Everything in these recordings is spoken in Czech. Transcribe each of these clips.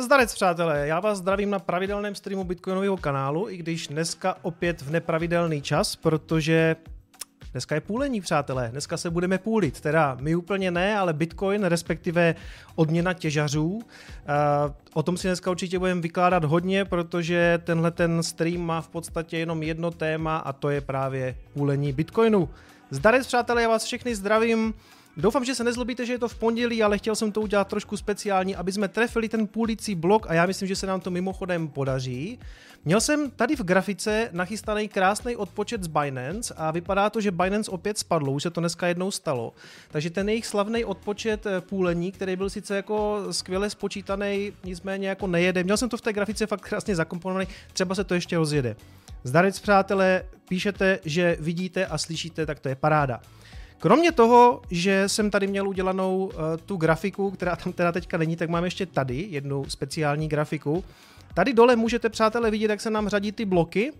Zdarec přátelé, já vás zdravím na pravidelném streamu Bitcoinového kanálu, i když dneska opět v nepravidelný čas, protože dneska je půlení, přátelé, dneska se budeme půlit, teda my úplně ne, ale Bitcoin, respektive odměna těžařů. O tom si dneska určitě budeme vykládat hodně, protože tenhle ten stream má v podstatě jenom jedno téma a to je právě půlení Bitcoinu. Zdarec přátelé, já vás všechny zdravím. Doufám, že se nezlobíte, že je to v pondělí, ale chtěl jsem to udělat trošku speciální, aby jsme trefili ten půlící blok a já myslím, že se nám to mimochodem podaří. Měl jsem tady v grafice nachystaný krásný odpočet z Binance a vypadá to, že Binance opět spadlo, už se to dneska jednou stalo. Takže ten jejich slavný odpočet půlení, který byl sice jako skvěle spočítaný, nicméně jako nejede. Měl jsem to v té grafice fakt krásně zakomponovaný, třeba se to ještě rozjede. Zdarec přátelé, píšete, že vidíte a slyšíte, tak to je paráda. Kromě toho, že jsem tady měl udělanou tu grafiku, která tam teda teďka není, tak mám ještě tady jednu speciální grafiku. Tady dole můžete, přátelé, vidět, jak se nám řadí ty bloky.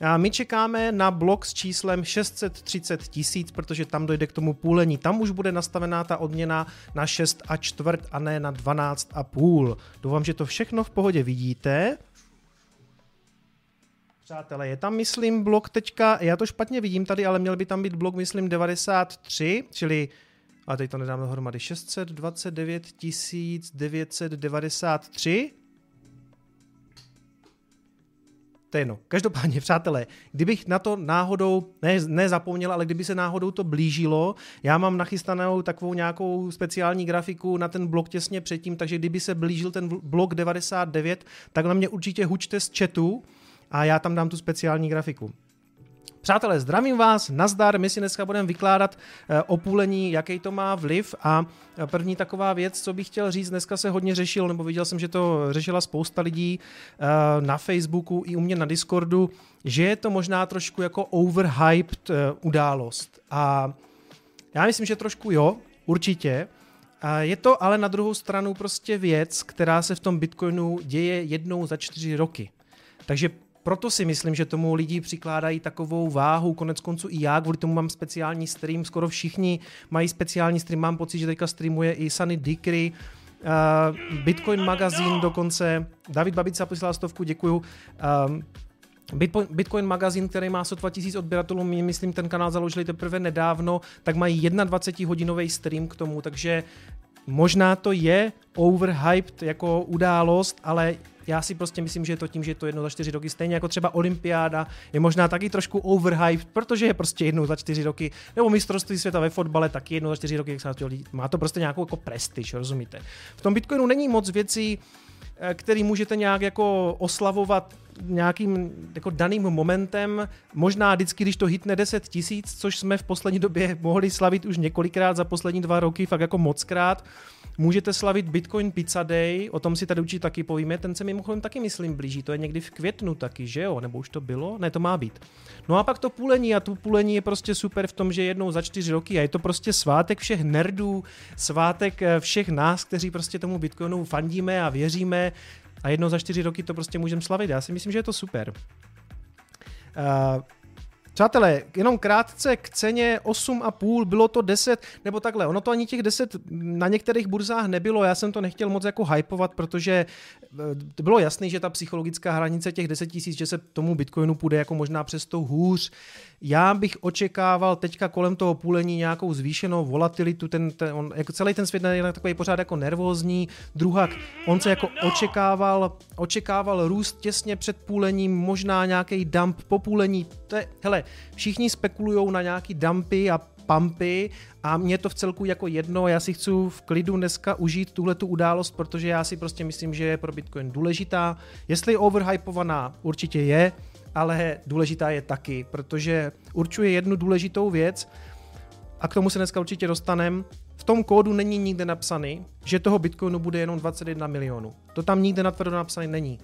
A my čekáme na blok s číslem 630 000, protože tam dojde k tomu půlení. Tam už bude nastavená ta odměna na 6,25 a ne na 12,5. Doufám, že to všechno v pohodě vidíte. Přátelé, je tam, myslím, blok teďka, já to špatně vidím tady, ale měl by tam být blok, myslím, 93, čili, a teď to nedám dohromady, 629 993. To je no. Každopádně, přátelé, kdybych na to náhodou, nezapomněl, ale kdyby se náhodou to blížilo, já mám nachystanou takovou nějakou speciální grafiku na ten blok těsně předtím, takže kdyby se blížil ten blok 99, tak na mě určitě hučte z chatu, a já tam dám tu speciální grafiku. Přátelé, zdravím vás, nazdar, my si dneska budeme vykládat o půlení, jaký to má vliv a první taková věc, co bych chtěl říct, dneska se hodně řešilo, nebo viděl jsem, že to řešila spousta lidí na Facebooku i u mě na Discordu, že je to možná trošku jako overhyped událost a já myslím, že trošku jo, určitě. Je to ale na druhou stranu prostě věc, která se v tom Bitcoinu děje jednou za 4 roky. Takže proto si myslím, že tomu lidi přikládají takovou váhu, konec konců i já, kvůli tomu mám speciální stream, skoro všichni mají speciální stream, mám pocit, že teďka streamuje i Sunny Dickery, Bitcoin Magazine dokonce, David Babica poslal 100, děkuju, Bitcoin Magazine, který má 102 000 odběratelů, my myslím, ten kanál založili teprve nedávno, tak mají 21hodinový stream k tomu, takže možná to je overhyped jako událost, ale já si prostě myslím, že je to tím, že je to jednou za 4 roky, stejně jako třeba olympiáda je možná taky trošku overhyped, protože je prostě jednou za 4 roky, nebo mistrovství světa ve fotbale taky jednou za 4 roky, jak se na to lidi, má to prostě nějakou jako prestiž, rozumíte. V tom Bitcoinu není moc věcí, který můžete nějak jako oslavovat nějakým jako daným momentem, možná vždycky, když to hitne 10 000, což jsme v poslední době mohli slavit už několikrát za poslední 2 roky, fakt jako mockrát. Můžete slavit Bitcoin Pizza Day, o tom si tady určitě taky povíme, ten se mimochodem taky myslím blíží, to je někdy v květnu taky, že jo, nebo už to bylo, ne, to má být. No a pak to půlení, a tu půlení je prostě super v tom, že jednou za 4 roky a je to prostě svátek všech nerdů, svátek všech nás, kteří prostě tomu Bitcoinu fandíme a věříme a jednou za 4 roky to prostě můžeme slavit, já si myslím, že je to super. Přátelé, jenom krátce k ceně 8,5, bylo to 10, nebo takhle, ono to ani těch 10 na některých burzách nebylo, já jsem to nechtěl moc jako hypovat, protože bylo jasný, že ta psychologická hranice těch 10 000, že se tomu Bitcoinu půjde jako možná přes to hůř. Já bych očekával teďka kolem toho půlení nějakou zvýšenou volatilitu, jako celý ten svět je takový pořád jako nervózní, druhak, on se jako očekával růst těsně před půlením, možná nějaký dump po půlení, hele, všichni spekulujou na nějaký dumpy a pumpy a mě to v celku jako jedno, já si chci v klidu dneska užít tuhletu událost, protože já si prostě myslím, že je pro Bitcoin důležitá, jestli je overhypovaná, určitě je, ale důležitá je taky, protože určuje jednu důležitou věc a k tomu se dneska určitě dostaneme. V tom kódu není nikde napsaný, že toho Bitcoinu bude jenom 21 milionů. To tam nikde natvrdo napsané není.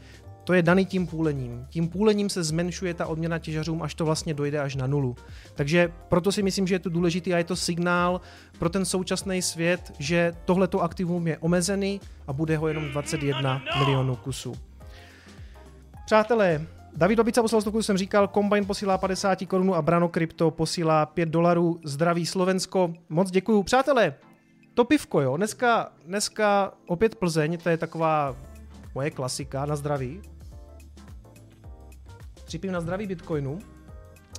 To je daný tím půlením. Tím půlením se zmenšuje ta odměna těžařům, až to vlastně dojde až na nulu. Takže proto si myslím, že je to důležitý a je to signál pro ten současný svět, že tohleto aktivum je omezený a bude ho jenom 21 milionů kusů. Přátelé, David Dobica poslal 100 Kč, jsem říkal, Combine posílá 50 Kč a Brano Crypto posílá $5. Zdraví Slovensko. Moc děkuju. Přátelé, to pivko, jo. Dneska opět Plzeň, to je taková moje klasika na zdraví. 3 piv na zdraví Bitcoinu.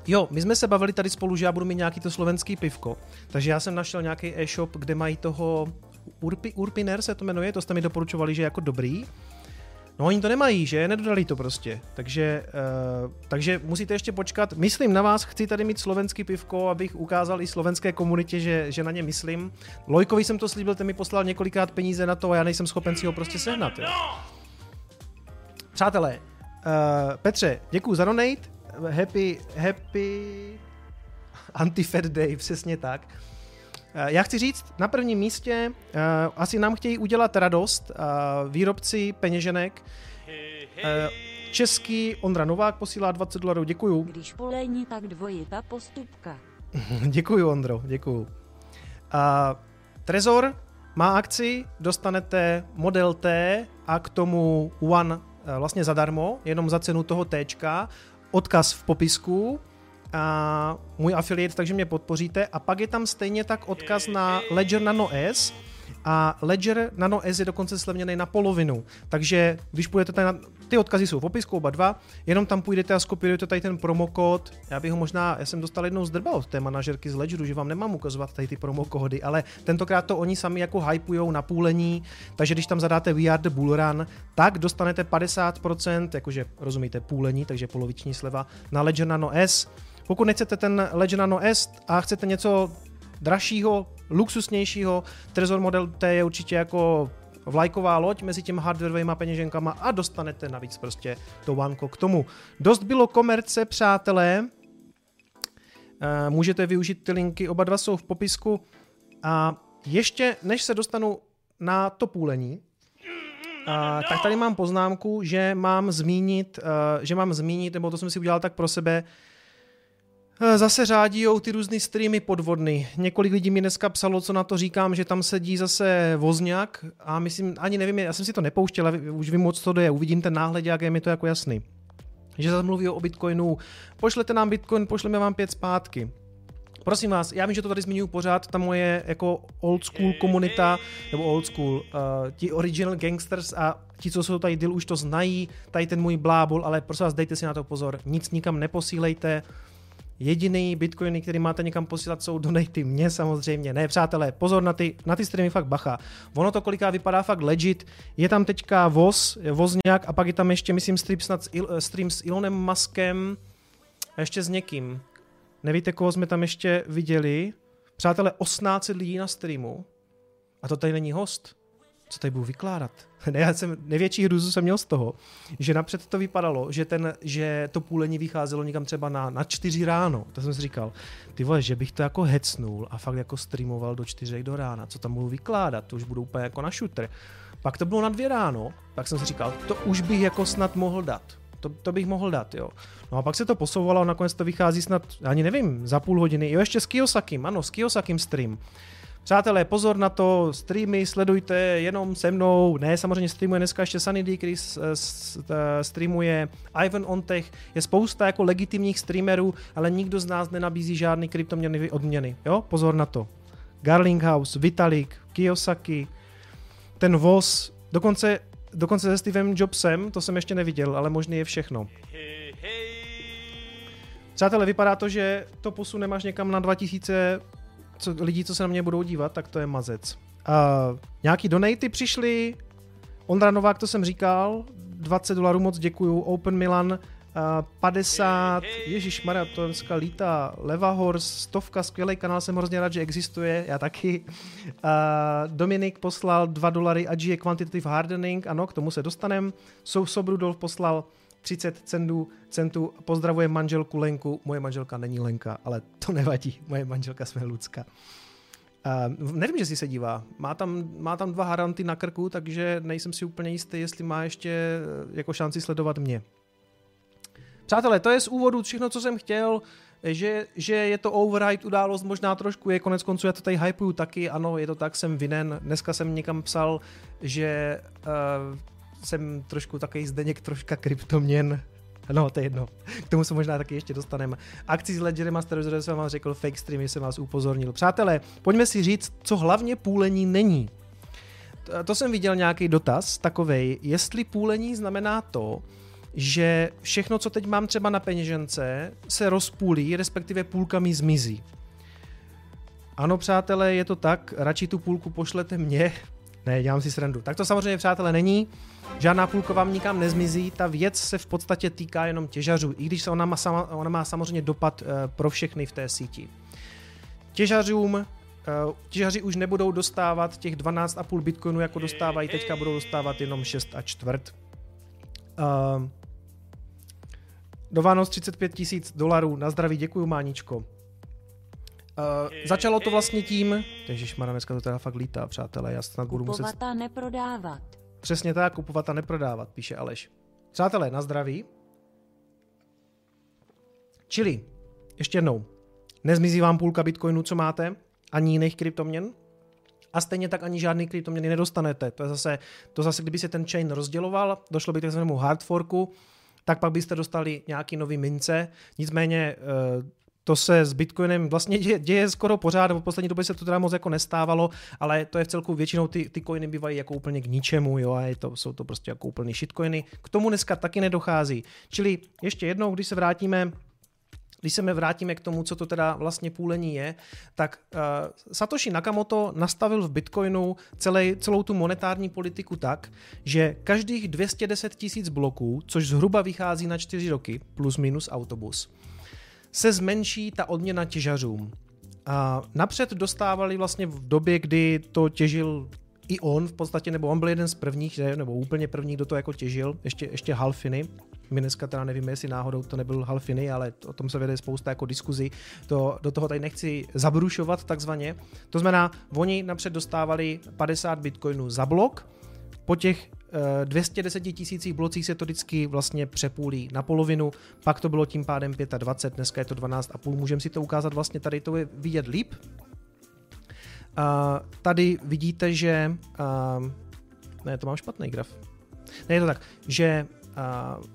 Jo, my jsme se bavili tady spolu, že já budu mít nějaký to slovenský pivko, takže já jsem našel nějaký e-shop, kde mají toho Urpiner se to jmenuje, to jste mi doporučovali, že je jako dobrý. No oni to nemají, že? Nedodali to prostě. Takže musíte ještě počkat. Myslím na vás, chci tady mít slovenský pivko, abych ukázal i slovenské komunitě, že na ně myslím. Lojkovi jsem to slíbil, ten mi poslal několikrát peníze na to a já nejsem schopen si ho prostě sehnat. Jo. Přátelé, Petře, děkuju za donate. Happy Anti-Fat Day, přesně tak. Já chci říct, na prvním místě asi nám chtějí udělat radost výrobci peněženek. Český Ondra Novák posílá $20, děkuju. Když polení, tak dvojitá postupka. Děkuju, Ondro, děkuju. Trezor má akci, dostanete model T a k tomu One vlastně zadarmo, jenom za cenu toho Tčka, odkaz v popisku. A můj afiliát, takže mě podpoříte a pak je tam stejně tak odkaz na Ledger Nano S a Ledger Nano S je dokonce slevněný na polovinu, takže když půjdete tady, ty odkazy jsou v popisku oba dva, jenom tam půjdete a skopírujete tady ten promokód, já jsem dostal jednou zdrba od té manažerky z Ledgeru, že vám nemám ukazovat tady ty promokódy, ale tentokrát to oni sami jako hypujou na půlení, takže když tam zadáte We Are The Bull Run, tak dostanete 50%, jakože rozumíte půlení, takže poloviční sleva na Ledger Nano S. Pokud nechcete ten Ledger Nano S a chcete něco dražšího, luxusnějšího, Trezor Model T je určitě jako vlajková loď mezi těmi hardwarovými peněženkama a dostanete navíc prostě to banko k tomu. Dost bylo komerce, přátelé. Můžete využít ty linky, oba dva jsou v popisku. A ještě než se dostanu na to půlení, tak tady mám poznámku, že mám zmínit, nebo to jsem si udělal tak pro sebe, zase řádíjou ty různý streamy podvodny. Několik lidí mi dneska psalo, co na to říkám, že tam sedí zase Vozňák a myslím, ani nevím, já jsem si to nepouštěl, ale už vím moc, co to je, uvidím ten náhledák, je mi to jako jasný. Že zase mluví o Bitcoinu, pošlete nám Bitcoin, pošleme vám 5 zpátky. Prosím vás, já vím, že to tady zmiňuji pořád, ta moje jako old school komunita, nebo old school, ti original gangsters a ti, co jsou tady díl, už to znají, tady ten můj blábol, ale prosím vás, dejte si na to pozor, nic nikam neposílejte. Jediný bitcoiny, který máte někam posílat, jsou donaty mě samozřejmě. Ne, přátelé, pozor na ty streamy fakt bacha. Ono to kolikrát vypadá fakt legit. Je tam teďka Vozňák a pak je tam ještě, myslím, stream s Elonem Muskem a ještě s někým. Nevíte, koho jsme tam ještě viděli? Přátelé, 18 lidí na streamu a to tady není host. co tady budu vykládat? Největší hruzu jsem měl z toho, že napřed to vypadalo, že to půlení vycházelo někam třeba na 4 ráno. To jsem si říkal, ty vole, že bych to jako hecnul a fakt jako streamoval do 4 do rána. Co tam budu vykládat? To už budu úplně jako na šutr. Pak to bylo na 2 ráno, tak jsem si říkal, to už bych jako snad mohl dát. To bych mohl dát, jo. No a pak se to posouvalo a nakonec to vychází snad, ani nevím, za půl hodiny. Jo, ještě s Kiyosakim, ano, s Kiyosakim stream. Přátelé, pozor na to, streamy sledujte jenom se mnou, ne, samozřejmě streamuje dneska ještě Sunny D, který streamuje Ivan on Tech, je spousta jako legitimních streamerů, ale nikdo z nás nenabízí žádný kryptoměny odměny, jo, pozor na to. Garlinghouse, Vitalik, Kiyosaki, ten Voss, dokonce se Stevem Jobsem, to jsem ještě neviděl, ale možný je všechno. Přátelé, vypadá to, že to posuneme až někam na 2000 lidí, co se na mě budou dívat, tak to je mazec. Nějaký donaty přišly, Ondra Novák, to jsem říkal, $20, moc děkuju, Open Milan, 50, ježišmarja, to dneska lítá, Levahors, 100, skvělý kanál, jsem hrozně rád, že existuje, já taky. Dominik poslal $2, ať je Quantitative Hardening, ano, k tomu se dostanem. Sobrudolf poslal 30 centů, pozdravuje manželku Lenku, moje manželka není Lenka, ale to nevadí, moje manželka jsme Lucka. Nevím, že si se dívá, má tam 2 haranty na krku, takže nejsem si úplně jistý, jestli má ještě jako šanci sledovat mě. Přátelé, to je z úvodu všechno, co jsem chtěl, že je to overhyped událost, možná trošku je, konec konců já to tady hypuju taky, ano, je to tak, jsem vinen, dneska jsem někam psal, že... jsem trošku takový Zdeněk troška kryptoměn. No, to je jedno. K tomu se možná taky ještě dostaneme. Akci s Ledgerem a Stereozorem jsem vám řekl, fake streamy jsem vás upozornil. Přátelé, pojďme si říct, co hlavně půlení není. To jsem viděl nějaký dotaz takovej, jestli půlení znamená to, že všechno, co teď mám třeba na peněžence, se rozpůlí, respektive půlka mi zmizí. Ano, přátelé, je to tak, radši tu půlku pošlete mně. Ne, dělám si srandu. Tak to samozřejmě, přátelé, není. Žádná půlka vám nikam nezmizí, ta věc se v podstatě týká jenom těžařů, i když se ona má samozřejmě dopad pro všechny v té síti. Těžaři už nebudou dostávat těch 12,5 bitcoinů, jako dostávají teďka, budou dostávat jenom 6,25. Do Vánoc 35 000 dolarů, na zdraví, děkuju, Máničko. Začalo to vlastně tím, ježišmarja, dneska to teda fakt lítá, přátelé, já snad budu muset... Kupovat a neprodávat. Přesně tak, kupovat a neprodávat, píše Aleš. Přátelé, na zdraví. Čili, ještě jednou, nezmizí vám půlka bitcoinu, co máte, ani jiných kryptoměn, a stejně tak ani žádný kryptoměny nedostanete. To zase, kdyby se ten chain rozděloval, došlo by k takzvanému hard forku, tak pak byste dostali nějaký nový mince, nicméně... To se s Bitcoinem vlastně děje skoro pořád, nebo v poslední době se to teda moc jako nestávalo, ale to je v celku většinou ty coiny bývají jako úplně k ničemu, jo, a jsou to prostě jako úplný shitcoiny. K tomu dneska taky nedochází. Čili ještě jednou, když se vrátíme k tomu, co to teda vlastně půlení je, tak Satoshi Nakamoto nastavil v Bitcoinu celou tu monetární politiku tak, že každých 210 000 bloků, což zhruba vychází na 4 roky, plus minus autobus, se zmenší ta odměna těžařům. A napřed dostávali vlastně v době, kdy to těžil i on v podstatě, nebo on byl jeden z prvních, nebo úplně první, kdo to jako těžil, ještě Halfiny. My dneska teda nevíme, jestli náhodou to nebyl Halfiny, ale o tom se vede spousta jako diskuzí. Do toho tady nechci zabrušovat takzvaně. To znamená, oni napřed dostávali 50 bitcoinů za blok, po těch 210 000 blocích se to vždycky vlastně přepůlí na polovinu, pak to bylo tím pádem 25, dneska je to 12,5, můžeme si to ukázat vlastně, tady to je vidět líp. Tady vidíte, že... Ne, to mám špatný graf. Ne, je to tak, že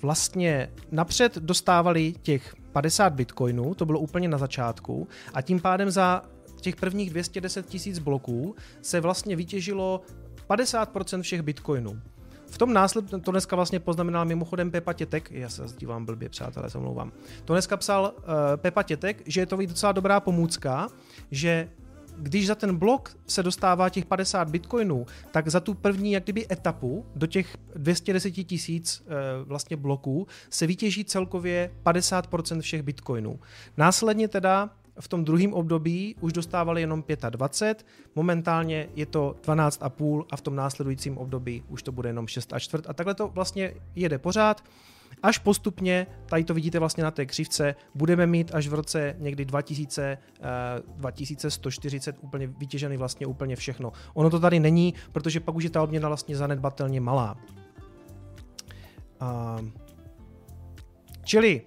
vlastně napřed dostávali těch 50 bitcoinů, to bylo úplně na začátku, a tím pádem za těch prvních 210 000 bloků se vlastně vytěžilo 50% všech bitcoinů. V tom následu, to dneska vlastně poznamenal mimochodem Pepa Tětek, já se dívám blbě, přátelé, se omlouvám. To dneska psal Pepa Tětek, že je to docela dobrá pomůcka, že když za ten blok se dostává těch 50 bitcoinů, tak za tu první jak kdyby etapu do těch 210 000 vlastně bloků se vytěží celkově 50% všech bitcoinů. Následně teda v tom druhém období už dostávali jenom 25, momentálně je to 12,5 a v tom následujícím období už to bude jenom 6,25 a takhle to vlastně jede pořád. Až postupně, tady to vidíte vlastně na té křivce, budeme mít až v roce někdy 2140 úplně vytěžený vlastně úplně všechno. Ono to tady není, protože pak už je ta odměna vlastně zanedbatelně malá. Čili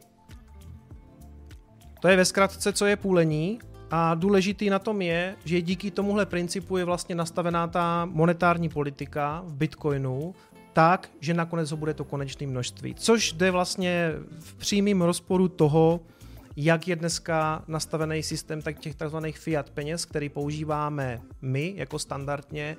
to je ve zkratce, co je půlení, a důležitý na tom je, že díky tomuhle principu je vlastně nastavená ta monetární politika v Bitcoinu tak, že nakonec ho bude to konečné množství. Což jde vlastně v přímém rozporu toho, jak je dneska nastavený systém těch tzv. Fiat peněz, který používáme my jako standardně,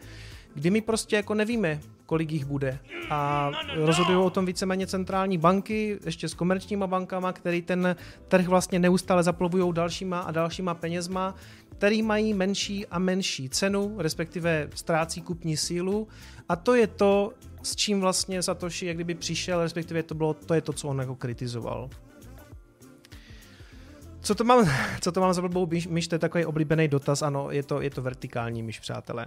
kdy my prostě jako nevíme, kolik jich bude. A rozhodují o tom víceméně centrální banky, ještě s komerčníma bankama, který ten trh vlastně neustále zaplovují dalšíma a dalšíma penězma, který mají menší a menší cenu, respektive ztrácí kupní sílu. A to je to, s čím vlastně Satoshi jak kdyby přišel, respektive to je to, co on jako kritizoval. Co to mám za blbou myš, to je takový oblíbený dotaz, ano, je to vertikální myš, přátelé.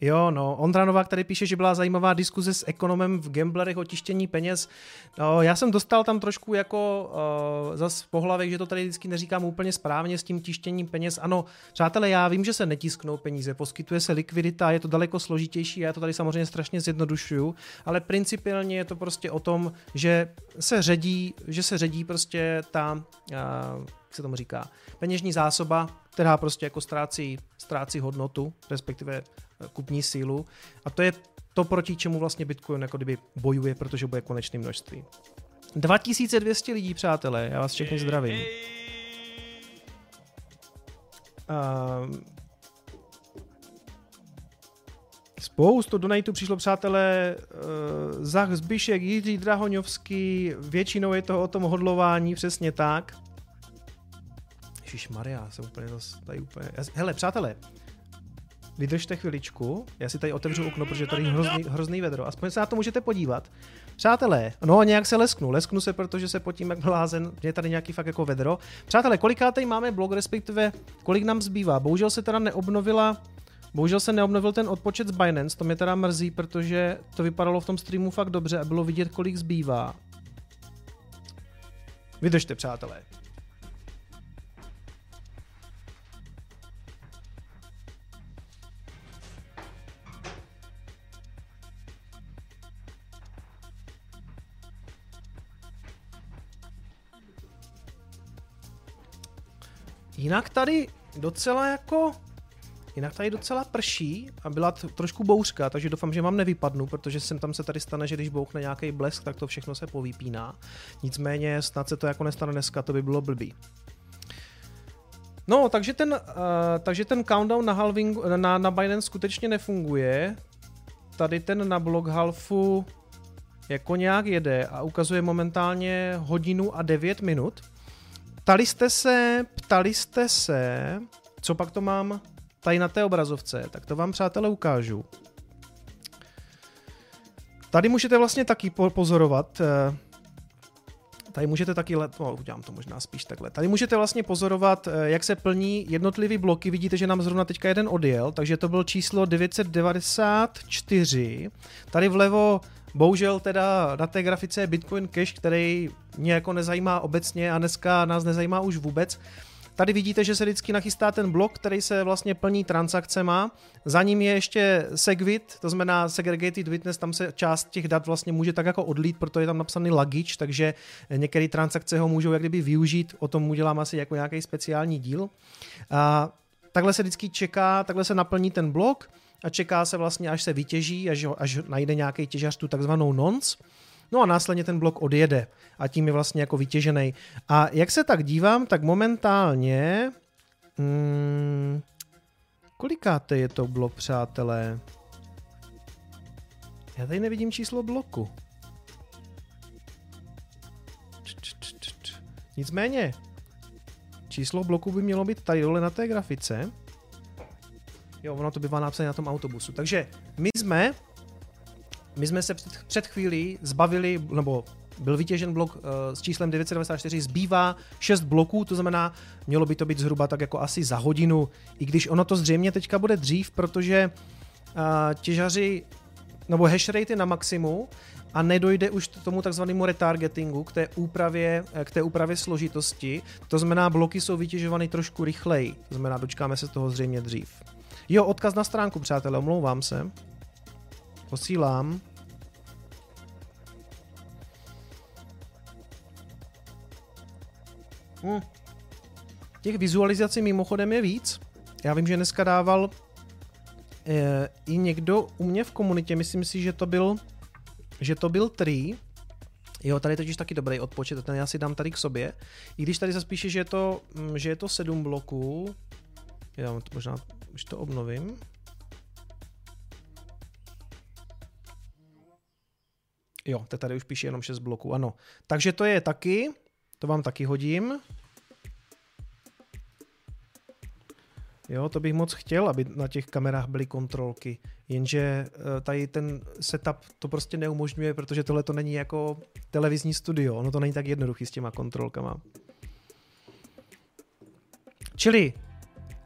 Jo, no, Ondra Novák tady píše, že byla zajímavá diskuze s ekonomem v Gamblerech o tištění peněz. No, já jsem dostal tam trošku jako zas v pohlavě, že to tady vždycky neříkám úplně správně s tím tištěním peněz. Ano, přátelé, já vím, že se netisknou peníze, poskytuje se likvidita, je to daleko složitější, já to tady samozřejmě strašně zjednodušuju, ale principiálně je to prostě o tom, že se ředí prostě ta, jak se tomu říká, peněžní zásoba, která prostě jako ztrácí hodnotu, respektive kupní sílu, a to je to, proti čemu vlastně Bitcoin jako kdyby bojuje, protože bude konečné množství. 2200 lidí, přátelé, já vás všechny zdravím. Spoustu donatů přišlo, přátelé, Zach Zbišek, Jiří Drahoňovský, většinou je to o tom hodlování, přesně tak. Ježišmarja, jsem úplně zase tady úplně... Hele, přátelé, vydržte chviličku, já si tady otevřu okno, protože tady je hrozný vedro, aspoň se na to můžete podívat. Přátelé, no nějak se lesknu se, protože se potím jak blázen, je tady nějaký fakt jako vedro. Přátelé, kolikátej máme blog, respektive kolik nám zbývá? Bohužel se teda neobnovil ten odpočet z Binance, to mě teda mrzí, protože to vypadalo v tom streamu fakt dobře a bylo vidět, kolik zbývá. Vydržte, přátelé. Jinak tady docela prší a byla trošku bouřka, takže doufám, že vám nevypadnu, protože sem tam se tady stane, že když bouchne nějaký blesk, tak to všechno se povypíná. Nicméně snad se to jako nestane dneska, to by bylo blbý. No, takže ten countdown na Binance skutečně nefunguje. Tady ten na Blockhalfu jako nějak jede a ukazuje momentálně 1:09. Ptali jste se, co pak to mám tady na té obrazovce, tak to vám, přátelé, ukážu. Tady můžete vlastně taky pozorovat, tady můžete taky, udělám to možná spíš takhle, tady můžete vlastně pozorovat, jak se plní jednotlivý bloky, vidíte, že nám zrovna teďka jeden odjel, takže to bylo číslo 994, tady vlevo. Bohužel teda na té grafice je Bitcoin Cash, který mě jako nezajímá obecně a dneska nás nezajímá už vůbec. Tady vidíte, že se vždycky nachystá ten blok, který se vlastně plní transakcema. Za ním je ještě SegWit, to znamená Segregated Witness, tam se část těch dat vlastně může tak jako odlít, protože je tam napsaný luggage, takže některé transakce ho můžou jak kdyby využít, o tom udělám asi jako nějaký speciální díl. A takhle se vždycky čeká, takhle se naplní ten blok. A čeká se vlastně, až se vytěží, až najde nějaký těžař tu takzvanou nonce. No a následně ten blok odjede a tím je vlastně jako vytěžený. A jak se tak dívám, tak momentálně... Kolikáte je to blok, přátelé? Já tady nevidím číslo bloku. Nicméně, číslo bloku by mělo být tady dole na té grafice. Jo, ono to bývá napsané na tom autobusu. Takže my jsme se před chvílí zbavili, nebo byl vytěžen blok s číslem 994, zbývá 6 bloků, to znamená, mělo by to být zhruba tak jako asi za hodinu, i když ono to zřejmě teďka bude dřív, protože těžaři, nebo hash rate je na maximu a nedojde už k tomu takzvanému retargetingu, k té úpravě složitosti, to znamená, bloky jsou vytěžovány trošku rychleji, to znamená, dočkáme se toho zřejmě dřív. Jo, odkaz na stránku, přátelé, omlouvám se. Posílám. Těch vizualizací mimochodem je víc. Já vím, že dneska dával i někdo u mě v komunitě, myslím si, že to byl Tree. Jo, tady je totiž taky dobrý odpočet, ten já si dám tady k sobě. I když tady zase píše, že je to 7 bloků. Já to možná už to obnovím. Jo, teď tady už píše jenom 6 bloků, ano. Takže to je taky, to vám taky hodím. Jo, to bych moc chtěl, aby na těch kamerách byly kontrolky, jenže tady ten setup to prostě neumožňuje, protože tohle to není jako televizní studio, ono to není tak jednoduchý s těma kontrolkama. Čili,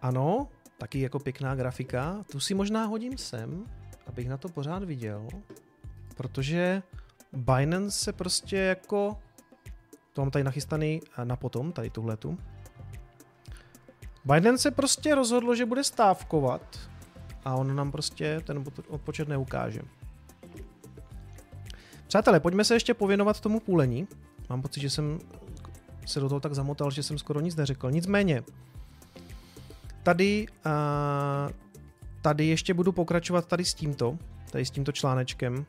ano, taky jako pěkná grafika, tu si možná hodím sem, abych na to pořád viděl, protože Binance se prostě jako, to mám tady nachystaný na potom, tady tuhletu. Binance se prostě rozhodlo, že bude stávkovat a on nám prostě ten odpočet neukáže. Přátelé, pojďme se ještě pověnovat tomu půlení. Mám pocit, že jsem se do toho tak zamotal, že jsem skoro nic neřekl. Nicméně, tady ještě budu pokračovat tady s tímto článečkem.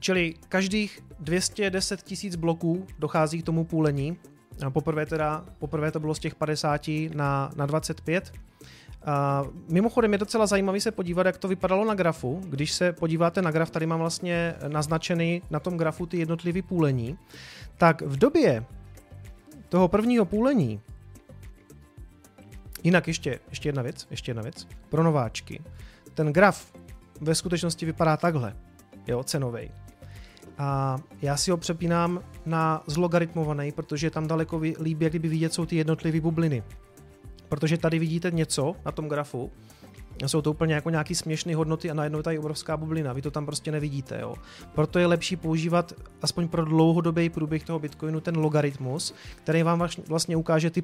Čili každých 210 tisíc bloků dochází k tomu půlení. Poprvé to bylo z těch 50 na 25. Mimochodem je docela zajímavý se podívat, jak to vypadalo na grafu. Když se podíváte na graf, tady mám vlastně naznačeny na tom grafu ty jednotlivý půlení. Tak v době toho prvního půlení, jinak ještě jedna věc pro nováčky, ten graf ve skutečnosti vypadá takhle, jo, cenovej. A já si ho přepínám na zlogaritmovaný, protože je tam daleko líbí, jak kdyby vidět, jsou ty jednotlivé bubliny. Protože tady vidíte něco na tom grafu, jsou to úplně jako nějaké směšné hodnoty a najednou je tady obrovská bublina, vy to tam prostě nevidíte. Jo? Proto je lepší používat aspoň pro dlouhodobý průběh toho Bitcoinu ten logaritmus, který vám vlastně ukáže ty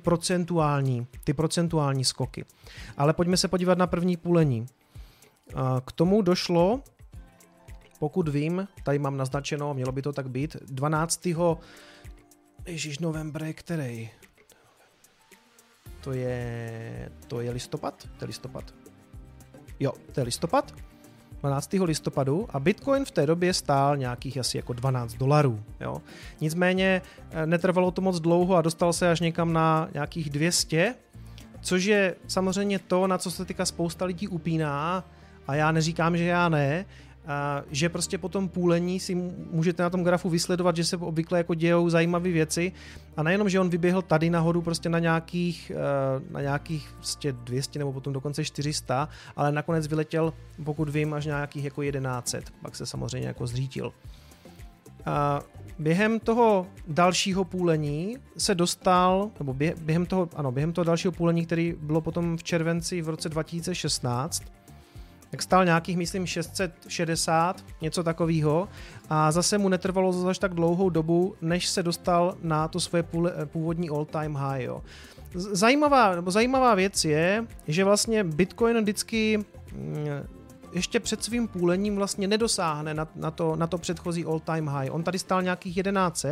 procentuální skoky. Ale pojďme se podívat na první půlení. K tomu došlo, pokud vím, tady mám naznačeno, mělo by to tak být, 12. novembra, který? To je listopad? To je listopad. Jo, to je listopad. 12. listopadu a Bitcoin v té době stál nějakých asi jako $12. Jo. Nicméně netrvalo to moc dlouho a dostal se až někam na nějakých 200, což je samozřejmě to, na co se teďka spousta lidí upíná a já neříkám, že já ne, že prostě po tom půlení si můžete na tom grafu vysledovat, že se obvykle jako dějou zajímavé věci a nejenom, že on vyběhl tady nahoru prostě na nějakých prostě 200 nebo potom dokonce 400, ale nakonec vyletěl, pokud vím, až nějakých jako 1100, pak se samozřejmě jako zřítil. A během toho dalšího půlení se dostal, nebo během toho dalšího půlení, který bylo potom v červenci v roce 2016, tak stál nějakých, myslím, 660, něco takového a zase mu netrvalo zase tak dlouhou dobu, než se dostal na to svoje původní all-time high. Jo. Zajímavá věc je, že vlastně Bitcoin vždycky ještě před svým půlením vlastně nedosáhne na to předchozí all-time high. On tady stál nějakých 1100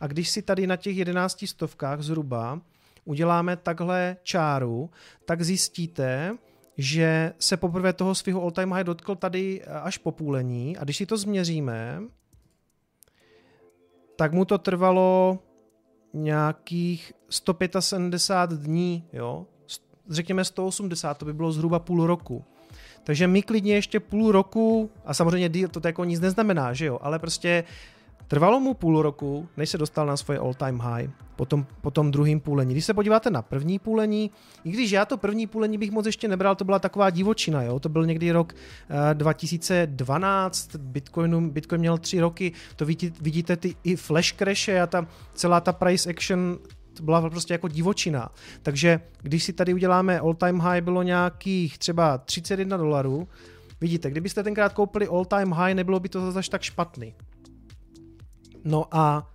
a když si tady na těch 1100 zhruba uděláme takhle čáru, tak zjistíte, že se poprvé toho svého all-time high dotkl tady až po půlení a když si to změříme, tak mu to trvalo nějakých 175 dní, jo? Řekněme 180, to by bylo zhruba půl roku. Takže my klidně ještě půl roku, a samozřejmě to jako nic neznamená, že jo, ale prostě Trvalo mu půl roku, než se dostal na svoje all-time high po tom druhém půlení. Když se podíváte na první půlení, i když já to první půlení bych moc ještě nebral, to byla taková divočina, jo? To byl někdy rok 2012, Bitcoin měl 3 roky, to vidíte ty i flash crashe a celá ta price action byla prostě jako divočina. Takže když si tady uděláme all-time high, bylo nějakých třeba $31, vidíte, kdybyste tenkrát koupili all-time high, nebylo by to zase tak špatný. No a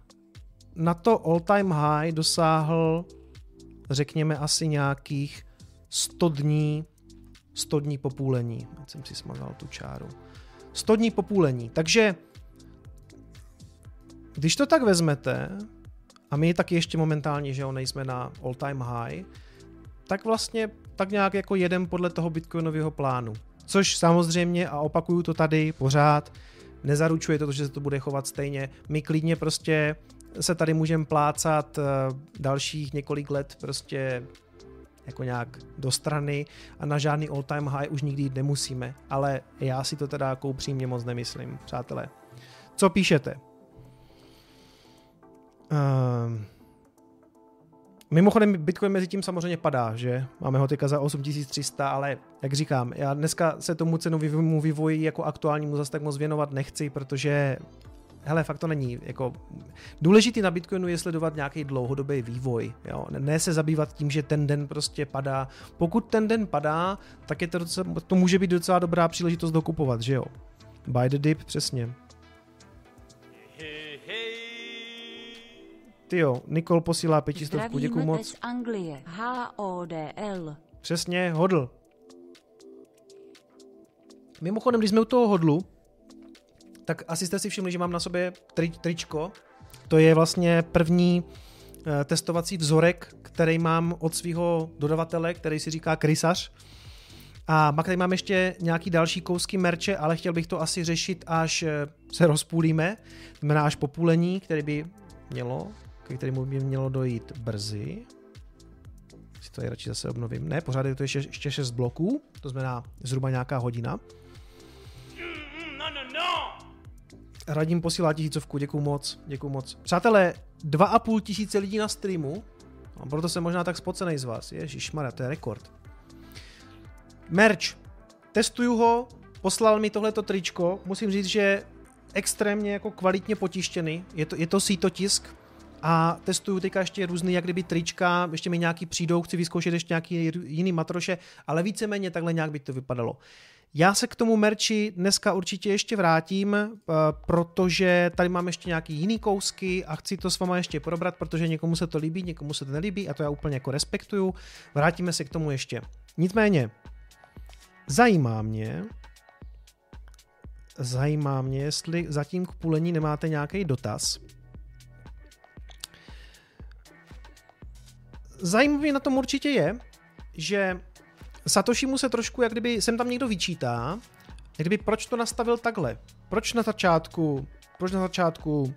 na to all-time high dosáhl, řekněme, asi nějakých 100 dní po půlení. Já jsem si smazal tu čáru. 100 dní po půlení. Takže když to tak vezmete, a my taky ještě momentálně, že jo, nejsme na all-time high, tak vlastně tak nějak jako jedem podle toho bitcoinového plánu. Což samozřejmě, a opakuju to tady pořád, nezaručuje to, že se to bude chovat stejně. My klidně prostě se tady můžeme plácat dalších několik let prostě jako nějak do strany a na žádný all-time high už nikdy jít nemusíme. Ale já si to teda jako upřímně moc nemyslím, přátelé. Co píšete? Mimochodem Bitcoin mezi tím samozřejmě padá, že? Máme ho teďka za 8300, ale jak říkám, já dneska se tomu cenovému vývoji jako aktuálnímu zase tak moc věnovat nechci, protože hele, fakt to není jako důležitý na Bitcoinu je sledovat nějaký dlouhodobý vývoj, jo? Ne se zabývat tím, že ten den prostě padá. Pokud ten den padá, tak je to může být docela dobrá příležitost dokupovat, že jo? Buy the dip, přesně. Tyjo, Nikol posílá 500, děkuju moc. Z Anglie. HODL. Přesně, hodl. Mimochodem, když jsme u toho hodlu, tak asi jste si všimli, že mám na sobě tričko. To je vlastně první testovací vzorek, který mám od svého dodavatele, který si říká Krysař. A pak tady mám ještě nějaký další kousky merče, ale chtěl bych to asi řešit, až se rozpůlíme. Znamená až po půlení, který by mělo, ke kterému by mělo dojít brzy. Si to radši zase obnovím. Ne, pořád je to ještě 6 bloků, to znamená zhruba nějaká hodina. Radim posílá 1000, děkuju moc. Přátelé, 2500 lidí na streamu, a proto jsem možná tak spocenej z vás, ježišmarja, to je rekord. Merch, testuju ho, poslal mi tohleto tričko, musím říct, že extrémně jako kvalitně potištěný, je to sítotisk a testuju teďka ještě různý jak kdyby trička, ještě mi nějaký přijdou, chci vyzkoušet ještě nějaký jiný matroše, ale víceméně takhle nějak by to vypadalo. Já se k tomu merči dneska určitě ještě vrátím, protože tady mám ještě nějaký jiný kousky a chci to s váma ještě probrat, protože někomu se to líbí, někomu se to nelíbí a to já úplně jako respektuju. Vrátíme se k tomu ještě. Nicméně, zajímá mě, jestli zatím k půlení nemáte nějaký dotaz. Zajímavý na tom určitě je, že Satoshimu se trošku, jak kdyby sem tam někdo vyčítá, jak kdyby proč to nastavil takhle. Proč na začátku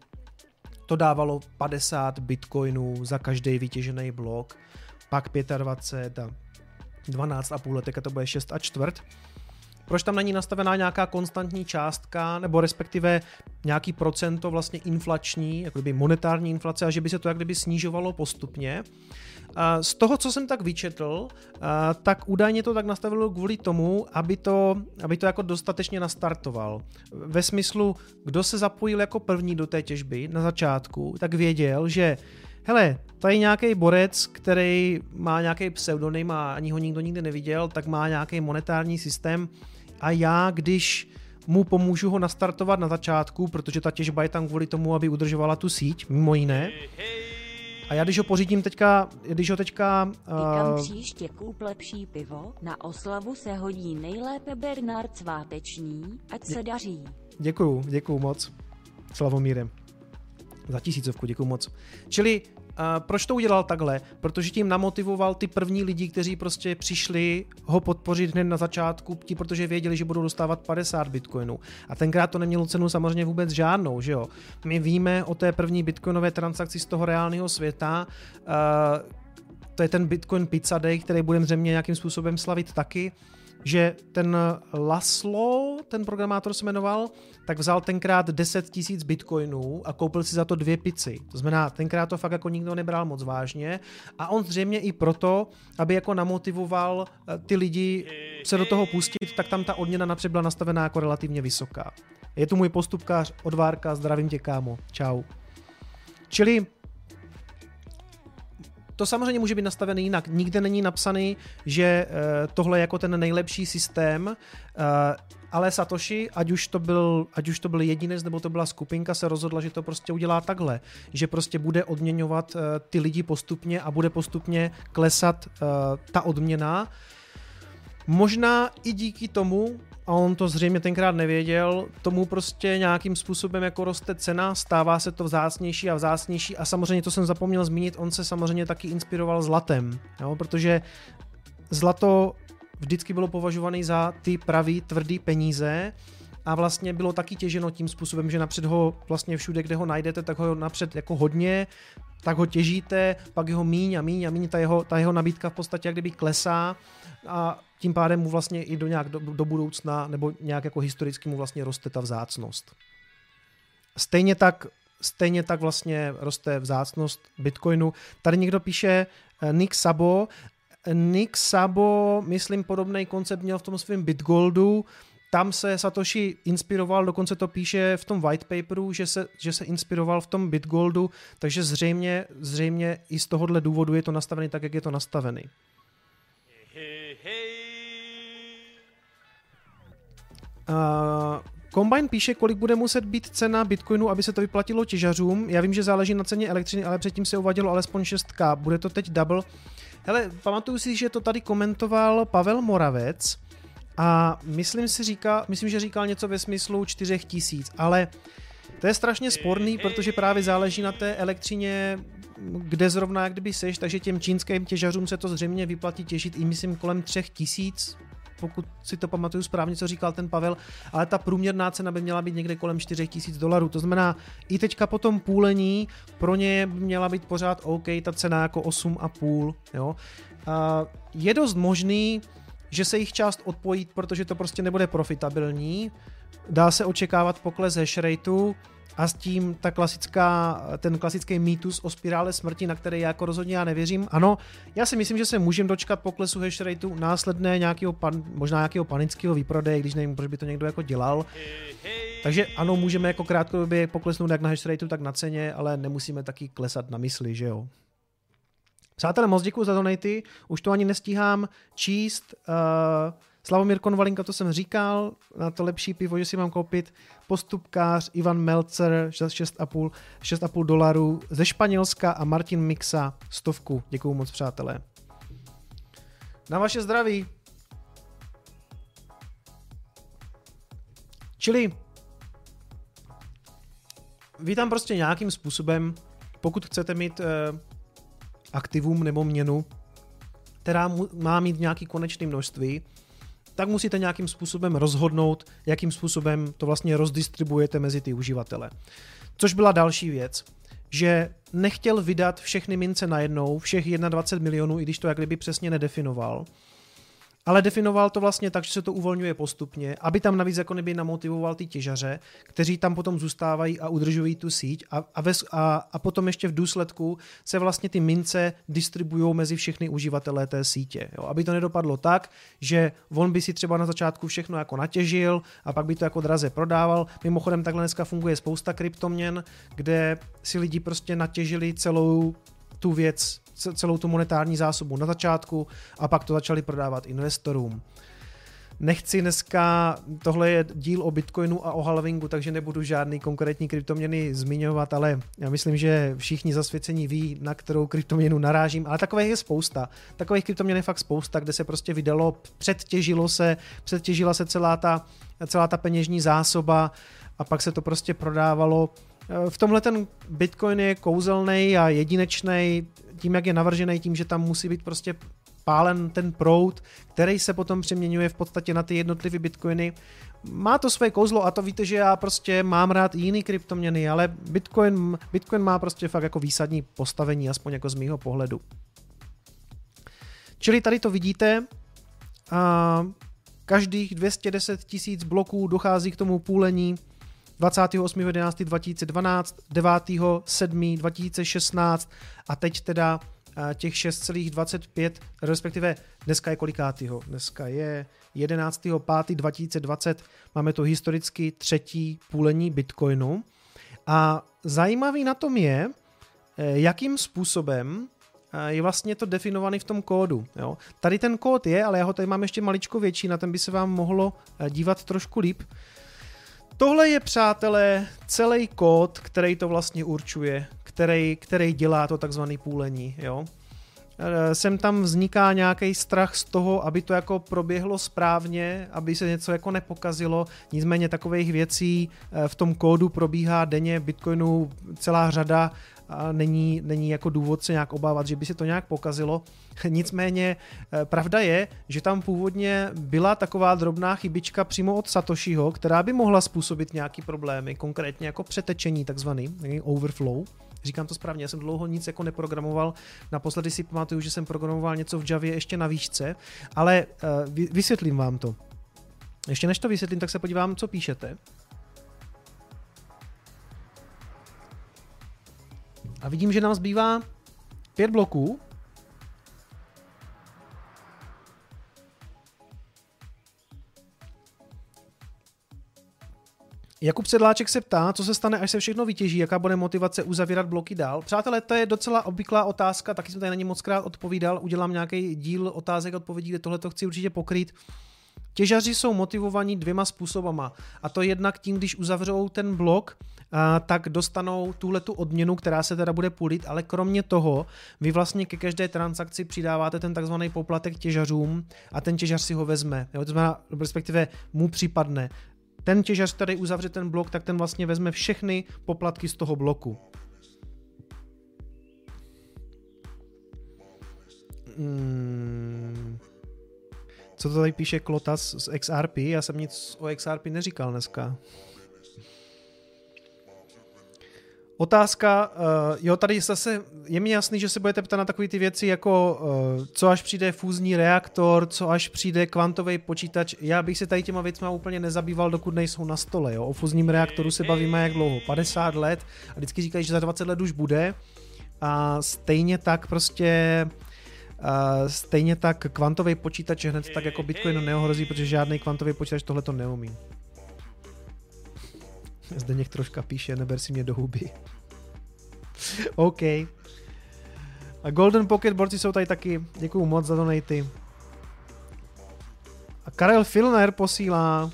to dávalo 50 bitcoinů za každý vytěžený blok, pak 25 a 12,5 letek a to bude 6 1/4. Proč tam není nastavená nějaká konstantní částka, nebo respektive nějaký procento vlastně inflační, jako kdyby monetární inflace, a že by se to jak kdyby snižovalo postupně. Z toho, co jsem tak vyčetl, tak údajně to tak nastavilo kvůli tomu, aby to jako dostatečně nastartoval. Ve smyslu, kdo se zapojil jako první do té těžby na začátku, tak věděl, že hele, tady nějaký borec, který má nějaký pseudonym a ani ho nikdo nikdy neviděl, tak má nějaký monetární systém. A já, když mu pomůžu ho nastartovat na začátku, protože ta těžba je tam kvůli tomu, aby udržovala tu síť, mimo jiné. A já když ho pořídím teďka, Vykam příště koup lepší pivo, na oslavu se hodí nejlépe Bernard Sváteční, ať se daří. Děkuju moc, Slavomírem. Za 1000, děkuju moc. Čili proč to udělal takhle? Protože tím namotivoval ty první lidi, kteří prostě přišli ho podpořit hned na začátku, protože věděli, že budou dostávat 50 bitcoinů. A tenkrát to nemělo cenu samozřejmě vůbec žádnou, že jo? My víme o té první bitcoinové transakci z toho reálného světa, to je ten Bitcoin Pizza Day, který budeme zřejmě nějakým způsobem slavit taky. že ten Laszlo, ten programátor se jmenoval, tak vzal tenkrát 10 000 bitcoinů a koupil si za to 2 pici. To znamená, tenkrát to fakt jako nikdo nebral moc vážně a on zřejmě i proto, aby jako namotivoval ty lidi se do toho pustit, tak tam ta odměna například byla nastavená jako relativně vysoká. Je tu můj postupkář Odvárka, zdravím tě, kámo, čau. Čili to samozřejmě může být nastavené jinak. Nikde není napsaný, že tohle je jako ten nejlepší systém, ale Satoshi, ať už to byl jedinec, nebo to byla skupinka, se rozhodla, že to prostě udělá takhle. Že prostě bude odměňovat ty lidi postupně a bude postupně klesat ta odměna. Možná i díky tomu, a on to zřejmě tenkrát nevěděl, tomu prostě nějakým způsobem jako roste cena, stává se to vzácnější a vzácnější a samozřejmě, to jsem zapomněl zmínit, on se samozřejmě taky inspiroval zlatem, jo? Protože zlato vždycky bylo považované za ty pravý, tvrdý peníze a vlastně bylo taky těženo tím způsobem, že napřed ho vlastně všude, kde ho najdete, tak ho napřed jako hodně, tak ho těžíte, pak jeho míň a míň, ta jeho nabídka v podstatě jak kdyby klesá a tím pádem mu vlastně i do nějak do budoucna nebo nějak jako historicky mu vlastně roste ta vzácnost. Stejně tak vlastně roste vzácnost Bitcoinu. Tady někdo píše Nick Szabo, myslím podobný koncept měl v tom svém Bitgoldu. Tam se Satoshi inspiroval, dokonce to píše v tom white paperu, že se inspiroval v tom Bitgoldu, takže zřejmě i z tohohle důvodu je to nastavený tak, jak je to nastavený. Combine píše, kolik bude muset být cena Bitcoinu, aby se to vyplatilo těžařům. Já vím, že záleží na ceně elektřiny, ale předtím se uvádělo alespoň 6K. Bude to teď double. Hele, pamatuju si, že to tady komentoval Pavel Moravec a myslím, že říkal něco ve smyslu 4000, ale to je strašně sporný, protože právě záleží na té elektřině, kde zrovna jak kdyby seš, takže těm čínským těžařům se to zřejmě vyplatí těžit i myslím kolem 3000, pokud si to pamatuju správně, co říkal ten Pavel, ale ta průměrná cena by měla být někde kolem 4 000 $. To znamená, i teďka po tom půlení pro ně by měla být pořád OK, ta cena jako 8,5. Jo? A je dost možný, že se jich část odpojí, protože to prostě nebude profitabilní. Dá se očekávat pokles hash rateu a s tím ten klasický mýtus o spirále smrti, na který já jako rozhodně já nevěřím. Ano, já si myslím, že se můžeme dočkat poklesu hash rateu, následné možná nějakého panického výprodeje, když nevím, proč by to někdo jako dělal. Takže ano, můžeme jako krátkodobě poklesnout jak na hash rateu, tak na ceně, ale nemusíme taky klesat na mysli, že jo. Přátelé, moc děkuju za donaty, už to ani nestíhám číst. Slavomír Konvalinka, to jsem říkal, na to lepší pivo, že si mám koupit. Postupkář Ivan Melcer za $6,5 ze Španělska a Martin Mixa 100. Děkuju moc, přátelé. Na vaše zdraví. Čili vy tam prostě nějakým způsobem, pokud chcete mít aktivum nebo měnu, která má mít nějaký konečný množství, tak musíte nějakým způsobem rozhodnout, jakým způsobem to vlastně rozdistribujete mezi ty uživatele. Což byla další věc, že nechtěl vydat všechny mince najednou, všech 21 milionů, i když to jak kdyby přesně nedefinoval, ale definoval to vlastně tak, že se to uvolňuje postupně, aby tam navíc jako neby namotivoval ty těžaře, kteří tam potom zůstávají a udržují tu síť a potom ještě v důsledku se vlastně ty mince distribuují mezi všechny uživatelé té sítě. Jo? Aby to nedopadlo tak, že on by si třeba na začátku všechno jako natěžil a pak by to jako draze prodával. Mimochodem takhle dneska funguje spousta kryptoměn, kde si lidi prostě natěžili celou tu věc, celou tu monetární zásobu na začátku a pak to začali prodávat investorům. Nechci dneska, tohle je díl o Bitcoinu a o halvingu, takže nebudu žádný konkrétní kryptoměny zmiňovat, ale já myslím, že všichni zasvěcení ví, na kterou kryptoměnu narážím, ale takových je spousta. Takových kryptoměn je fakt spousta, kde se prostě vydalo, předtěžila se celá ta peněžní zásoba a pak se to prostě prodávalo. V tomhle ten Bitcoin je kouzelný a jedinečný tím, jak je navržený, tím, že tam musí být prostě pálen ten proud, který se potom přeměňuje v podstatě na ty jednotlivé bitcoiny. Má to své kouzlo a to víte, že já prostě mám rád i jiný kryptoměny, ale Bitcoin má prostě fakt jako výsadní postavení, aspoň jako z mýho pohledu. Čili tady to vidíte. Každých 210 tisíc bloků dochází k tomu půlení 28.11.2012, 9.7.2016 a teď teda těch 6,25, respektive dneska je kolikátýho? Dneska je 11.5.2020, máme to historicky třetí půlení Bitcoinu. A zajímavý na tom je, jakým způsobem je vlastně to definovaný v tom kódu. Jo? Tady ten kód je, ale já ho tady mám ještě maličko větší, na ten by se vám mohlo dívat trošku líp. Tohle je, přátelé, celý kód, který to vlastně určuje, který dělá to takzvané půlení. Jo? Sem tam vzniká nějaký strach z toho, aby to jako proběhlo správně, aby se něco jako nepokazilo, nicméně takových věcí v tom kódu probíhá denně Bitcoinu celá řada a není jako důvod se nějak obávat, že by se to nějak pokazilo. Nicméně pravda je, že tam původně byla taková drobná chybička přímo od Satoshiho, která by mohla způsobit nějaký problémy, konkrétně jako přetečení takzvaný, overflow. Říkám to správně, já jsem dlouho nic jako neprogramoval, naposledy si pamatuju, že jsem programoval něco v Javě ještě na výšce, ale vysvětlím vám to. Ještě než to vysvětlím, tak se podívám, co píšete. A vidím, že nám zbývá 5 bloků. Jakub Sedláček se ptá, co se stane, až se všechno vytěží, jaká bude motivace uzavírat bloky dál. Přátelé, to je docela obvyklá otázka, taky jsem tady na ně moc krát odpovídal, udělám nějaký díl otázek a odpovědí, kde tohle to chci určitě pokrýt. Těžaři jsou motivovaní dvěma způsobama, a to jednak tím, když uzavřou ten blok, tak dostanou tuhletu odměnu, která se teda bude půlit, ale kromě toho vy vlastně ke každé transakci přidáváte ten takzvaný poplatek těžařům a ten těžař si ho vezme, jo, to znamená, respektive mu připadne. Ten těžař, který uzavře ten blok, tak ten vlastně vezme všechny poplatky z toho bloku. Co to tady píše Klotas z XRP? Já jsem nic o XRP neříkal dneska. Otázka, jo, tady zase je mi jasný, že se budete ptát na takové ty věci jako co až přijde fúzní reaktor, co až přijde kvantový počítač. Já bych se tady těma věcma úplně nezabýval, dokud nejsou na stole. Jo. O fúzním reaktoru se bavíme jak dlouho? 50 let a vždycky říkají, že za 20 let už bude. A stejně tak prostě... stejně tak kvantový počítač hned tak jako Bitcoin neohrozí, protože žádný kvantový počítač tohle to neumí. Zdeněk troška píše, neber si mě do huby. OK. A Golden Pocket borci jsou tady taky. Děkuju moc za donaty. A Karel Filner posílá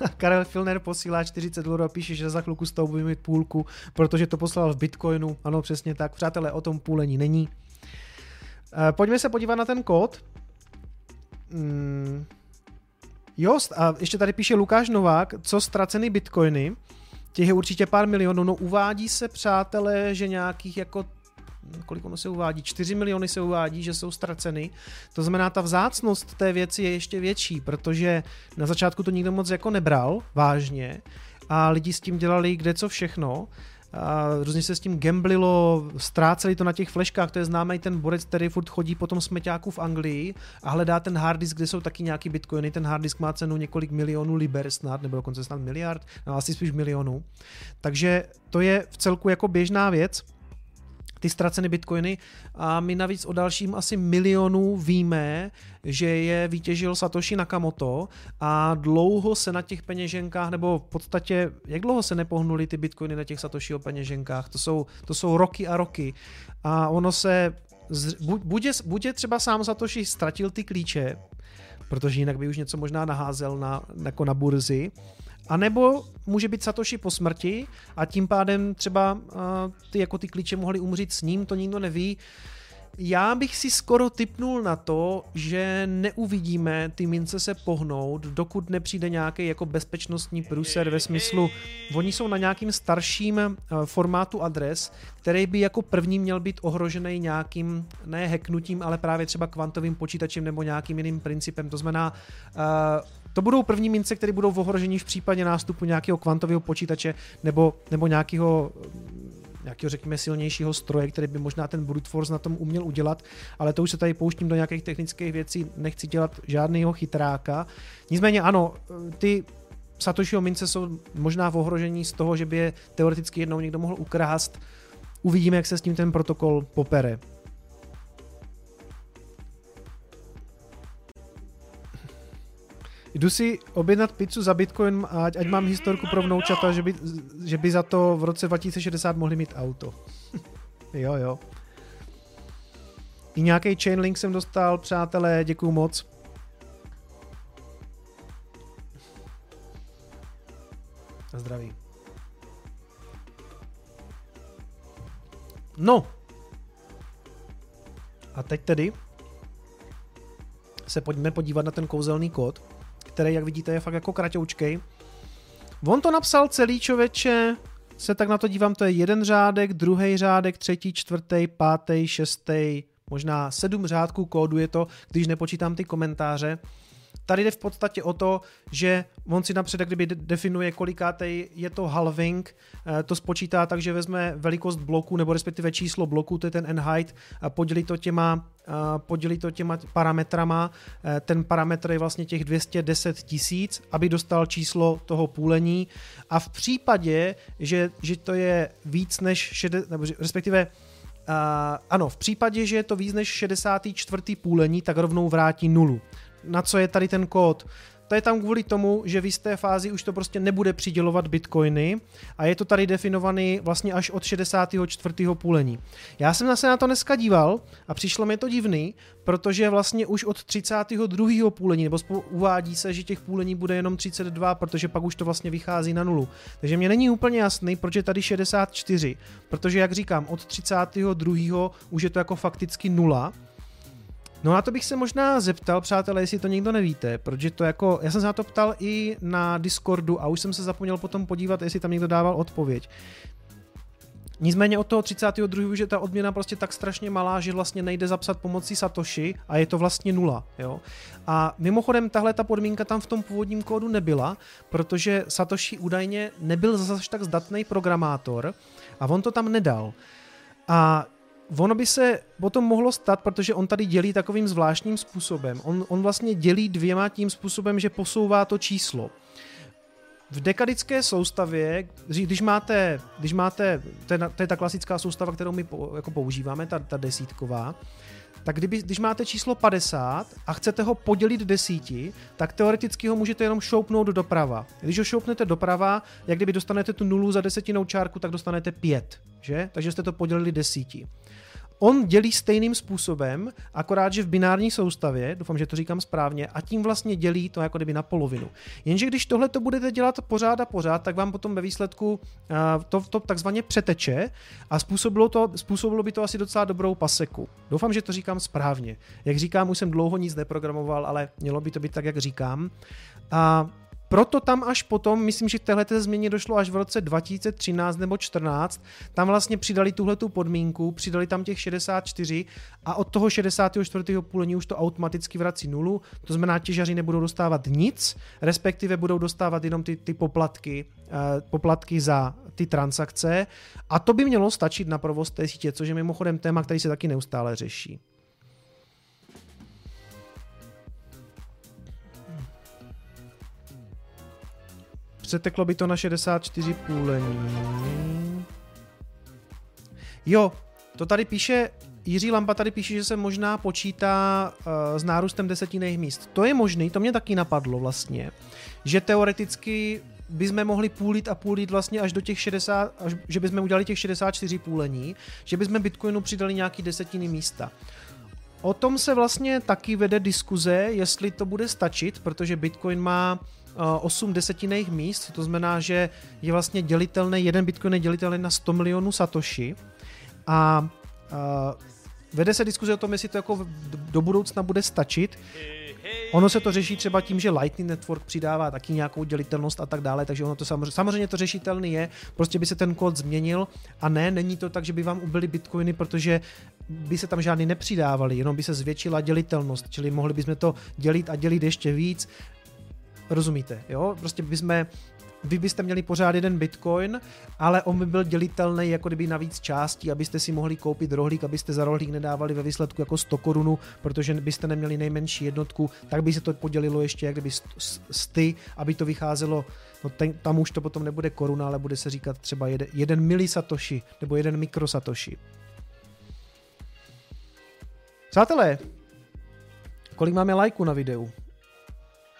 $40 a píše, že za chvilku z toho bude mít půlku, protože to poslal v Bitcoinu. Ano, přesně tak. Přátelé, o tom půlení není. Pojďme se podívat na ten kód. Jost, a ještě tady píše Lukáš Novák, co ztracený bitcoiny, těch je určitě pár milionů, no uvádí se, přátelé, že nějakých jako, kolik ono se uvádí, 4 miliony se uvádí, že jsou ztraceny, to znamená ta vzácnost té věci je ještě větší, protože na začátku to nikdo moc jako nebral, vážně, a lidi s tím dělali kde co všechno, a různě se s tím gamblilo, ztráceli to na těch fleškách, to je známý ten borec, který furt chodí po tom smeťáku v Anglii a hledá ten harddisk, kde jsou taky nějaký bitcoiny, ten harddisk má cenu několik milionů liber snad, nebo dokonce snad miliard, no asi spíš milionů, takže to je v celku jako běžná věc, ty ztracené bitcoiny, a my navíc o dalším asi milionu víme, že je vytěžil Satoshi Nakamoto a dlouho se na těch peněženkách, nebo v podstatě, jak dlouho se nepohnuly ty bitcoiny na těch Satoshiho peněženkách, to jsou roky a roky a ono se, buď je třeba sám Satoshi ztratil ty klíče, protože jinak by už něco možná naházel jako na burzy, a nebo může být Satoshi po smrti a tím pádem třeba ty klíče mohly umřít s ním, to nikdo neví. Já bych si skoro tipnul na to, že neuvidíme ty mince se pohnout, dokud nepřijde nějaký jako bezpečnostní průser ve smyslu, oni jsou na nějakým starším formátu adres, který by jako první měl být ohrožený nějakým, ne hacknutím, ale právě třeba kvantovým počítačem nebo nějakým jiným principem, to znamená to budou první mince, které budou ohroženi v případě nástupu nějakého kvantového počítače nebo nějakého nějakého, řekněme, silnějšího stroje, který by možná ten brute force na tom uměl udělat, ale to už se tady pouštím do nějakých technických věcí, nechci dělat žádného chytráka. Nicméně ano, ty Satoshiho mince jsou možná v ohrožení z toho, že by je teoreticky jednou někdo mohl ukrást. Uvidíme, jak se s tím ten protokol popere. Jdu si objednat pizzu za Bitcoin, ať mám historku pro vnoučata, že by za to v roce 2060 mohli mít auto. Jo, jo. I nějaký chainlink jsem dostal, přátelé, děkuju moc. A zdraví. No. A teď tedy se pojďme podívat na ten kouzelný kód, který, jak vidíte, je fakt jako kratoučkej. On to napsal celý, člověče, se tak na to dívám, to je jeden řádek, druhý řádek, třetí, čtvrtý, pátý, šestý, možná 7 řádků kódu je to, když nepočítám ty komentáře. Tady jde v podstatě o to, že on si napřed kdyby definuje, kolikátej je to halving, to spočítá tak, že vezme velikost bloku, nebo respektive číslo bloku, to je ten n-height, a podělí to těma parametrama. Ten parametr je vlastně těch 210 000, aby dostal číslo toho půlení. A v případě, že to je víc než v případě, že je to víc než 64. půlení, tak rovnou vrátí nulu. Na co je tady ten kód? To je tam kvůli tomu, že v jisté fázi už to prostě nebude přidělovat bitcoiny a je to tady definovaný vlastně až od 64. půlení. Já jsem zase na to dneska díval a přišlo mi to divný, protože vlastně už od 32. půlení, nebo uvádí se, že těch půlení bude jenom 32, protože pak už to vlastně vychází na nulu. Takže mě není úplně jasný, proč je tady 64, protože jak říkám, od 32. už je to jako fakticky nula. No na to bych se možná zeptal, přátelé, jestli to někdo nevíte, protože to jako, já jsem se na to ptal i na Discordu a už jsem se zapomněl potom podívat, jestli tam někdo dával odpověď. Nicméně od toho 32. už je ta odměna prostě tak strašně malá, že vlastně nejde zapsat pomocí Satoshi a je to vlastně nula. Jo? A mimochodem tahle ta podmínka tam v tom původním kódu nebyla, protože Satoshi údajně nebyl zase tak zdatný programátor a on to tam nedal. A ono by se potom mohlo stát, protože on tady dělí takovým zvláštním způsobem. On vlastně dělí dvěma tím způsobem, že posouvá to číslo. V dekadické soustavě, když máte to je ta klasická soustava, kterou my jako používáme, ta desítková, tak když máte číslo 50 a chcete ho podělit 10, tak teoreticky ho můžete jenom šoupnout doprava. Když ho šoupnete doprava, jak kdyby dostanete tu nulu za desetinou čárku, tak dostanete 5, že? Takže jste to podělili 10. On dělí stejným způsobem, akorát, že v binární soustavě, doufám, že to říkám správně, a tím vlastně dělí to jako kdyby na polovinu. Jenže když tohle to budete dělat pořád, tak vám potom ve výsledku to takzvaně přeteče a způsobilo by to asi docela dobrou paseku. Doufám, že to říkám správně. Jak říkám, už jsem dlouho nic neprogramoval, ale mělo by to být tak, jak říkám. A proto tam až potom, myslím, že k téhleté změně došlo až v roce 2013 nebo 2014, tam vlastně přidali tuhletu podmínku, přidali tam těch 64 a od toho 64. půlení už to automaticky vrací nulu, to znamená, těžaři nebudou dostávat nic, respektive budou dostávat jenom ty poplatky za ty transakce a to by mělo stačit na provoz té sítě, což je mimochodem téma, který se taky neustále řeší. Přeteklo by to na 64 půlení. Jo, to tady píše, Jiří Lampa tady píše, že se možná počítá s nárůstem desetinných míst. To je možný, to mě taky napadlo vlastně, že teoreticky bychom mohli půlit vlastně až do těch 60, že bychom udělali těch 64 půlení, že bychom Bitcoinu přidali nějaký desetiny místa. O tom se vlastně taky vede diskuze, jestli to bude stačit, protože Bitcoin má 8 desetinných míst, to znamená, že je vlastně dělitelný, jeden Bitcoin je dělitelný na 100 milionů Satoshi a vede se diskuze o tom, jestli to jako do budoucna bude stačit. Ono se to řeší třeba tím, že Lightning Network přidává taky nějakou dělitelnost a tak dále, takže ono to samozřejmě to řešitelný je, prostě by se ten kód změnil a není to tak, že by vám ubyly bitcoiny, protože by se tam žádný nepřidávaly, jenom by se zvětšila dělitelnost, čili mohli bychom to dělit a dělit ještě víc. Rozumíte, jo? Prostě bychom vy byste měli pořád jeden bitcoin, ale on by byl dělitelný jako kdyby na víc částí, abyste si mohli koupit rohlík, abyste za rohlík nedávali ve výsledku jako 100 korun, protože byste neměli nejmenší jednotku, tak by se to podělilo ještě jak kdyby sty, aby to vycházelo, no tam už to potom nebude koruna, ale bude se říkat třeba jeden milisatoshi nebo jeden mikrosatoshi. Přátelé, kolik máme lajků na videu?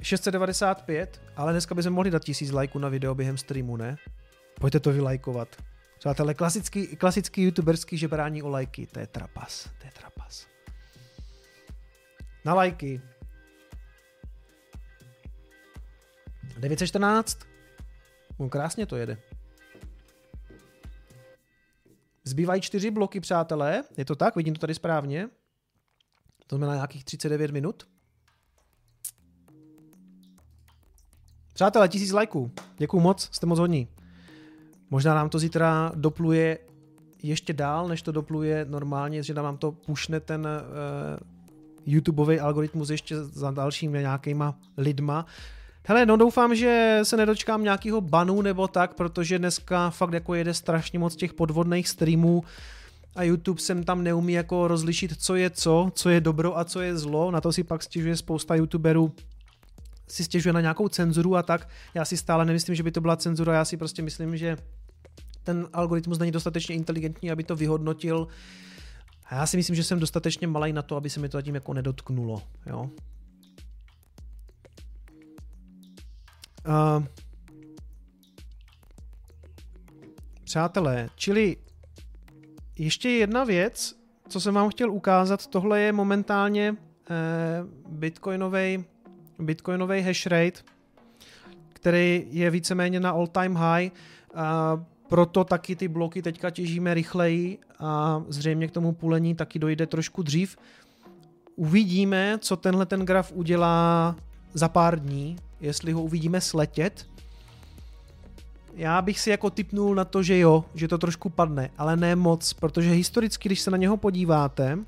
695, ale dneska bychom mohli dát 1000 lajků na video během streamu, ne? Pojďte to vylajkovat. Přátelé, klasický youtuberský žebrání o lajky, to je trapas, Na lajky. 914. Krásně to jede. Zbývají 4 bloky, přátelé, je to tak? Vidím to tady správně. To znamená nějakých 39 minut. Přátelé, 1000 lajků. Děkuju moc, jste moc hodní. Možná nám to zítra dopluje ještě dál, než to dopluje normálně, že nám to pušne ten YouTubeový algoritmus ještě za dalšími nějakýma lidma. Hele, no doufám, že se nedočkám nějakého banu nebo tak, protože dneska fakt jako jede strašně moc těch podvodných streamů a YouTube sem tam neumí jako rozlišit, co je dobro a co je zlo. Na to si pak stěžuje spousta YouTuberů, si stěžuje na nějakou cenzuru a tak. Já si stále nemyslím, že by to byla cenzura, já si prostě myslím, že ten algoritmus není dostatečně inteligentní, aby to vyhodnotil. A já si myslím, že jsem dostatečně malej na to, aby se mi to tím jako nedotknulo, jo. Přátelé, čili ještě jedna věc, co jsem vám chtěl ukázat, tohle je momentálně bitcoinový hash rate, který je víceméně na all time high, a proto taky ty bloky teďka těžíme rychleji a zřejmě k tomu půlení taky dojde trošku dřív. Uvidíme, co tenhle ten graf udělá za pár dní, jestli ho uvidíme sletět. Já bych si jako tipnul na to, že jo, že to trošku padne, ale ne moc, protože historicky, když se na něho podíváte,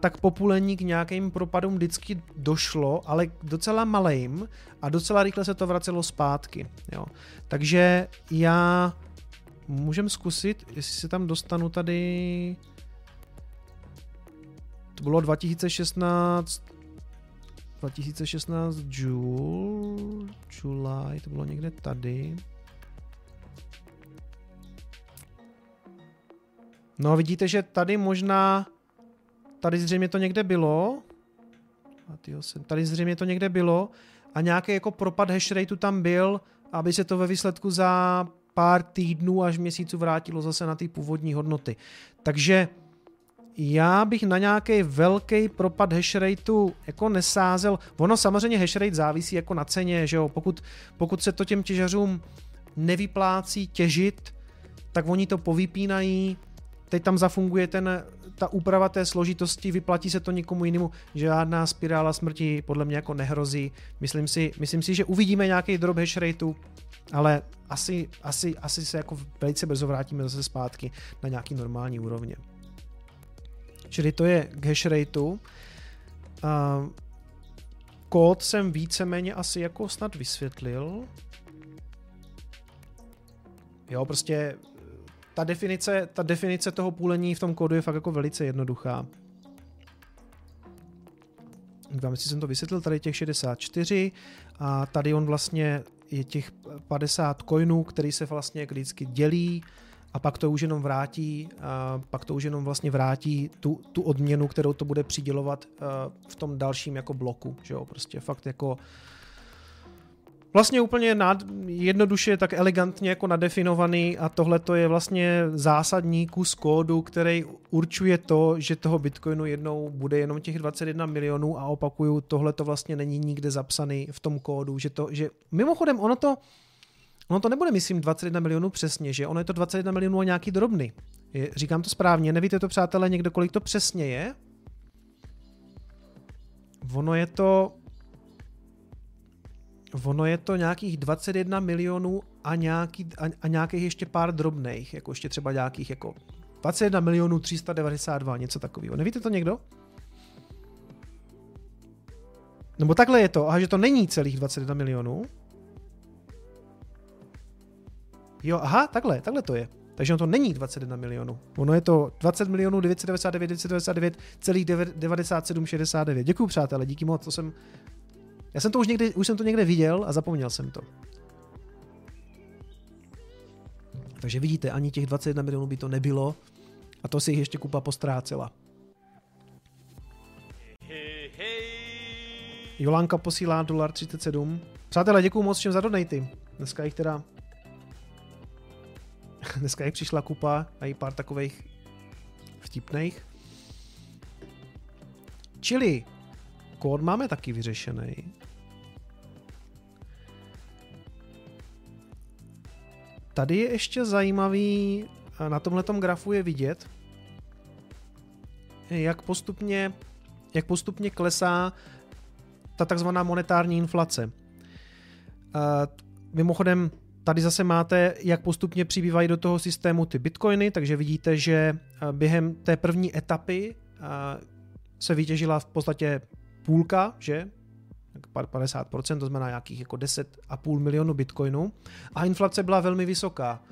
tak po půlení k nějakým propadům vždycky došlo, ale docela malým a docela rychle se to vracelo zpátky. Jo. Takže já můžem zkusit, jestli se tam dostanu tady, to bylo 2016 July, to bylo někde tady. No vidíte, že tady možná, tady zřejmě to někde bylo. Tady zřejmě to někde bylo a nějaký jako propad hashrate tam byl, aby se to ve výsledku za pár týdnů až měsíců vrátilo zase na ty původní hodnoty. Takže já bych na nějaký velký propad hashrate jako nesázel. Ono samozřejmě hashrate závisí jako na ceně, že jo? Pokud se to těm těžařům nevyplácí těžit, tak oni to povypínají. Teď tam zafunguje ta úprava té složitosti, vyplatí se to nikomu jinému, žádná spirála smrti podle mě jako nehrozí. Myslím si, že uvidíme nějaký drop hashrate, ale asi se jako velice brzo vrátíme zase zpátky na nějaký normální úrovně. Čili to je k hashrate. Kód jsem víceméně asi jako snad vysvětlil. Jo, prostě ta definice toho půlení v tom kódu je fakt jako velice jednoduchá. Dívám, jestli jsem to vysvětlil, tady těch 64 a tady on vlastně je těch 50 coinů, který se vlastně vždycky dělí a pak to už jenom vrátí tu odměnu, kterou to bude přidělovat v tom dalším jako bloku, že jo, prostě fakt jako vlastně úplně jednoduše tak elegantně jako nadefinovaný a tohle to je vlastně zásadní kus kódu, který určuje to, že toho bitcoinu jednou bude jenom těch 21 milionů a opakuju, tohle to vlastně není nikde zapsaný v tom kódu, že mimochodem ono to nebude, myslím, 21 milionů přesně, že ono je to 21 milionů a nějaký drobný. Říkám to správně, nevíte to, přátelé, někdo, kolik to přesně je? Ono je to nějakých 21 milionů a nějakých ještě pár drobných, jako ještě třeba nějakých jako 21 milionů 392, něco takového. Nevíte to někdo? Nebo takhle je to, aha, že to není celých 21 milionů. Jo, aha, takhle to je. Takže on to není 21 milionů. Ono je to 20 milionů 999,9769. Děkuju, přátelé, díky moc, to jsem... Já jsem to už někde viděl a zapomněl jsem to. Takže vidíte, ani těch 21 milionů by to nebylo a to si jich ještě kupa postrácela. Jolánka posílá $37. Přátelé, děkuju moc všem za donaty. Dneska jich přišla kupa a i pár takových vtipných. Čili kód máme taky vyřešený. Tady je ještě zajímavý, na tomhletom grafu je vidět, jak postupně klesá ta takzvaná monetární inflace. Mimochodem, tady zase máte, jak postupně přibývají do toho systému ty bitcoiny, takže vidíte, že během té první etapy se vytěžila v podstatě půlka, že? 50%, to znamená nějakých jako 10,5 milionu bitcoinů. A inflace byla velmi vysoká,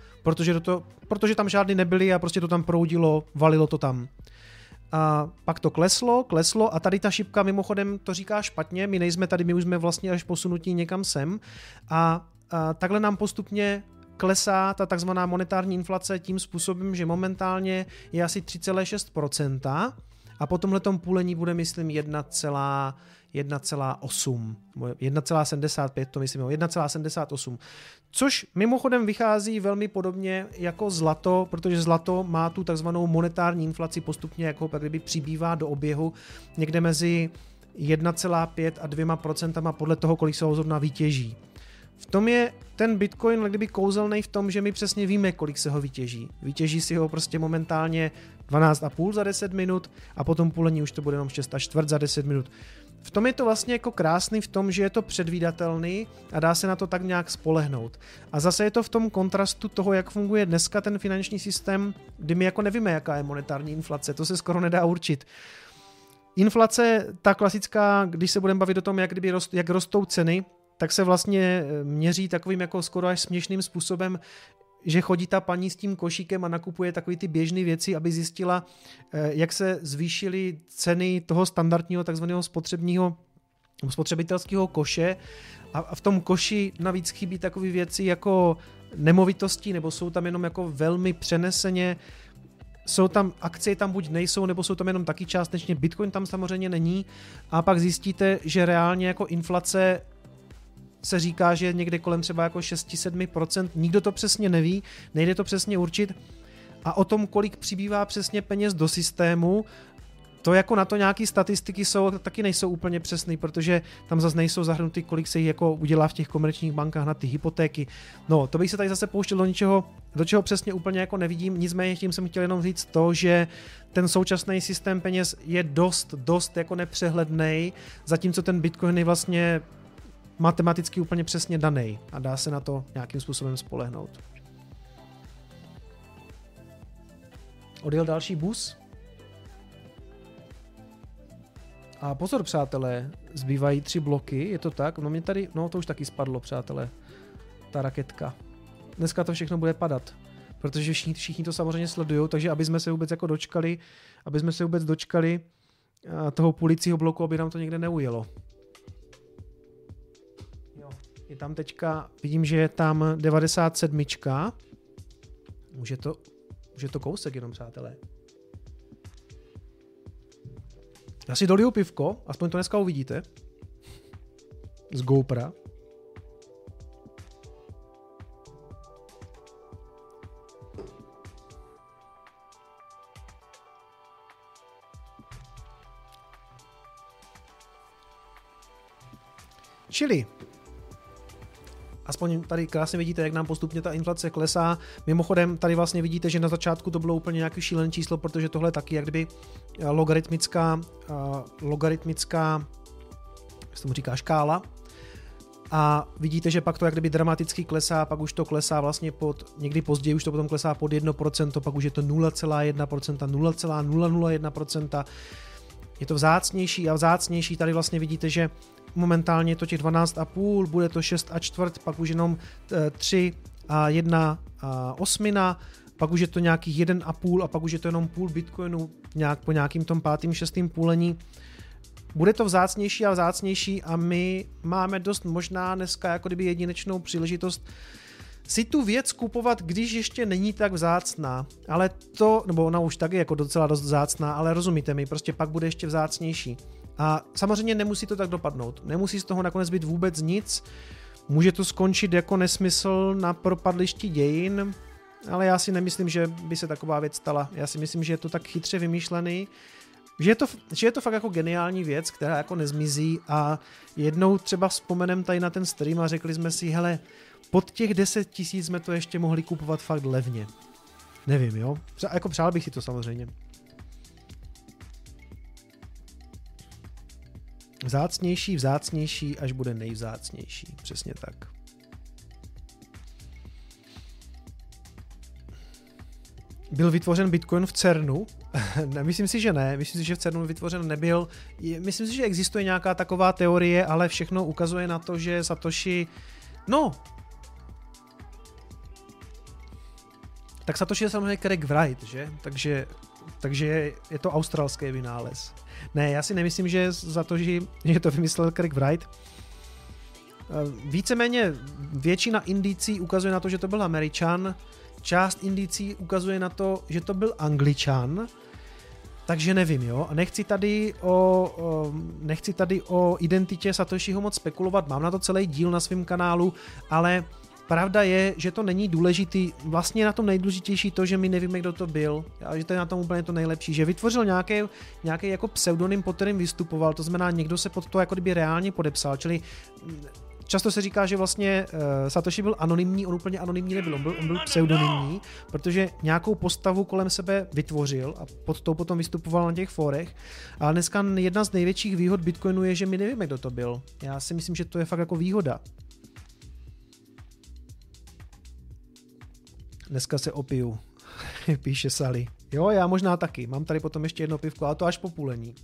protože tam žádný nebyly a prostě to tam proudilo, valilo to tam. A pak to kleslo a tady ta šipka mimochodem to říká špatně, my nejsme tady, my už jsme vlastně až posunutí někam sem a takhle nám postupně klesá ta takzvaná monetární inflace tím způsobem, že momentálně je asi 3,6% a po tomhletom půlení bude myslím 1,8, 1,75 to myslím, 1,78, což mimochodem vychází velmi podobně jako zlato, protože zlato má tu takzvanou monetární inflaci postupně, jako kdyby přibývá do oběhu někde mezi 1,5 a 2% podle toho, kolik se ho zrovna vytěží. V tom je ten Bitcoin kdyby kouzelný v tom, že my přesně víme, kolik se ho vytěží. Vytěží si ho prostě momentálně 12,5 za 10 minut a potom půlení už to bude jenom 6,25 za 10 minut. V tom je to vlastně jako krásný v tom, že je to předvídatelný a dá se na to tak nějak spolehnout. A zase je to v tom kontrastu toho, jak funguje dneska ten finanční systém, kdy my jako nevíme, jaká je monetární inflace, to se skoro nedá určit. Inflace, ta klasická, když se budeme bavit o tom, jak rostou ceny, tak se vlastně měří takovým jako skoro až směšným způsobem, že chodí ta paní s tím košíkem a nakupuje takový ty běžné věci, aby zjistila, jak se zvýšily ceny toho standardního takzvaného spotřebitelského koše a v tom koši navíc chybí takové věci jako nemovitosti, nebo jsou tam jenom jako velmi přeneseně, jsou tam akcie tam buď nejsou, nebo jsou tam jenom taky částečně, Bitcoin tam samozřejmě není a pak zjistíte, že reálně jako inflace se říká, že je někde kolem třeba jako 6-7%, nikdo to přesně neví, nejde to přesně určit a o tom, kolik přibývá přesně peněz do systému, to jako na to nějaký statistiky jsou, taky nejsou úplně přesný, protože tam zase nejsou zahrnuty, kolik se jich jako udělá v těch komerčních bankách na ty hypotéky. No, to bych se tady zase pouštěl do něčeho, do čeho přesně úplně jako nevidím, nicméně tím jsem chtěl jenom říct to, že ten současný systém peněz je dost jako nepřehlednej, zatímco ten Bitcoin je vlastně matematicky úplně přesně daný a dá se na to nějakým způsobem spolehnout. Odjel další bus. A pozor, přátelé, zbývají 3 bloky, je to tak? No mě tady, no to už taky spadlo, přátelé, ta raketka. Dneska to všechno bude padat, protože všichni to samozřejmě sledují, takže aby jsme se vůbec dočkali toho půlicího bloku, aby nám to někde neujelo. Je tam teďka, vidím, že je tam 97. Už je to kousek jenom, přátelé. Já si doliju pivko, aspoň to dneska uvidíte. Z GoPra. Čili aspoň tady krásně vidíte, jak nám postupně ta inflace klesá. Mimochodem, tady vlastně vidíte, že na začátku to bylo úplně nějaké šílené číslo, protože tohle taky jak kdyby logaritmická, jak se tomu říká, škála. A vidíte, že pak to jak kdyby dramaticky klesá, pak už to klesá vlastně někdy později už to potom klesá pod 1%, pak už je to 0,1%, 0,001%. Je to vzácnější a vzácnější. Tady vlastně vidíte, že momentálně je to těch 12,5, bude to 6,25, pak už jenom 3 a jedna osmina, pak už je to nějakých 1,5 a pak už je to jenom půl bitcoinu nějak po nějakým tom pátým, šestým půlení. Bude to vzácnější a vzácnější a my máme dost možná dneska jako kdyby jedinečnou příležitost si tu věc kupovat, když ještě není tak vzácná, ale to, nebo ona už tak je jako docela dost vzácná, ale rozumíte mi, prostě pak bude ještě vzácnější. A samozřejmě nemusí to tak dopadnout, nemusí z toho nakonec být vůbec nic, může to skončit jako nesmysl na propadlišti dějin, ale já si nemyslím, že by se taková věc stala, já si myslím, že je to tak chytře vymýšlený, že je to fakt jako geniální věc, která jako nezmizí a jednou třeba vzpomenem tady na ten stream a řekli jsme si, hele, pod těch 10 000 jsme to ještě mohli kupovat fakt levně. Nevím, jo? Jako přál bych si to samozřejmě. Vzácnější, vzácnější, až bude nejvzácnější. Přesně tak. Byl vytvořen Bitcoin v CERNu? Myslím si, že ne. Myslím si, že v CERNu vytvořen nebyl. Myslím si, že existuje nějaká taková teorie, ale všechno ukazuje na to, že Satoshi... No... Tak Satoshi je samozřejmě Craig Wright, že? Takže je to australský vynález. Ne, já si nemyslím, že že to vymyslel Craig Wright. Víceméně většina indicí ukazuje na to, že to byl Američan, část indicí ukazuje na to, že to byl Angličan, takže nevím, jo. Nechci tady o identitě Satoshiho moc spekulovat, mám na to celý díl na svém kanálu, ale pravda je, že to není důležitý, vlastně na tom nejdůležitější to, že my nevíme, kdo to byl, a že to je na tom úplně to nejlepší, že vytvořil nějaký jako pseudonym, pod kterým vystupoval, to znamená, někdo se pod to jako kdyby reálně podepsal, čili často se říká, že vlastně Satoshi byl anonymní, on úplně anonymní nebyl, on byl pseudonymní, protože nějakou postavu kolem sebe vytvořil a pod tou potom vystupoval na těch fórech. A dneska jedna z největších výhod Bitcoinu je, že my nevíme, kdo to byl. Já si myslím, že to je fakt jako výhoda. Dneska se opiju, píše Sally. Jo, já možná taky, mám tady potom ještě jedno pivko, a to až po půlení.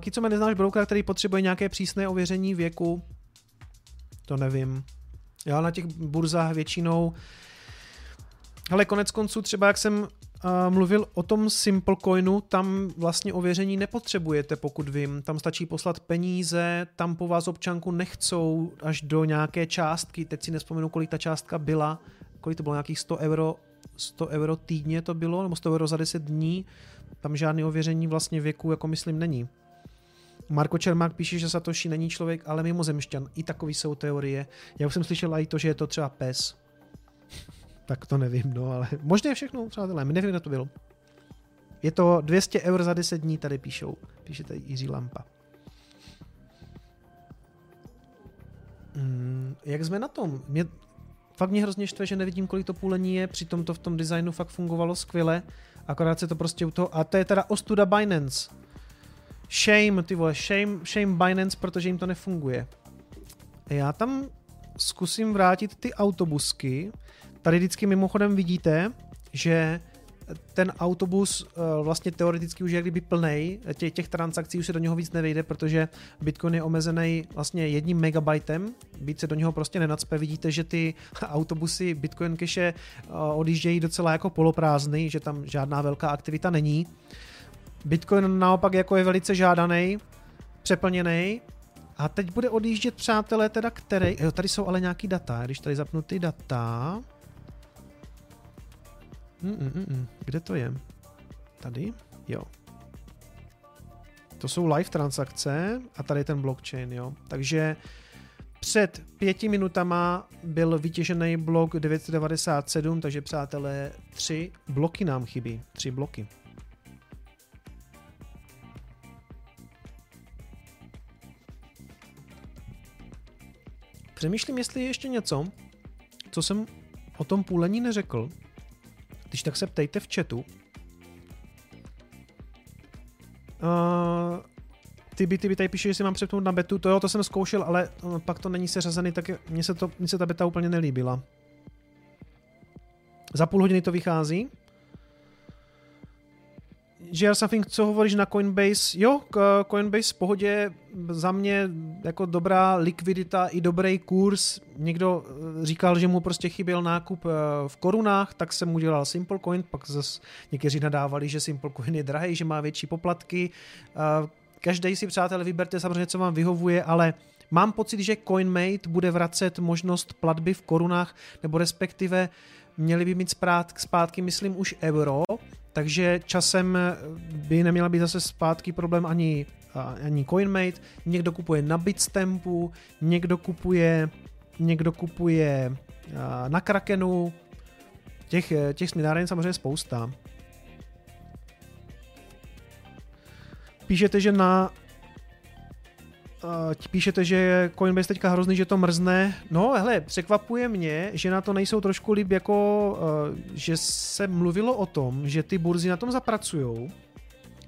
Kicome, neznáš broukera, který potřebuje nějaké přísné ověření věku? To nevím. Já na těch burzách většinou... Ale konec konců třeba, jak jsem mluvil o tom Simplecoinu, tam vlastně ověření nepotřebujete, pokud vím. Tam stačí poslat peníze, tam po vás občanku nechcou až do nějaké částky. Teď si nespomenu, kolik ta částka byla. Kolik to bylo? Nějakých 100 euro týdně to bylo? Nebo 100 euro za 10 dní? Tam žádné ověření vlastně věku, jako myslím, není. Marko Čermák píše, že Satoshi není člověk, ale mimozemšťan. I takový jsou teorie. Já už jsem slyšel i to, že je to třeba pes. Tak to nevím, no, ale možná je všechno, přátelé, nevím, kdo to byl. Je to 200 eur za 10 dní, tady píše tady Jiří Lampa. Jak jsme na tom? Fakt mě hrozně štve, že nevidím, kolik to půlení je, přitom to v tom designu fakt fungovalo skvěle, akorát se to prostě u toho, a to je teda ostuda Binance. Shame, ty vole, shame Binance, protože jim to nefunguje. Já tam zkusím vrátit ty autobusky. Tady vždycky mimochodem vidíte, že ten autobus vlastně teoreticky už je kdyby plnej, těch transakcí už se do něho víc nevejde, protože Bitcoin je omezený vlastně 1 megabajtem, víc se do něho prostě nenacpe, vidíte, že ty autobusy Bitcoin cache odjíždějí docela jako poloprázdný, že tam žádná velká aktivita není. Bitcoin naopak jako je velice žádaný, přeplněný a teď bude odjíždět, přátelé, teda který, jo, tady jsou ale nějaký data, když tady zapnu ty data... Kde to je? Tady? Jo. To jsou live transakce a tady je ten blockchain, jo. Takže před 5 minutama byl vytěžený blok 997, takže přátelé 3 bloky nám chybí. 3 bloky. Přemýšlím, jestli je ještě něco, co jsem o tom půlení neřekl. Když tak se ptejte v chatu. Ty by tady píše, že si mám přepnout na betu. To jo, to jsem zkoušel, ale pak to není seřazený, tak mně se ta beta úplně nelíbila. Za půl hodiny to vychází. JR Something, co hovoříš na Coinbase? Jo, Coinbase v pohodě, za mě jako dobrá likvidita i dobrý kurz. Někdo říkal, že mu prostě chyběl nákup v korunách, tak jsem udělal Simplecoin, pak zase někteří nadávali, že Simplecoin je drahý, že má větší poplatky. Každý si, přátelé, vyberte samozřejmě, co vám vyhovuje, ale mám pocit, že CoinMate bude vracet možnost platby v korunách, nebo respektive měli by mít zpátky, myslím, už euro, takže časem by neměla být zase zpátky problém ani CoinMate. Někdo kupuje na Bitstampu, někdo kupuje na Krakenu, těch směnáren samozřejmě spousta. Píšete, že je Coinbase teďka hrozný, že to mrzne. No, hele, překvapuje mě, že na to nejsou trošku líp, jako že se mluvilo o tom, že ty burzy na tom zapracujou,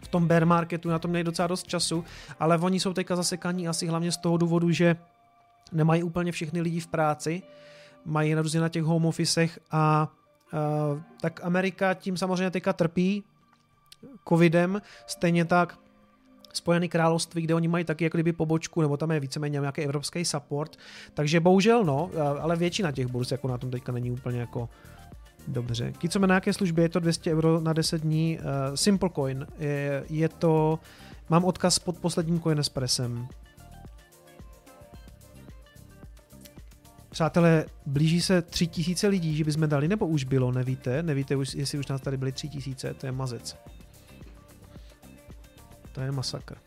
v tom bear marketu na tom měli docela dost času, ale oni jsou teďka zasekaní asi hlavně z toho důvodu, že nemají úplně všechny lidi v práci, mají různě na těch home officech a tak Amerika tím samozřejmě teďka trpí covidem, stejně tak Spojené království, kde oni mají taky jako kdyby pobočku, nebo tam je víceméně nějaký evropský support, takže bohužel no, ale většina těch burz jako na tom teďka není úplně jako dobře. Co má na jaké službě, je to 200 euro na 10 dní, Simplecoin, je to, mám odkaz pod posledním Coinespressem. Přátelé, blíží se 3000 lidí, že bychom dali, nebo už bylo, nevíte, jestli už nás tady byli 3000, to je mazec. To je masakr.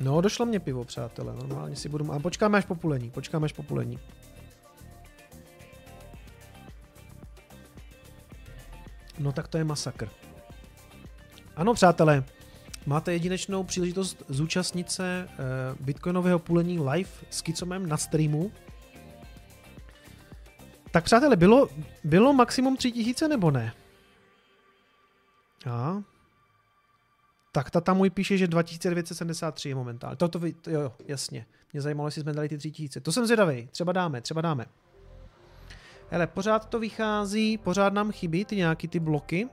No, došlo mě pivo, přátelé. Normálně si budu... A počkáme až populení. No tak to je masakr. Ano, přátelé. Máte jedinečnou příležitost zúčastnit se bitcoinového půlení live s Kicomem na streamu. Tak, přátelé, bylo maximum 3000 nebo ne? A. Tak tata můj píše, že 2973 je momentálně. Jo, jasně. Mě zajímalo, jestli jsme dali ty 3000. To jsem zvědavý. Třeba dáme. Hele, pořád to vychází, pořád nám chybí nějaký ty bloky.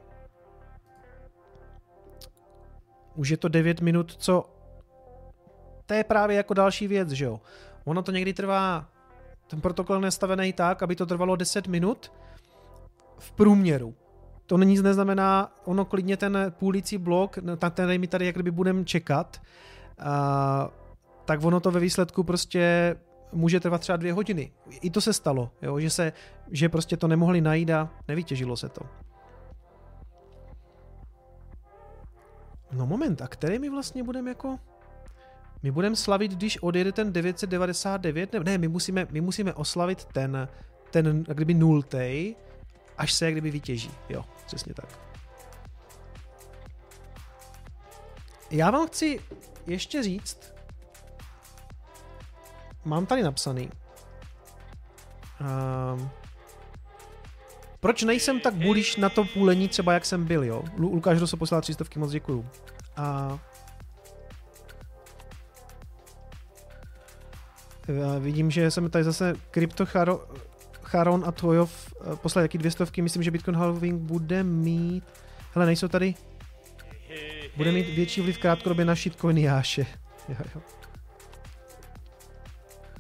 Už je to 9 minut, co... To je právě jako další věc, že jo. Ono to někdy trvá... Ten protokol nastavený tak, aby to trvalo 10 minut v průměru. To nic neznamená, ono klidně ten půlící blok, na který my tady jak kdyby budeme čekat, tak ono to ve výsledku prostě může trvat třeba 2 hodiny. I to se stalo, jo? Že prostě to nemohli najít a nevytěžilo se to. No moment, a který my vlastně budeme jako... My budeme slavit, když odjede ten 999, ne, my musíme oslavit ten jak kdyby 0. až se jak kdyby vytěží. Jo, přesně tak. Já vám chci ještě říct, mám tady napsaný, proč nejsem tak bullish na to půlení třeba, jak jsem byl, jo. Lukáš Roso poslal 300, moc děkuju. Já vidím, že jsem tady zase kryptocharo... Charon a Tojov poslali taky 200, myslím, že Bitcoin halving bude mít, hele, nejsou tady, bude mít větší vliv krátkodobě na shitcoiniáše. Jo.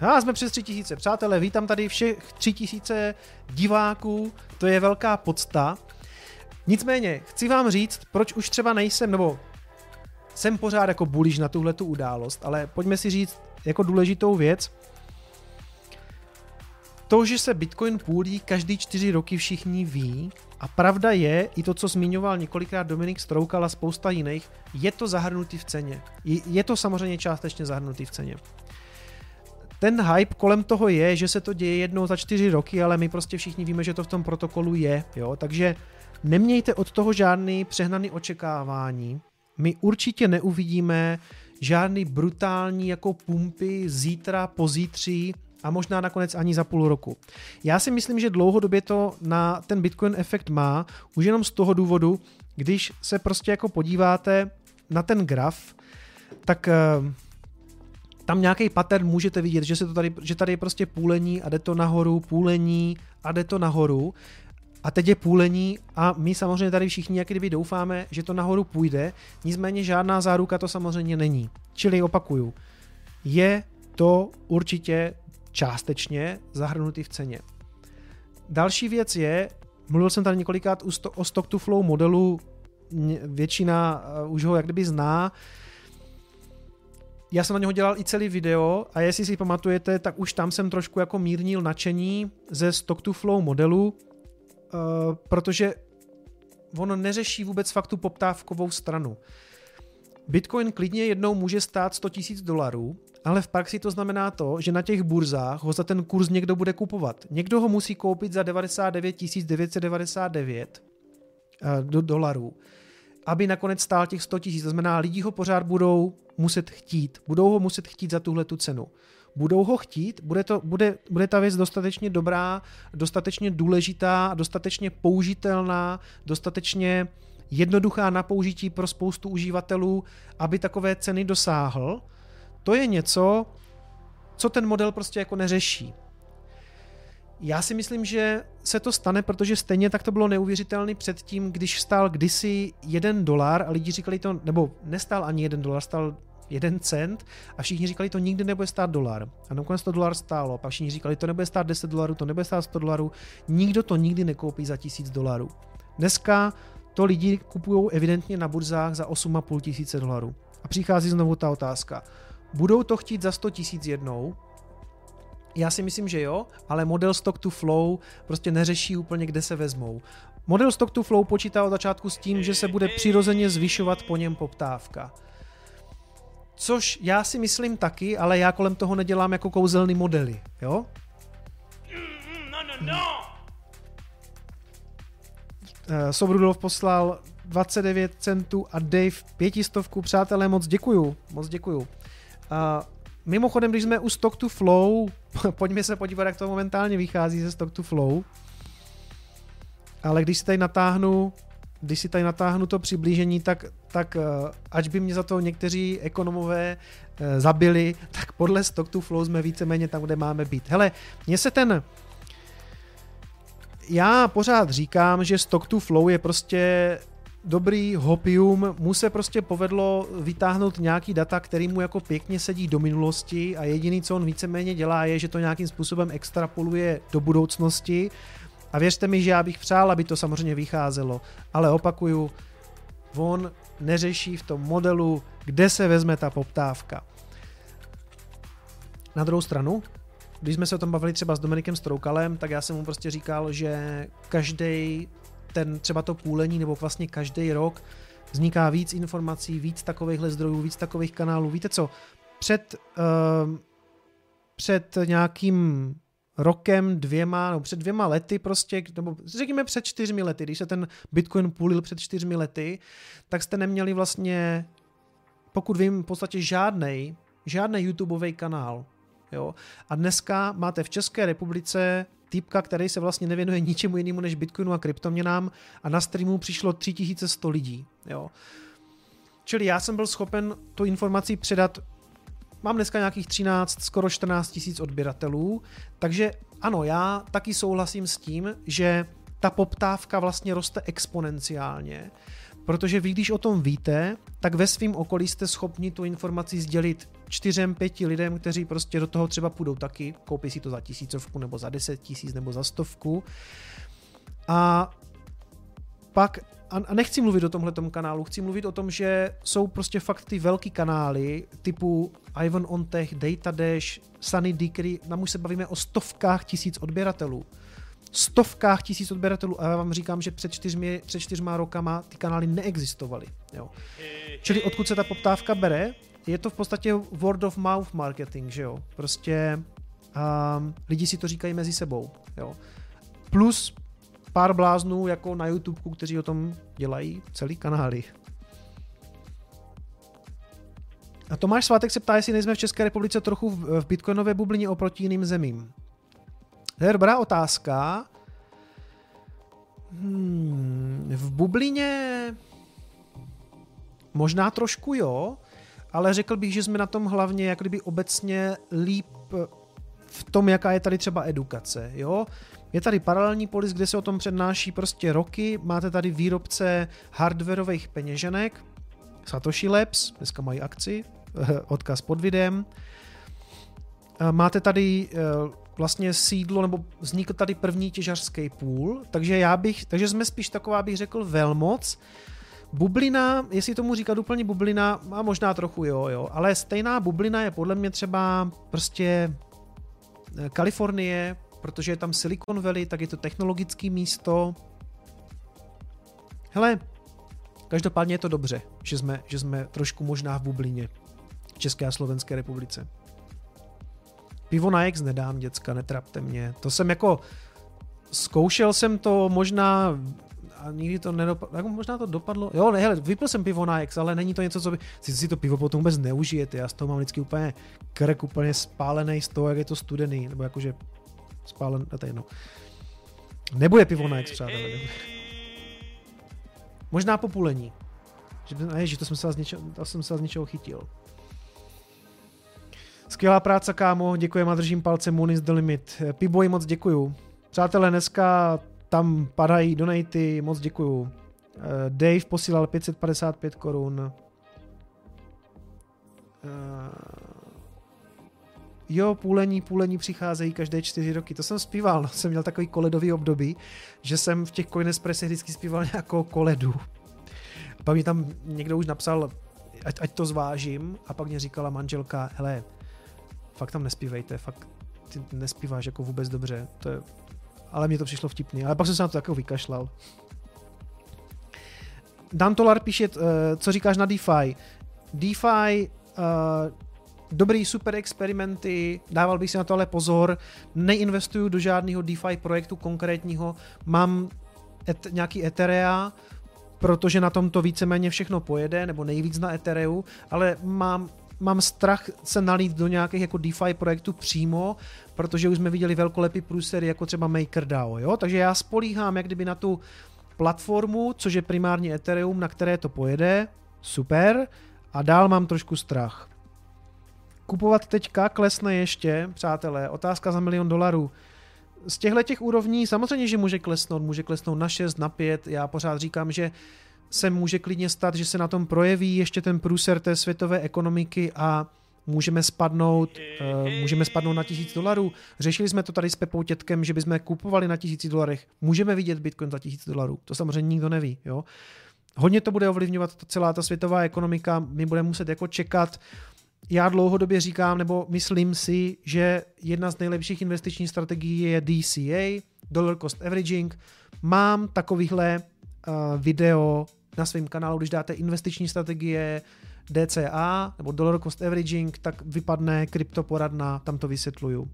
A jsme přes 3000, přátelé, vítám tady všech 3000 diváků, to je velká pocta. Nicméně, chci vám říct, proč už třeba nejsem, nebo jsem pořád jako bullish na tuhletu událost, ale pojďme si říct jako důležitou věc. To, že se Bitcoin půlí každý 4 roky, všichni ví, a pravda je, i to, co zmiňoval několikrát Dominik Stroukal a spousta jiných, je to zahrnutý v ceně. Je to samozřejmě částečně zahrnutý v ceně. Ten hype kolem toho je, že se to děje jednou za 4 roky, ale my prostě všichni víme, že to v tom protokolu je, jo? Takže nemějte od toho žádný přehnaný očekávání. My určitě neuvidíme žádný brutální jako pumpy zítra, pozítří, a možná nakonec ani za půl roku. Já si myslím, že dlouhodobě to na ten Bitcoin efekt má, už jenom z toho důvodu, když se prostě jako podíváte na ten graf, tak tam nějaký pattern můžete vidět, že tady je prostě půlení a jde to nahoru, půlení a jde to nahoru. A teď je půlení a my samozřejmě tady všichni jak kdyby doufáme, že to nahoru půjde, nicméně žádná záruka to samozřejmě není. Čili opakuju, je to určitě částečně zahrnutý v ceně. Další věc je, mluvil jsem tady několikrát o stock to flow modelu, většina už ho jak kdyby zná. Já jsem na něho dělal i celý video a jestli si pamatujete, tak už tam jsem trošku jako mírnil nadšení ze stock to flow modelu, protože ono neřeší vůbec fakt tu poptávkovou stranu. Bitcoin klidně jednou může stát $100 000, ale v praxi to znamená to, že na těch burzách ho za ten kurz někdo bude kupovat. Někdo ho musí koupit za 99 999 dolarů, aby nakonec stál těch 100 000. To znamená, lidi ho pořád budou muset chtít. Budou ho muset chtít za tuhle tu cenu. Budou ho chtít, bude ta věc dostatečně dobrá, dostatečně důležitá, dostatečně použitelná, dostatečně jednoduchá na použití pro spoustu uživatelů, aby takové ceny dosáhl. To je něco, co ten model prostě jako neřeší. Já si myslím, že se to stane, protože stejně tak to bylo neuvěřitelné předtím, když stál kdysi $1 a lidi říkali to, nebo nestál ani $1, stál 1 cent a všichni říkali, to nikdy nebude stát $1. A nakonec to $1 stálo. A všichni říkali, to nebude stát $10, to nebude stát $100. Nikdo to nikdy nekoupí za $1000. Dneska to lidi kupují evidentně na burzách za $8 500. A přichází znovu ta otázka. Budou to chtít za 100 tisíc jednou? Já si myslím, že jo, ale model stock to flow prostě neřeší úplně, kde se vezmou. Model stock to flow počítá od začátku s tím, že se bude přirozeně zvyšovat po něm poptávka. Což já si myslím taky, ale já kolem toho nedělám jako kouzelný modely, jo? Sobrudov poslal 29 centů a Dave 500, přátelé, moc děkuju. Mimochodem, když jsme u stock to flow, pojďme se podívat, jak to momentálně vychází ze stock to flow, ale když si tady natáhnu to přiblížení, tak ač by mě za to někteří ekonomové zabili, tak podle stock to flow jsme víceméně tam, kde máme být. Hele, já pořád říkám, že stock to flow je prostě dobrý hopium, mu se prostě povedlo vytáhnout nějaký data, který mu jako pěkně sedí do minulosti a jediný, co on víceméně dělá, je, že to nějakým způsobem extrapoluje do budoucnosti. A věřte mi, že já bych přál, aby to samozřejmě vycházelo, ale opakuju, on neřeší v tom modelu, kde se vezme ta poptávka. Na druhou stranu, když jsme se o tom bavili třeba s Dominikem Stroukalem, tak já jsem mu prostě říkal, že každý ten třeba to půlení, nebo vlastně každý rok vzniká víc informací, víc takovýchhle zdrojů, víc takových kanálů. Víte co, před nějakým rokem, před dvěma lety prostě, nebo řekněme před 4 lety, když se ten Bitcoin půlil před 4 lety, tak jste neměli vlastně, pokud vím, v podstatě žádnej YouTubeový kanál. Jo? A dneska máte v České republice typka, který se vlastně nevěnuje ničemu jinému než Bitcoinu a kryptoměnám a na streamu přišlo 3100 lidí. Jo? Čili já jsem byl schopen tu informaci předat, mám dneska nějakých 13, skoro 14 tisíc odběratelů, takže ano, já taky souhlasím s tím, že ta poptávka vlastně roste exponenciálně, protože vy, když o tom víte, tak ve svém okolí jste schopni tu informaci sdělit 4-5 lidem, kteří prostě do toho třeba půjdou taky, koupí si to za 1000 nebo za 10 000 nebo za 100. A pak, a nechci mluvit o tomhletom kanálu, chci mluvit o tom, že jsou prostě fakt ty velký kanály typu Ivan on Tech, Datadash, Sunny Decree, tam už se bavíme o 100 000 odběratelů. 100 000 odběratelů a já vám říkám, že před čtyřma rokama ty kanály neexistovaly. Jo. Čili odkud se ta poptávka bere? Je to v podstatě word of mouth marketing, že jo? Prostě lidi si to říkají mezi sebou. Jo. Plus pár bláznů jako na YouTubeku, kteří o tom dělají celý kanály. A Tomáš Svátek se ptá, jestli nejsme v České republice trochu v bitcoinové bublině oproti jiným zemím. To je dobrá otázka. V bublině možná trošku jo, ale řekl bych, že jsme na tom hlavně jak kdyby obecně líp v tom, jaká je tady třeba edukace. Jo? Je tady paralelní polis, kde se o tom přednáší prostě roky, máte tady výrobce hardwarových peněženek, Satoshi Labs, dneska mají akci, odkaz pod videem. Máte tady vlastně sídlo, nebo vznikl tady první těžařský půl, takže jsme spíš taková, bych řekl, velmoc. Bublina, jestli tomu říkat úplně bublina, a možná trochu jo, ale stejná bublina je podle mě třeba prostě Kalifornie, protože je tam Silicon Valley, tak je to technologické místo. Hele, každopádně je to dobře, že jsme trošku možná v bublině České a Slovenské republice. Pivo na X nedám, děcka, netrapte mě. To jsem jako, zkoušel jsem to možná a nikdy to nedopadlo, jako možná to dopadlo. Jo, ne, hele, vypil jsem pivo na X, ale není to něco, co by, si to pivo potom vůbec neužijete, já z toho mám vždycky úplně krk, úplně spálený z toho, jak je to studený, nebo jakože spálen, a to je jedno. Nebude pivo na X, přátelé. Možná populení. Ježi, to jsem se z něčeho chytil. Skvělá práce, kámo, děkujem a držím palce, Moon is the limit. Piboji, moc děkuju. Přátelé, dneska tam padají donaty, moc děkuju. Dave posílal 555 korun. Jo, půlení přicházejí každé 4 roky. To jsem zpíval, no, jsem měl takový koledový období, že jsem v těch Coinespressech vždycky zpíval nějakou koledu. Pak mi tam někdo už napsal, ať to zvážím, a pak mě říkala manželka, hele, fakt tam nespívejte, fakt ty nespíváš jako vůbec dobře, to je... ale mně to přišlo vtipně, ale pak jsem se na to takový vykašlal. Dan Tolar píše, co říkáš na DeFi. DeFi, dobrý, super experimenty, dával bych si na to ale pozor, neinvestuju do žádného DeFi projektu konkrétního, mám nějaký Etherea, protože na tom to víceméně všechno pojede, nebo nejvíc na Ethereu, ale mám strach se nalít do nějakých jako DeFi projektů přímo, protože už jsme viděli velkolepý průsery jako třeba MakerDAO, jo? Takže já spolíhám jak kdyby na tu platformu, což je primárně Ethereum, na které to pojede, super, a dál mám trošku strach. Kupovat teďka klesne ještě, přátelé, otázka za $1 000 000. Z těchto úrovní samozřejmě, že může klesnout na 6, na 5, já pořád říkám, že se může klidně stát, že se na tom projeví ještě ten průser té světové ekonomiky a můžeme spadnout na $1000. Řešili jsme to tady s Pepou Tětkem, že bychom kupovali na $1000. Můžeme vidět Bitcoin za $1000. To samozřejmě nikdo neví. Jo? Hodně to bude ovlivňovat celá ta světová ekonomika. My budeme muset jako čekat. Já dlouhodobě říkám, nebo myslím si, že jedna z nejlepších investičních strategií je DCA, Dollar Cost Averaging. Mám takovýchhle video na svém kanálu, když dáte investiční strategie DCA nebo Dollar Cost Averaging, tak vypadne kryptoporadna, tam to vysvětluju.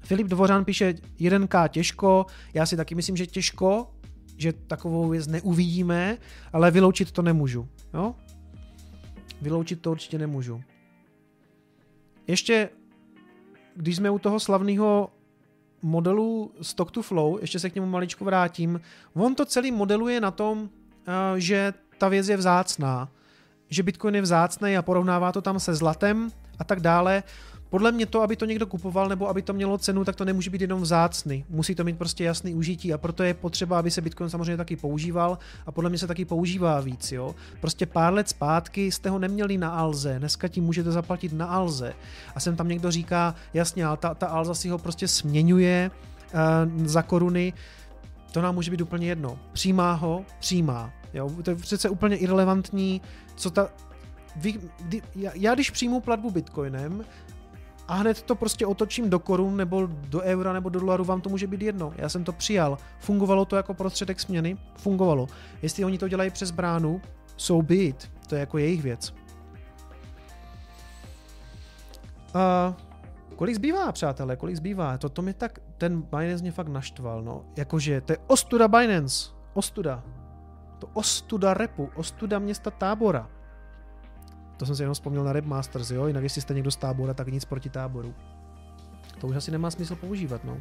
Filip Dvořan píše 1K těžko, já si taky myslím, že těžko, že takovou věc neuvidíme, ale vyloučit to nemůžu. Jo? Vyloučit to určitě nemůžu. Ještě, když jsme u toho slavného modelu Stock to Flow, ještě se k němu maličku vrátím, on to celý modeluje na tom, že ta věc je vzácná, že Bitcoin je vzácný a porovnává to tam se zlatem a tak dále. Podle mě to, aby to někdo kupoval nebo aby to mělo cenu, tak to nemůže být jenom vzácný. Musí to mít prostě jasný užití a proto je potřeba, aby se Bitcoin samozřejmě taky používal a podle mě se taky používá víc. Jo? Prostě pár let zpátky jste ho neměli na Alze, dneska tím můžete zaplatit na Alze. A sem tam někdo říká, jasně, ale ta Alza si ho prostě směňuje za koruny, to nám může být úplně jedno. Přijímá ho, přijímá. Jo? To je přece úplně irelevantní, co ta... Já když přijmu platbu Bitcoinem, a hned to prostě otočím do korun, nebo do eura, nebo do dolaru, vám to může být jedno. Já jsem to přijal. Fungovalo to jako prostředek směny? Fungovalo. Jestli oni to dělají přes bránu, so be it. To je jako jejich věc. Kolik zbývá, přátelé? Kolik zbývá? To mě tak, ten Binance mě fakt naštval, no. Jakože, to je ostuda Binance. Ostuda. To ostuda repu. Ostuda města Tábora. To jsem si jenom vzpomněl na Rap Masters, jo? Jinak jestli jste někdo z Tábora, tak nic proti Táboru. To už asi nemá smysl používat, no.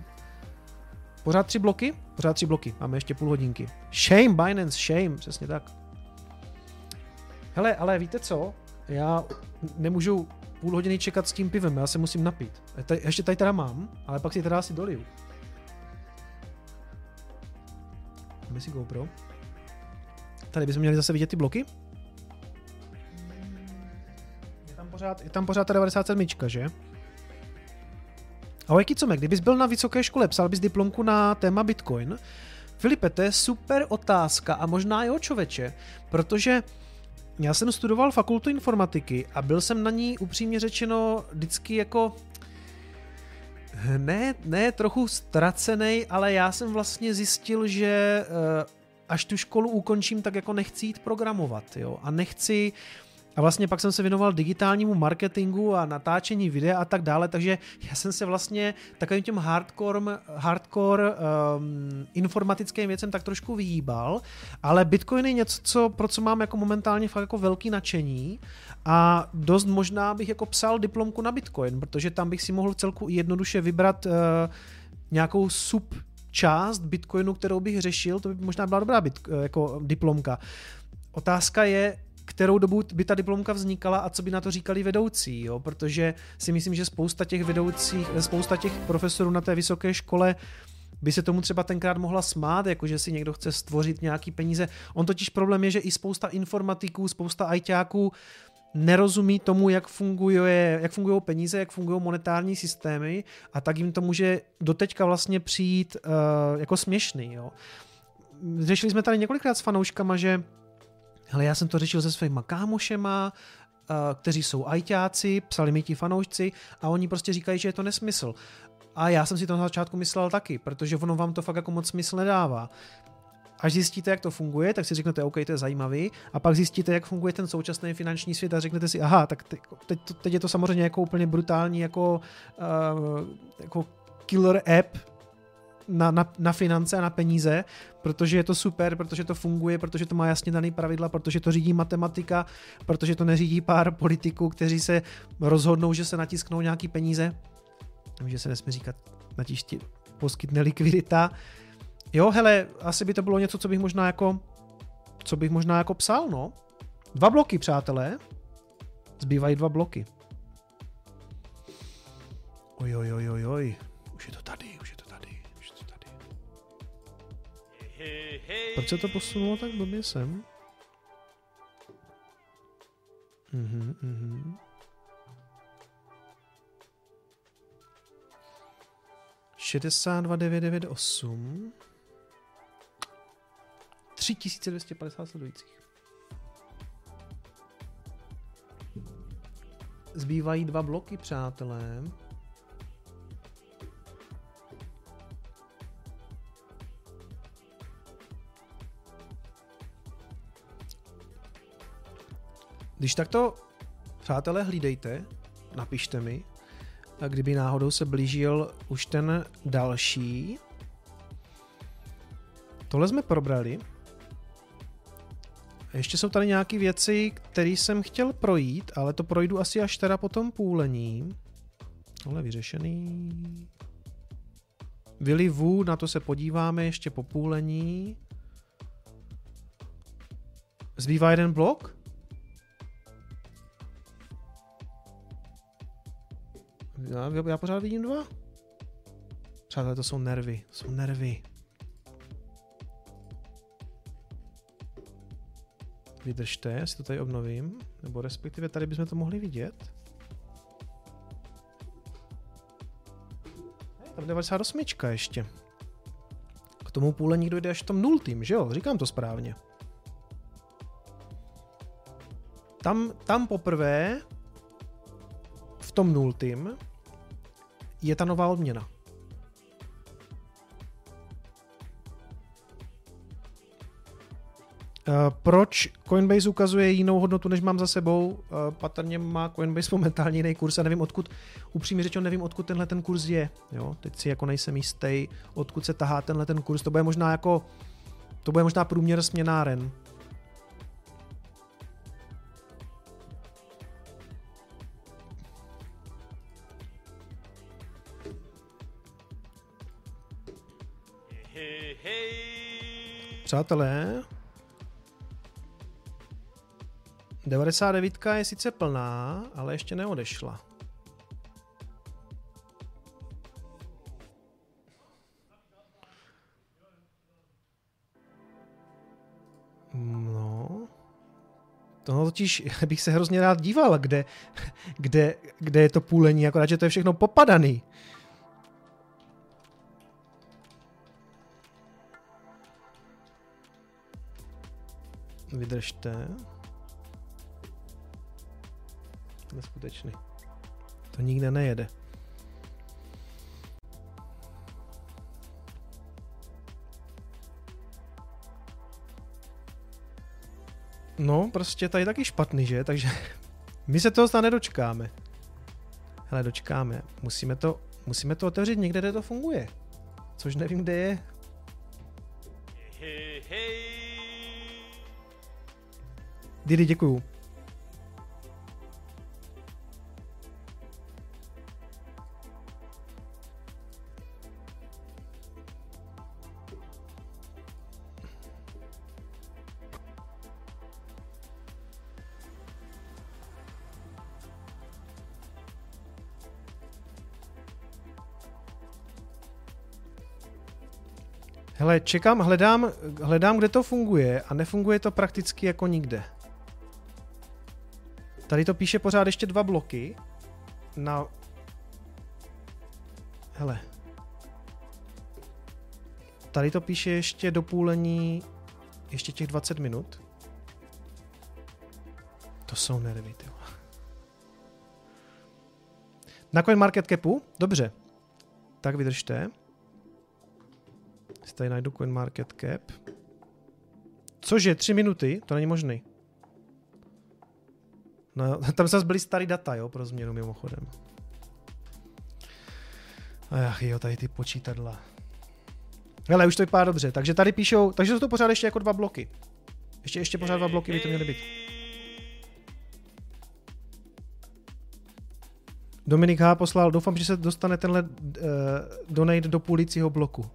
Pořád 3 bloky? Pořád 3 bloky, máme ještě půl hodinky. Shame, Binance, shame, přesně tak. Hele, ale víte co? Já nemůžu půl hodiny čekat s tím pivem, já se musím napít. Ještě tady teda mám, ale pak si teda asi doliju. Vezmeme si GoPro. Tady bychom měli zase vidět ty bloky. Je tam pořád ta 97, že? Ahoj Kicome, kdybys byl na vysoké škole, psal bys diplomku na téma Bitcoin? Filipe, to je super otázka a možná jo, člověče, protože já jsem studoval fakultu informatiky a byl jsem na ní upřímně řečeno vždycky jako ne trochu ztracenej, ale já jsem vlastně zjistil, že až tu školu ukončím, tak jako nechci jít programovat, jo, a nechci. A vlastně pak jsem se věnoval digitálnímu marketingu a natáčení videa a tak dále, takže já jsem se vlastně takovým těm hardcore informatickým věcem tak trošku vyhýbal, ale Bitcoin je něco, pro co mám jako momentálně fakt jako velký nadšení a dost možná bych jako psal diplomku na Bitcoin, protože tam bych si mohl celku jednoduše vybrat nějakou subčást Bitcoinu, kterou bych řešil, to by možná byla dobrá jako diplomka. Otázka je, kterou dobu by ta diplomka vznikala a co by na to říkali vedoucí, jo? Protože si myslím, že spousta těch profesorů na té vysoké škole by se tomu třeba tenkrát mohla smát, jakože si někdo chce stvořit nějaký peníze. On totiž problém je, že i spousta informatiků, spousta ajťáků nerozumí tomu, jak fungují peníze, jak fungují monetární systémy a tak jim to může doteďka vlastně přijít jako směšný. Jo? Řešili jsme tady několikrát s fanouškama, že hele, já jsem to řešil se svýma kámošema, kteří jsou ajťáci, psali mi ti fanoušci a oni prostě říkají, že je to nesmysl. A já jsem si to na začátku myslel taky, protože ono vám to fakt jako moc smysl nedává. Až zjistíte, jak to funguje, tak si řeknete, OK, to je zajímavý, a pak zjistíte, jak funguje ten současný finanční svět a řeknete si, aha, tak teď je to samozřejmě jako úplně brutální jako killer app, na finance a na peníze, protože je to super, protože to funguje, protože to má jasně daný pravidla, protože to řídí matematika, protože to neřídí pár politiků, kteří se rozhodnou, že se natisknou nějaký peníze. Takže se nesmí říkat natišti poskytne likvidita. Jo, hele, asi by to bylo něco, co bych možná jako psal, no. 2 bloky, přátelé. Zbývají 2 bloky. Oj. Proč se to posunulo tak blbě sem? $62,998 3,250 sledujících. Zbývají 2 bloky, přátelé. Když takto, přátelé, hlídejte, napište mi, a kdyby náhodou se blížil už ten další. Tohle jsme probrali. Ještě jsou tady nějaké věci, které jsem chtěl projít, ale to projdu asi až teda po tom půlení. Tohle vyřešený. Willy Wu, na to se podíváme ještě po půlení. Zbývá 1 blok? Já pořád vidím 2. Přátelé, to jsou nervy. Vydržte, si to tady obnovím. Nebo respektive tady bychom to mohli vidět. Tam 98 ještě. K tomu půle nikdo jde až v tom 0, že jo? Říkám to správně. Tam poprvé v tom 0 je ta nová odměna. Proč Coinbase ukazuje jinou hodnotu, než mám za sebou? Patrně má Coinbase momentálně jiný kurz a nevím odkud, upřímně řečeno nevím odkud tenhle ten kurz je. Jo? Teď si jako nejsem jistý, odkud se tahá tenhle ten kurz. To bude možná průměr směnáren. Přátelé, 99 je sice plná, ale ještě neodešla. Tohle totiž bych se hrozně rád díval, kde je to půlení, akorát, že to je všechno popadaný. Vydržte. Neskutečný. To nikde nejede. No, prostě tady je taky špatný, že? Takže my se toho snad nedočkáme. Hele, dočkáme. Musíme to otevřít někde, kde to funguje. Což nevím, kde je. Didi, děkuju. Hele, čekám, hledám, kde to funguje a nefunguje to prakticky jako nikde. Tady to píše pořád ještě 2 bloky na... Hele. Tady to píše ještě do půlení ještě těch 20 minut. To jsou nervy, tyho. Na CoinMarketCapu? Dobře. Tak vydržte. Tady najdu CoinMarketCap. Což je 3 minuty, to není možný. No, tam zase byly starý data, jo, pro změnu mimochodem. Ach jo, tady ty počítadla. Hele, už to vypadá dobře, takže tady píšou, takže jsou to pořád ještě jako 2 bloky. Ještě pořád 2 bloky by to měly být. Dominik H. poslal, doufám, že se dostane tenhle donate do půlicího bloku.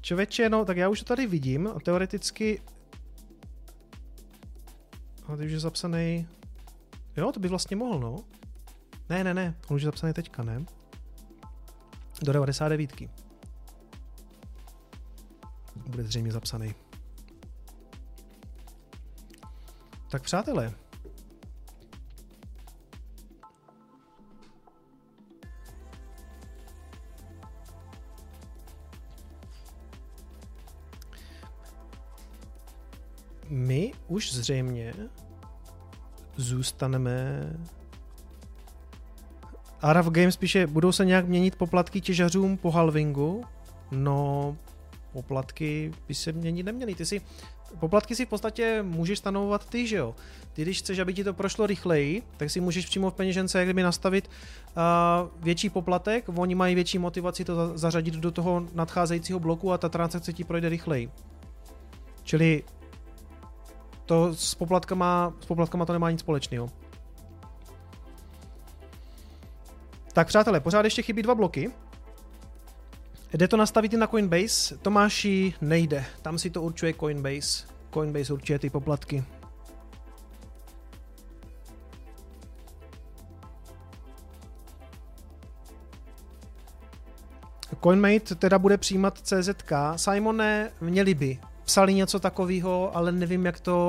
Čověče, no, tak já už to tady vidím a teoreticky... A ty už je zapsaný. Jo, to by vlastně mohl, no. Ne, on už je zapsaný teďka, ne? Do 99. Bude zřejmě zapsaný. Tak přátelé. My už zřejmě zůstaneme... Araf Games píše, budou se nějak měnit poplatky těžařům po halvingu? No, poplatky by se měnit neměly. Poplatky si v podstatě můžeš stanovovat ty, že jo? Ty, když chceš, aby ti to prošlo rychleji, tak si můžeš přímo v peněžence jak kdyby nastavit větší poplatek, oni mají větší motivaci to zařadit do toho nadcházejícího bloku a ta transakce ti projde rychleji. Čili to s poplatkama to nemá nic společného. Tak přátelé, pořád ještě chybí 2 bloky. Jde to nastavit i na Coinbase? Tomáši, nejde. Tam si to určuje Coinbase. Coinbase určuje ty poplatky. Coinmate teda bude přijímat CZK. Simone, měli by. Psali něco takového, ale nevím,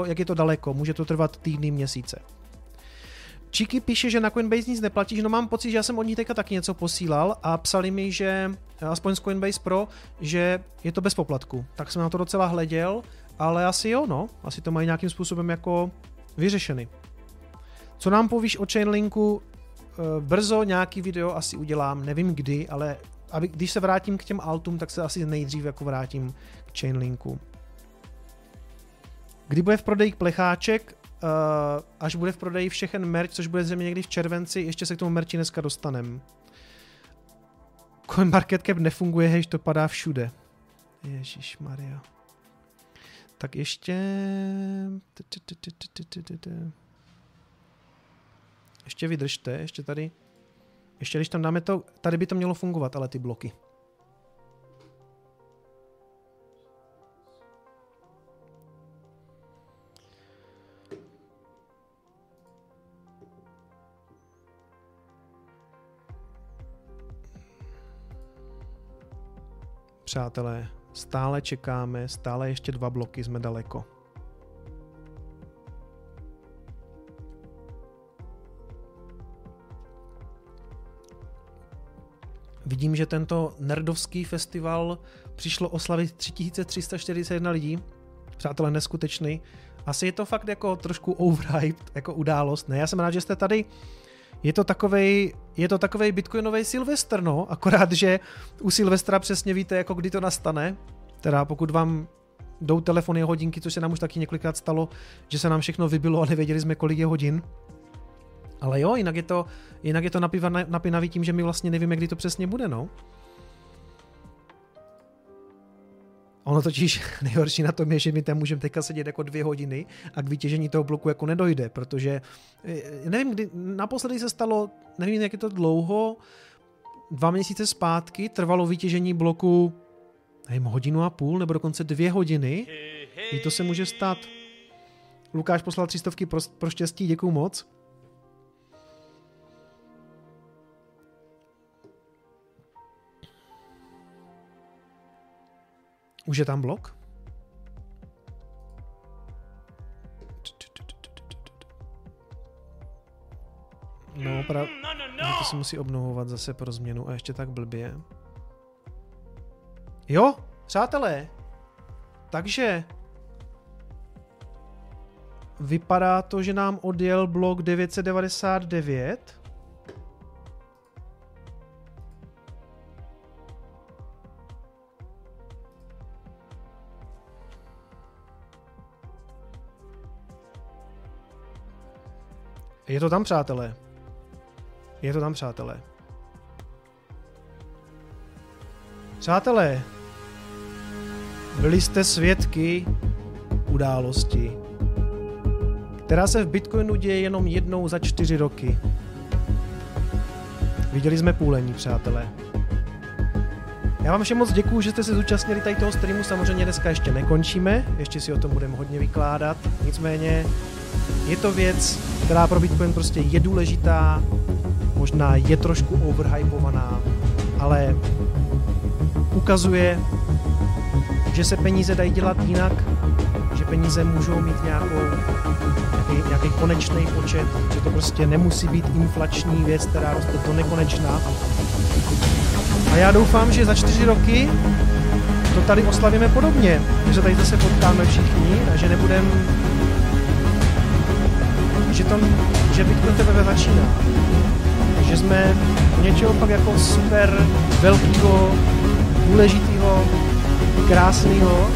jak je to daleko. Může to trvat týdny, měsíce. Číky píše, že na Coinbase nic neplatíš, no mám pocit, že já jsem od ní teďka taky něco posílal a psali mi, že aspoň z Coinbase Pro, že je to bez poplatku. Tak jsem na to docela hleděl, ale asi jo, no. Asi to mají nějakým způsobem jako vyřešeny. Co nám povíš o Chainlinku? Brzo nějaký video asi udělám, nevím kdy, ale když se vrátím k těm altům, tak se asi nejdřív jako vrátím k Chainlinku. Kdy bude v prodeji plecháček, až bude v prodeji všechen merch, což bude zřejmě někdy v červenci, ještě se k tomu merči dneska dostanem. CoinMarketCap nefunguje, hejž to padá všude. Ježišmarja. Tak ještě... Ještě vydržte, ještě tady. Ještě když tam dáme to, tady by to mělo fungovat, ale ty bloky. Přátelé, stále čekáme, stále ještě 2 bloky jsme daleko. Vidím, že tento nerdovský festival přišlo oslavit 3341 lidí. Přátelé, neskutečný. Asi je to fakt jako trošku overhyped, jako událost. Ne, já jsem rád, že jste tady. Je to takovej bitcoinovej Silvestr, no, akorát, že u Silvestra přesně víte, jako kdy to nastane. Teda pokud vám jdou telefony a hodinky, což se nám už taky několikrát stalo, že se nám všechno vybilo a nevěděli jsme, kolik je hodin. Ale jo, jinak je to napínavý tím, že my vlastně nevíme, kdy to přesně bude, no. Ono totiž nejhorší na tom je, že my tam můžeme teďka sedět jako 2 hodiny a k vytěžení toho bloku jako nedojde, protože nevím, kdy naposledy se stalo, nevím, jak je to dlouho, 2 měsíce zpátky trvalo vytěžení bloku nevím, 1,5 hodiny nebo dokonce 2 hodiny. I to se může stát. Lukáš poslal 300 pro štěstí, děkuju moc. Už je tam blok? No, to se musí obnovovat zase pro změnu a ještě tak blbě. Jo, přátelé, takže vypadá to, že nám odjel blok 999. Je to tam, přátelé. Je to tam, přátelé. Přátelé, byli jste svědky události, která se v Bitcoinu děje jenom jednou za 4 roky. Viděli jsme půlení, přátelé. Já vám všem moc děkuju, že jste se zúčastnili tady toho streamu. Samozřejmě dneska ještě nekončíme, ještě si o tom budeme hodně vykládat. Nicméně je to věc, která pro Bitcoin prostě je důležitá, možná je trošku overhypovaná, ale ukazuje, že se peníze dají dělat jinak, že peníze můžou mít nějaký konečný počet, že to prostě nemusí být inflační věc, která roste do nekonečna. A já doufám, že za 4 roky to tady oslavíme podobně, že tady zase potkáme všichni a že nebudeme... že Bitcoin teprve začíná. Že jsme něčeho pak jako super velkého, důležitého, krásného.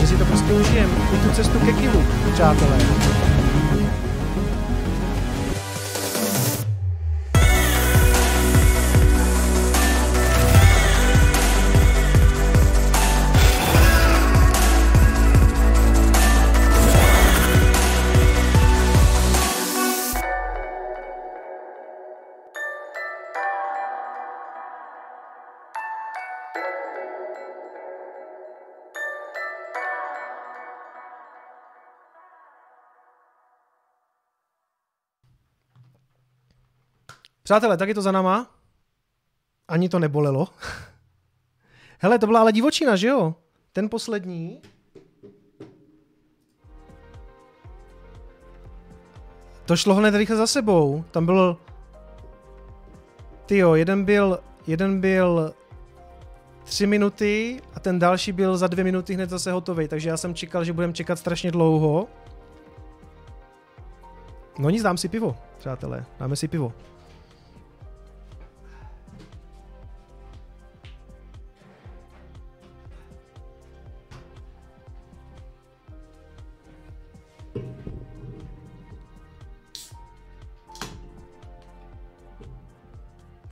Že si to prostě užijeme. I tu cestu ke kilu, přátelé. Přátelé, tak je to za náma. Ani to nebolelo. Hele, to byla ale divočina, že jo? Ten poslední. To šlo hned rychle za sebou. Tam byl... Tyjo, jeden byl 3 minuty a ten další byl za 2 minuty hned zase hotovej. Takže já jsem čekal, že budeme čekat strašně dlouho. No nic, dám si pivo, přátelé. Dáme si pivo.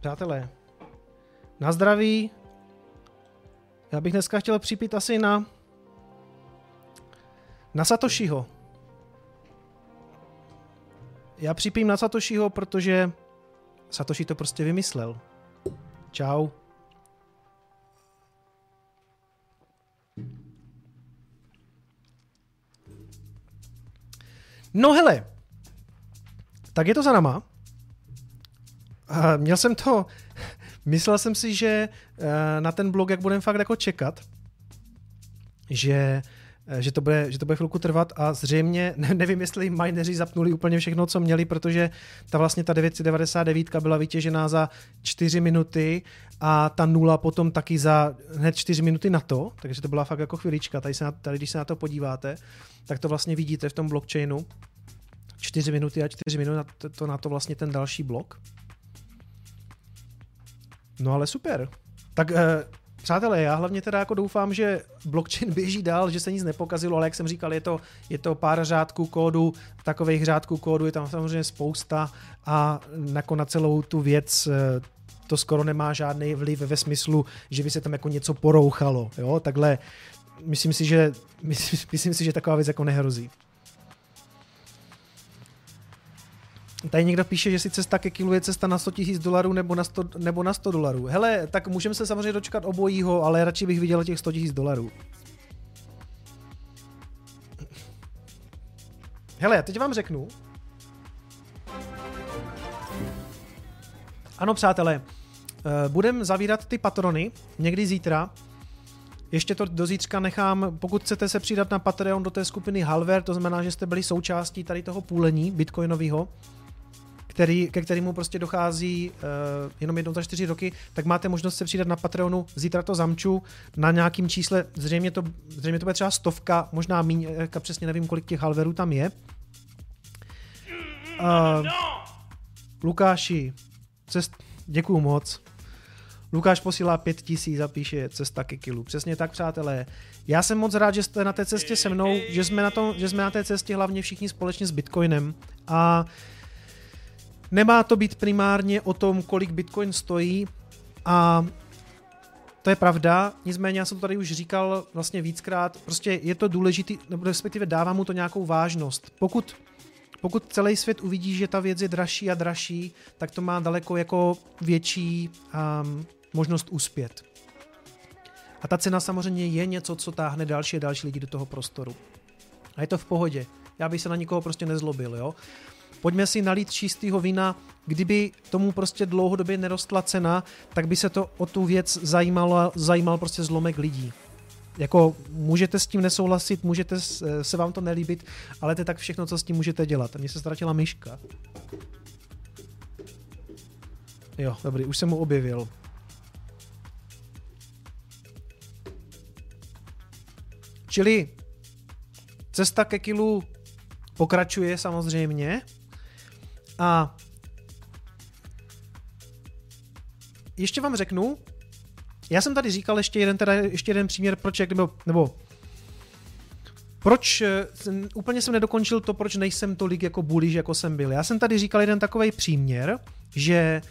Přátelé, na zdraví, já bych dneska chtěl připít asi na Satoshiho. Já připím na Satoshiho, protože Satoshi to prostě vymyslel. Čau. No hele, tak je to za náma. Myslel jsem si, že na ten blog, jak budeme fakt jako čekat, že že to bude chvilku trvat a zřejmě, nevím, jestli mineři zapnuli úplně všechno, co měli, protože ta vlastně ta 999 byla vytěžená za 4 minuty a ta nula potom taky za hned 4 minuty na to, takže to byla fakt jako chvilička. Tady když se na to podíváte, tak to vlastně vidíte v tom blockchainu. 4 minuty a 4 minuty to na to vlastně ten další blok. No ale super. Tak přátelé, já hlavně teda jako doufám, že blockchain běží dál, že se nic nepokazilo, ale jak jsem říkal, je to pár řádků kódu, takových řádků kódu je tam samozřejmě spousta a na celou tu věc to skoro nemá žádný vliv ve smyslu, že by se tam jako něco porouchalo. Jo? Takhle myslím si, že taková věc jako nehrozí. Tady někdo píše, že si cesta ke kilu je cesta na $100,000 nebo na $100. Hele, tak můžeme se samozřejmě dočkat obojího, ale radši bych viděl těch $100,000. Hele, já teď vám řeknu. Ano, přátelé, budem zavírat ty patrony někdy zítra. Ještě to do zítřka nechám, pokud chcete se přidat na Patreon do té skupiny Halver, to znamená, že jste byli součástí tady toho půlení bitcoinového, ke kterému prostě dochází jenom jednou za 4 roky, tak máte možnost se přidat na Patreonu, zítra to zamču na nějakým čísle, zřejmě to bude třeba 100, možná míň, přesně nevím, kolik těch halverů tam je. Lukáši, děkuju moc. Lukáš posílá 5000 a píše cesta ke kilu. Přesně tak, přátelé. Já jsem moc rád, že jste na té cestě se mnou, že jsme na té cestě hlavně všichni společně s Bitcoinem a nemá to být primárně o tom, kolik Bitcoin stojí a to je pravda, nicméně já jsem to tady už říkal vlastně víckrát, prostě je to důležitý, nebo respektive dává mu to nějakou vážnost. Pokud celý svět uvidí, že ta věc je dražší a dražší, tak to má daleko jako větší možnost uspět. A ta cena samozřejmě je něco, co táhne další a další lidi do toho prostoru. A je to v pohodě. Já bych se na nikoho prostě nezlobil, jo. Pojďme si nalít čistého vína. Kdyby tomu prostě dlouhodobě nerostla cena, tak by se to o tu věc zajímal prostě zlomek lidí. Jako můžete s tím nesouhlasit, můžete se vám to nelíbit, ale to je tak všechno, co s tím můžete dělat. Mně se ztratila myška. Jo, dobrý, už jsem mu objevil. Čili cesta ke kilu pokračuje samozřejmě a ještě vám řeknu, já jsem tady říkal ještě jeden příměr, proč proč úplně jsem nedokončil to, proč nejsem tolik jako bullish, jako jsem byl. Já jsem tady říkal jeden takovej příměr, že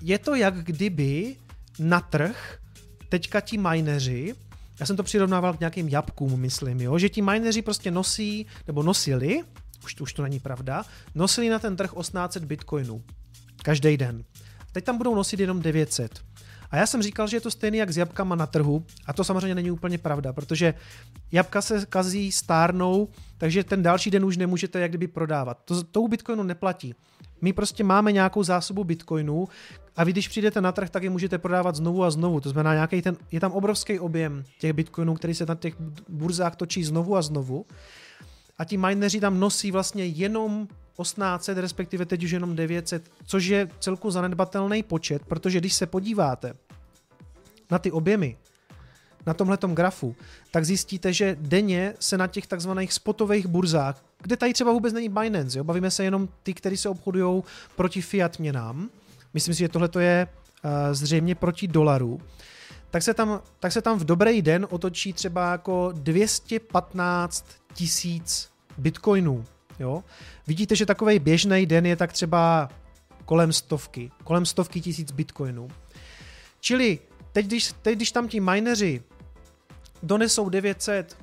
je to jak kdyby na trh teďka ti mineři, já jsem to přirovnával k nějakým jabkům, myslím, jo, že ti mineři prostě nosí, nebo nosili, už to není pravda, nosili na ten trh 1800 bitcoinů každý den. Teď tam budou nosit jenom 900. A já jsem říkal, že je to stejný jak s jabkama na trhu a to samozřejmě není úplně pravda, protože jabka se kazí, stárnou, takže ten další den už nemůžete jak kdyby prodávat. To u Bitcoinu neplatí. My prostě máme nějakou zásobu Bitcoinů a vy když přijdete na trh, tak je můžete prodávat znovu a znovu. To znamená je tam obrovský objem těch Bitcoinů, který se na těch burzách točí znovu a znovu a ti mineři tam nosí vlastně jenom 1800, respektive teď už jenom 900, což je celku zanedbatelný počet, protože když se podíváte na ty objemy, na tomhletom grafu, tak zjistíte, že denně se na těch takzvaných spotových burzách, kde tady třeba vůbec není Binance, jo? Bavíme se jenom ty, které se obchodují proti fiat měnám, myslím si, že tohle to je zřejmě proti dolaru, tak se tam v dobrý den otočí třeba jako 215 000 bitcoinů. Jo? Vidíte, že takovej běžný den je tak třeba kolem stovky tisíc bitcoinů. Čili teď, když tam ti mineři donesou 900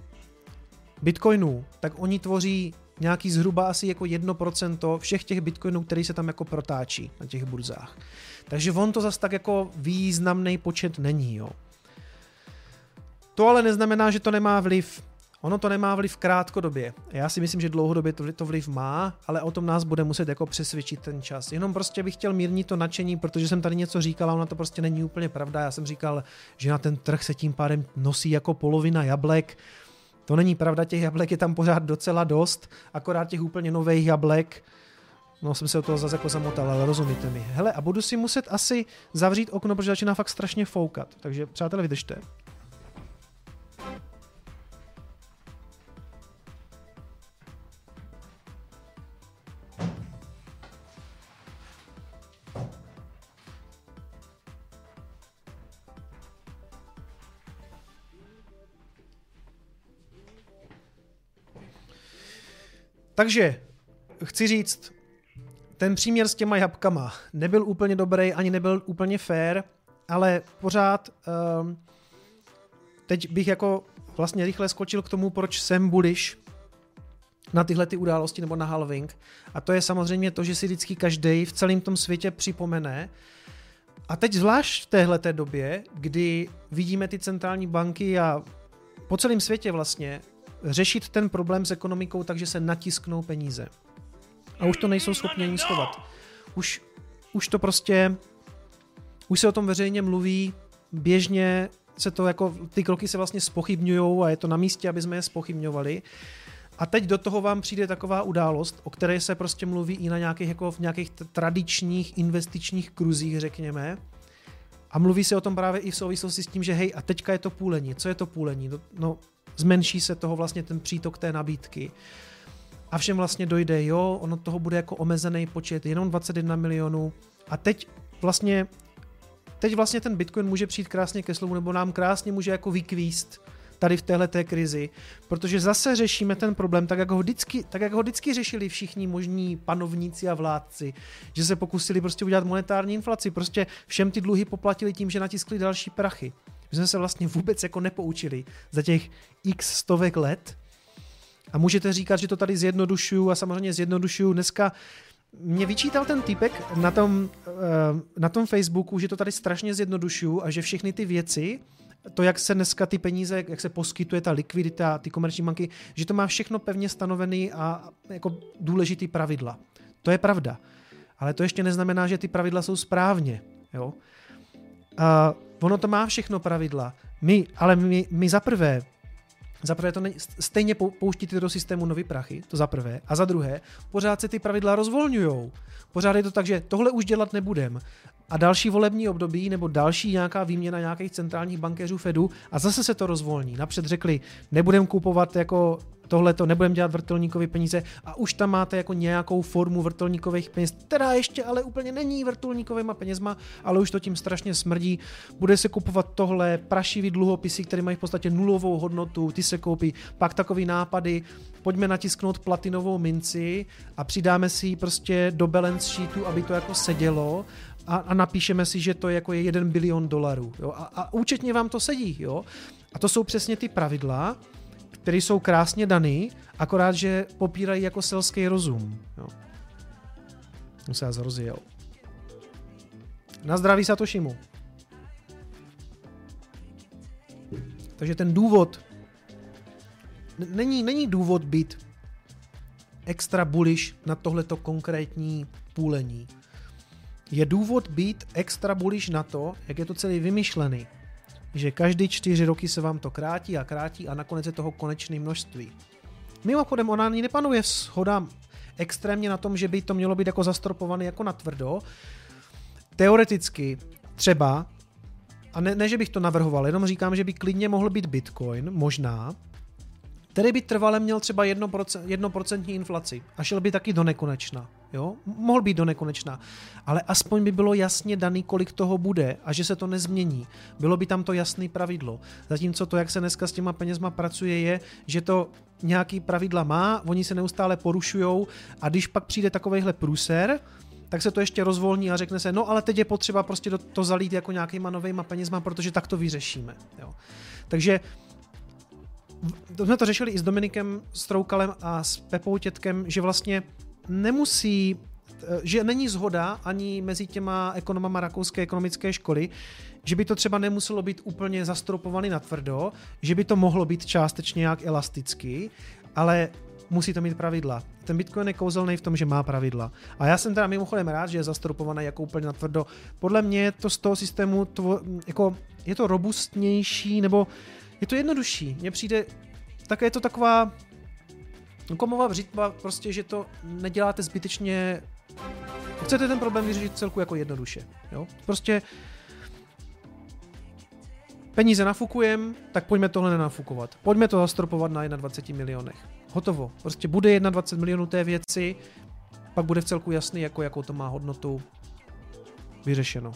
bitcoinů, tak oni tvoří nějaký zhruba asi jako 1% všech těch bitcoinů, který se tam jako protáčí na těch burzách. Takže on to zas tak jako významný počet není. Jo? To ale neznamená, že to nemá vliv. Ono to nemá vliv krátkodobě. Já si myslím, že dlouhodobě to vliv má, ale o tom nás bude muset jako přesvědčit ten čas. Jenom prostě bych chtěl mírnit to nadšení, protože jsem tady něco říkal a ona to prostě není úplně pravda. Já jsem říkal, že na ten trh se tím pádem nosí jako polovina jablek. To není pravda, těch jablek je tam pořád docela dost, akorát těch úplně nových jablek. No, jsem se od toho zase jako zamotal, ale rozumíte mi. Hele, a budu si muset asi zavřít okno, protože začíná fakt strašně foukat. Takže, přátelé, vydržte. Takže, chci říct, ten příměr s těma jabkama nebyl úplně dobrý, ani nebyl úplně fair, ale pořád teď bych jako vlastně rychle skočil k tomu, proč jsem bullish na tyhle ty události nebo na halving. A to je samozřejmě to, že si vždycky každý v celém tom světě připomene. A teď zvlášť v téhleté době, kdy vidíme ty centrální banky a po celém světě vlastně řešit ten problém s ekonomikou, takže se natisknou peníze. A už to nejsou schopni ani schovat. Už to prostě, už se o tom veřejně mluví, běžně se to jako, ty kroky se vlastně zpochybňujou a je to na místě, aby jsme je zpochybňovali. A teď do toho vám přijde taková událost, o které se prostě mluví i na nějakých, jako v nějakých tradičních investičních kruzích, řekněme. A mluví se o tom právě i v souvislosti s tím, že hej, a teďka je to půlení. Co je to půlení? No, zmenší se toho vlastně ten přítok té nabídky. A všem vlastně dojde, jo, ono toho bude jako omezený počet, jenom 21 milionů. A teď vlastně ten Bitcoin může přijít krásně ke slovu, nebo nám krásně může jako vykvíst tady v téhleté krizi, protože zase řešíme ten problém tak, jak ho vždycky řešili všichni možní panovníci a vládci, že se pokusili prostě udělat monetární inflaci, prostě všem ty dluhy poplatili tím, že natiskli další prachy. My jsme se vlastně vůbec jako nepoučili za těch x stovek let. A můžete říkat, že to tady zjednodušuju a samozřejmě zjednodušuju. Dneska mě vyčítal ten typek na tom Facebooku, že to tady strašně zjednodušuju a že všechny ty věci, to, jak se dneska ty peníze, jak se poskytuje ta likvidita, ty komerční banky, že to má všechno pevně stanovený a jako důležitý pravidla. To je pravda. Ale to ještě neznamená, že ty pravidla jsou správně. Jo? A ono to má všechno pravidla. My za prvé to stejně pouštíte do systému nový prachy, to za prvé. A za druhé, pořád se ty pravidla rozvolňujou. Pořád je to tak, že tohle už dělat nebudem. A další volební období nebo další nějaká výměna nějakých centrálních bankéřů Fedu a zase se to rozvolní. Napřed řekli, nebudem kupovat jako tohleto, nebudem dělat vrtulníkové peníze a už tam máte jako nějakou formu vrtulníkových peněz, která ještě ale úplně není vrtulníkovýma penězma, ale už to tím strašně smrdí. Bude se kupovat tohle, prašivý dluhopisy, které mají v podstatě nulovou hodnotu, ty se koupí, pak takový nápady, pojďme natisknout platinovou minci a přidáme si ji prostě do balance sheetu, aby to jako sedělo. A napíšeme si, že to je jako 1 bilion dolarů. Jo? A účetně vám to sedí. Jo? A to jsou přesně ty pravidla, které jsou krásně dané, akorát, že popírají jako selský rozum. Jo? On se nás rozjel. Na zdraví Satoshimu. Takže ten důvod není důvod být extra bullish na tohleto konkrétní půlení. Je důvod být extra bullish na to, jak je to celý vymyšlený, že každý 4 roky se vám to krátí a nakonec je toho konečné množství. Mimochodem, ona ani nepanuje shoda extrémně na tom, že by to mělo být jako zastropované jako natvrdo. Teoreticky třeba, a ne, že bych to navrhoval, jenom říkám, že by klidně mohl být Bitcoin, možná, který by trvale měl třeba 1% inflaci a šel by taky do nekonečna. Jo? Mohl být do nekonečna, ale aspoň by bylo jasně daný, kolik toho bude a že se to nezmění. Bylo by tam to jasné pravidlo. Zatímco to, jak se dneska s těma penězma pracuje, je, že to nějaký pravidla má, oni se neustále porušujou a když pak přijde takovejhle průser, tak se to ještě rozvolní a řekne se, no ale teď je potřeba prostě to zalít jako nějakýma novejma penězma, protože tak to vyřešíme. Jo? Takže to jsme to řešili i s Dominikem Stroukalem a s Pepou Tětkem, že vlastně nemusí, že není zhoda ani mezi těma ekonomama Rakouské ekonomické školy, že by to třeba nemuselo být úplně zastropovaný natvrdo, že by to mohlo být částečně nějak elastický, ale musí to mít pravidla. Ten Bitcoin je kouzelný v tom, že má pravidla. A já jsem teda mimochodem rád, že je zastropovaný jako úplně natvrdo. Podle mě je to z toho systému jako je to robustnější, nebo je to jednodušší. Mně přijde tak je to taková komová vřitba, prostě, že to neděláte zbytečně. Chcete ten problém vyřešit celku jako jednoduše. Jo? Prostě peníze nafukujem, tak pojďme tohle nenafukovat. Pojďme to zastropovat na 21 milionech. Hotovo. Prostě bude 21 milionů té věci, pak bude v celku jasný, jakou to má hodnotu. Vyřešeno.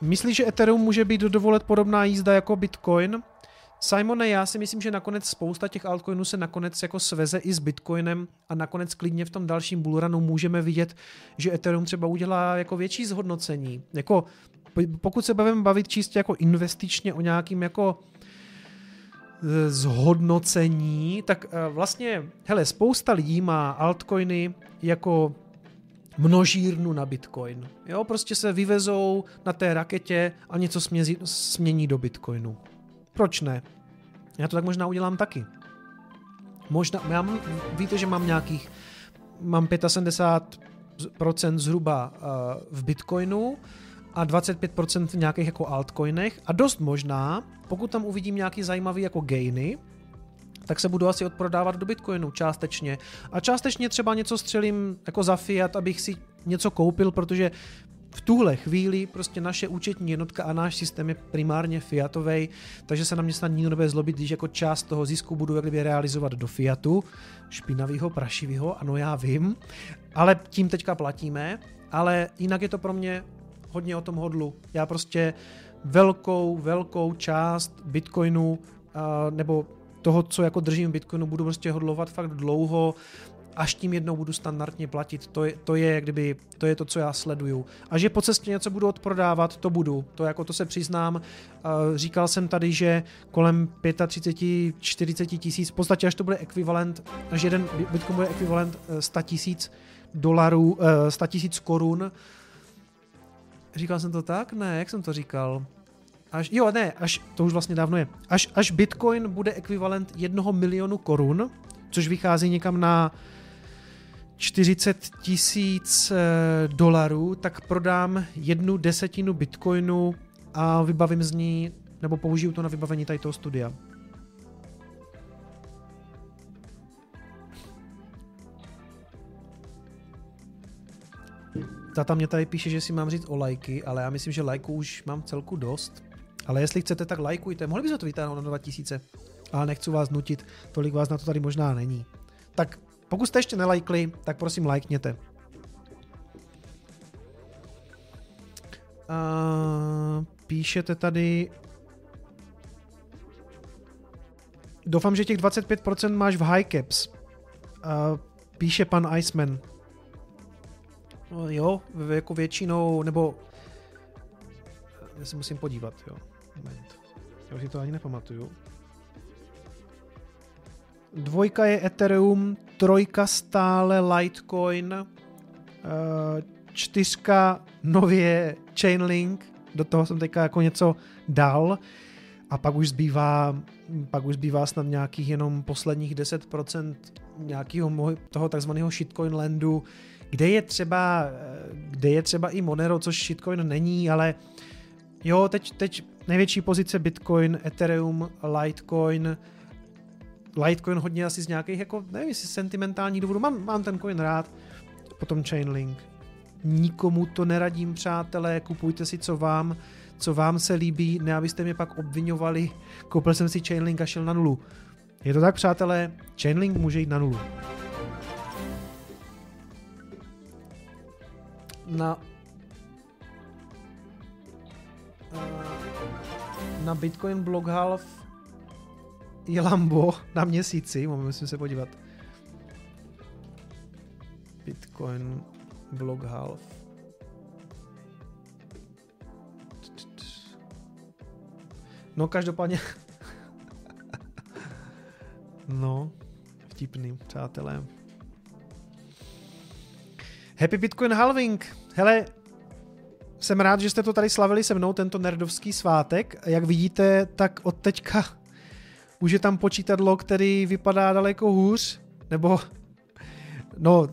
Myslíš, že Ethereum může být dovolit podobná jízda jako Bitcoin? Simone, já si myslím, že nakonec spousta těch altcoinů se nakonec jako sveze i s Bitcoinem a nakonec klidně v tom dalším bullrunu můžeme vidět, že Ethereum třeba udělá jako větší zhodnocení. Jako, pokud se bavit čistě jako investičně o nějakým jako zhodnocení, tak vlastně, hele, spousta lidí má altcoiny jako množírnu na Bitcoin. Jo, prostě se vyvezou na té raketě a něco smění do Bitcoinu. Proč ne? Já to tak možná udělám taky. Možná, víte, že mám 75% zhruba v Bitcoinu a 25% v nějakých jako altcoinech a dost možná, pokud tam uvidím nějaký zajímavý jako gainy, tak se budu asi odprodávat do Bitcoinu částečně. A částečně třeba něco střelím jako za fiat, abych si něco koupil, protože v tuhle chvíli prostě naše účetní jednotka a náš systém je primárně fiatovej, takže se na mě snad nikdo nebude zlobit, když jako část toho zisku budu jak kdyby realizovat do fiatu, špinavýho, prašivýho, ano já vím, ale tím teďka platíme, ale jinak je to pro mě hodně o tom hodlu. Já prostě velkou část Bitcoinu nebo toho, co jako držím v Bitcoinu, budu prostě hodlovat fakt dlouho, až tím jednou budu standardně platit. To je to, co já sleduju. A že po cestě něco budu odprodávat, to budu. To se přiznám. Říkal jsem tady, že kolem 35-40 tisíc, v podstatě až to bude ekvivalent, až jeden Bitcoin bude ekvivalent $100,000, 100 tisíc korun. Říkal jsem to tak? Ne, jak jsem to říkal? To už vlastně dávno je. Až Bitcoin bude ekvivalent 1 milionu korun, což vychází někam na $40,000, tak prodám 1/10 Bitcoinu a vybavím z ní, nebo použiju to na vybavení tady toho studia. Tata mě tady píše, že si mám říct o lajky, ale já myslím, že lajků už mám celku dost. Ale jestli chcete, tak lajkujte. Mohli bychom to vytáhnout na 2000, ale nechci vás nutit, tolik vás na to tady možná není. Tak pokud jste ještě nelajkli, tak prosím lajkněte. Píšete tady... Doufám, že těch 25% máš v highcaps. Píše pan Iceman. Jo, jako většinou, nebo... Já se musím podívat, jo. Moment. Já už si to ani nepamatuju. 2 je Ethereum, 3 stále Litecoin, 4 nově Chainlink, do toho jsem teďka jako něco dal a pak už zbývá snad nějakých jenom posledních 10% nějakého toho takzvaného shitcoin landu, kde je třeba i Monero, což shitcoin není, ale jo, teď největší pozice Bitcoin, Ethereum, Litecoin hodně asi z nějakých, jako, nevím, jestli sentimentální důvodů, mám ten coin rád, potom Chainlink. Nikomu to neradím, přátelé, kupujte si, co vám se líbí, ne abyste mě pak obviňovali, koupil jsem si Chainlink a šel na nulu. Je to tak, přátelé, Chainlink může jít na nulu. Na Bitcoin Blockhalf je Lambo na měsíci. Musím se podívat. Bitcoin Blockhalf. No každopádně. No, vtipný, přátelé. Happy Bitcoin Halving. Hele, jsem rád, že jste to tady slavili se mnou, tento nerdovský svátek. Jak vidíte, tak od teďka už je tam počítadlo, který vypadá daleko hůř, nebo no,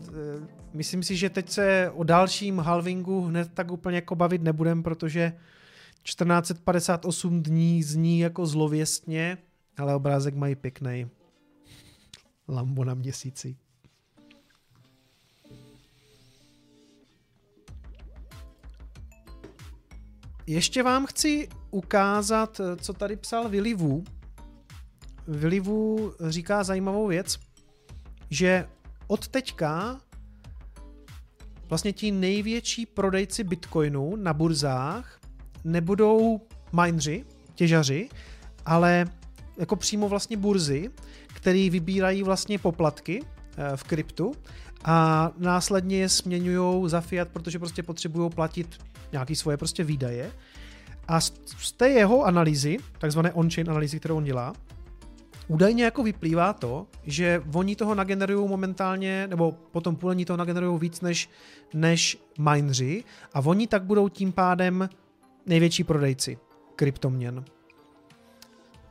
myslím si, že teď se o dalším halvingu hned tak úplně jako bavit nebudem, protože 1458 dní zní jako zlověstně, ale obrázek mají pěkný. Lambo na měsíci. Ještě vám chci ukázat, co tady psal Willy Wu. Willy Wu říká zajímavou věc, že od teďka vlastně ti největší prodejci bitcoinu na burzách nebudou mineři, těžaři, ale jako přímo vlastně burzy, který vybírají vlastně poplatky v kryptu a následně je směňujou za fiat, protože prostě potřebují platit nějaké svoje prostě výdaje. A z té jeho analýzy, takzvané on-chain analýzy, kterou on dělá, údajně jako vyplývá to, že oni toho nagenerují momentálně, nebo potom půlení toho nagenerují víc než mineři a oni tak budou tím pádem největší prodejci kryptoměn.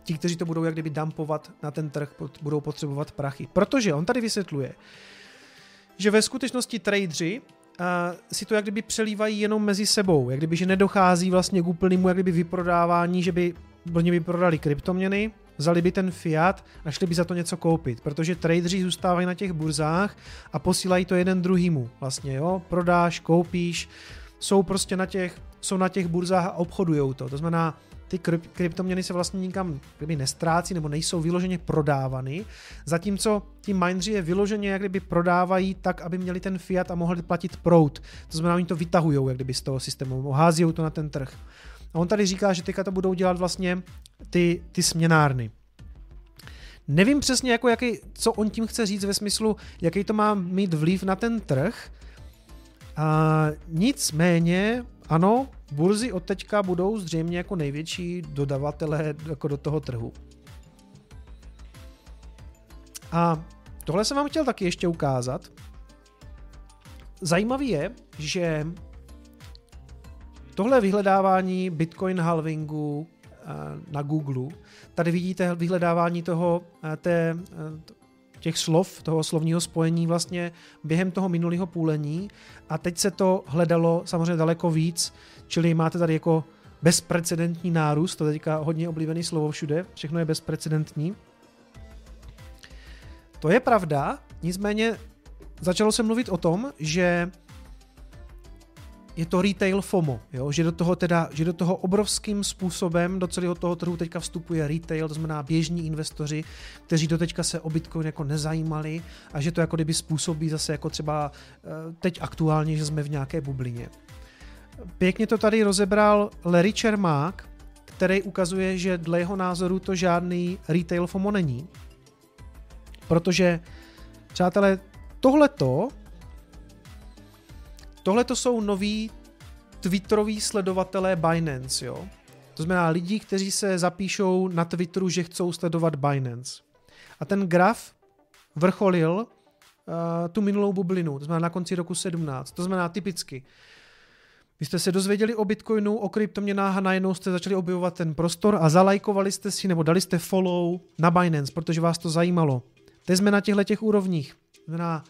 Ti, kteří to budou jak kdyby dumpovat na ten trh, budou potřebovat prachy. Protože on tady vysvětluje, že ve skutečnosti tradeři si to jak kdyby přelívají jenom mezi sebou, jak kdyby, že nedochází vlastně k úplnému jak kdyby vyprodávání, že by oni by prodali kryptoměny, vzali by ten fiat a šli by za to něco koupit, protože tradeři zůstávají na těch burzách a posílají to jeden druhýmu. Vlastně, jo, prodáš, koupíš, jsou prostě na těch burzách a obchodujou to. To znamená, ty kryptoměny se vlastně nikam kdyby nestrácí nebo nejsou vyloženě prodávány, zatímco ti mineři je vyloženě jak kdyby prodávají tak, aby měli ten fiat a mohli platit proud. To znamená, oni to vytahujou jak kdyby z toho systému, házijou to na ten trh. A on tady říká, že teďka to budou dělat vlastně ty směnárny. Nevím přesně, jako co on tím chce říct ve smyslu, jaký to má mít vliv na ten trh. A nicméně, ano, burzy od teďka budou zřejmě jako největší dodavatelé jako do toho trhu. A tohle jsem vám chtěl taky ještě ukázat. Zajímavý je, že tohle vyhledávání Bitcoin halvingu na Google, tady vidíte vyhledávání těch slov, toho slovního spojení vlastně během toho minulého půlení a teď se to hledalo samozřejmě daleko víc, čili máte tady jako bezprecedentní nárůst, to teďka hodně oblíbený slovo všude, všechno je bezprecedentní. To je pravda, nicméně začalo se mluvit o tom, že je to retail FOMO, jo? Že do toho obrovským způsobem do celého toho trhu teďka vstupuje retail, to znamená běžní investoři, kteří doteďka se o Bitcoin jako nezajímali a že to jako kdyby způsobí zase jako třeba teď aktuálně, že jsme v nějaké bublině. Pěkně to tady rozebral Larry Čermák, který ukazuje, že dle jeho názoru to žádný retail FOMO není, protože, přátelé, Tohle to jsou noví twitteroví sledovatelé Binance, jo? To znamená lidi, kteří se zapíšou na Twitteru, že chcou sledovat Binance. A ten graf vrcholil tu minulou bublinu, to znamená na konci roku 2017. To znamená typicky, vy jste se dozvěděli o Bitcoinu, o kryptoměnách a najednou jste začali objevovat ten prostor a zalajkovali jste si nebo dali jste follow na Binance, protože vás to zajímalo. Teď jsme na těchto úrovních. To znamená,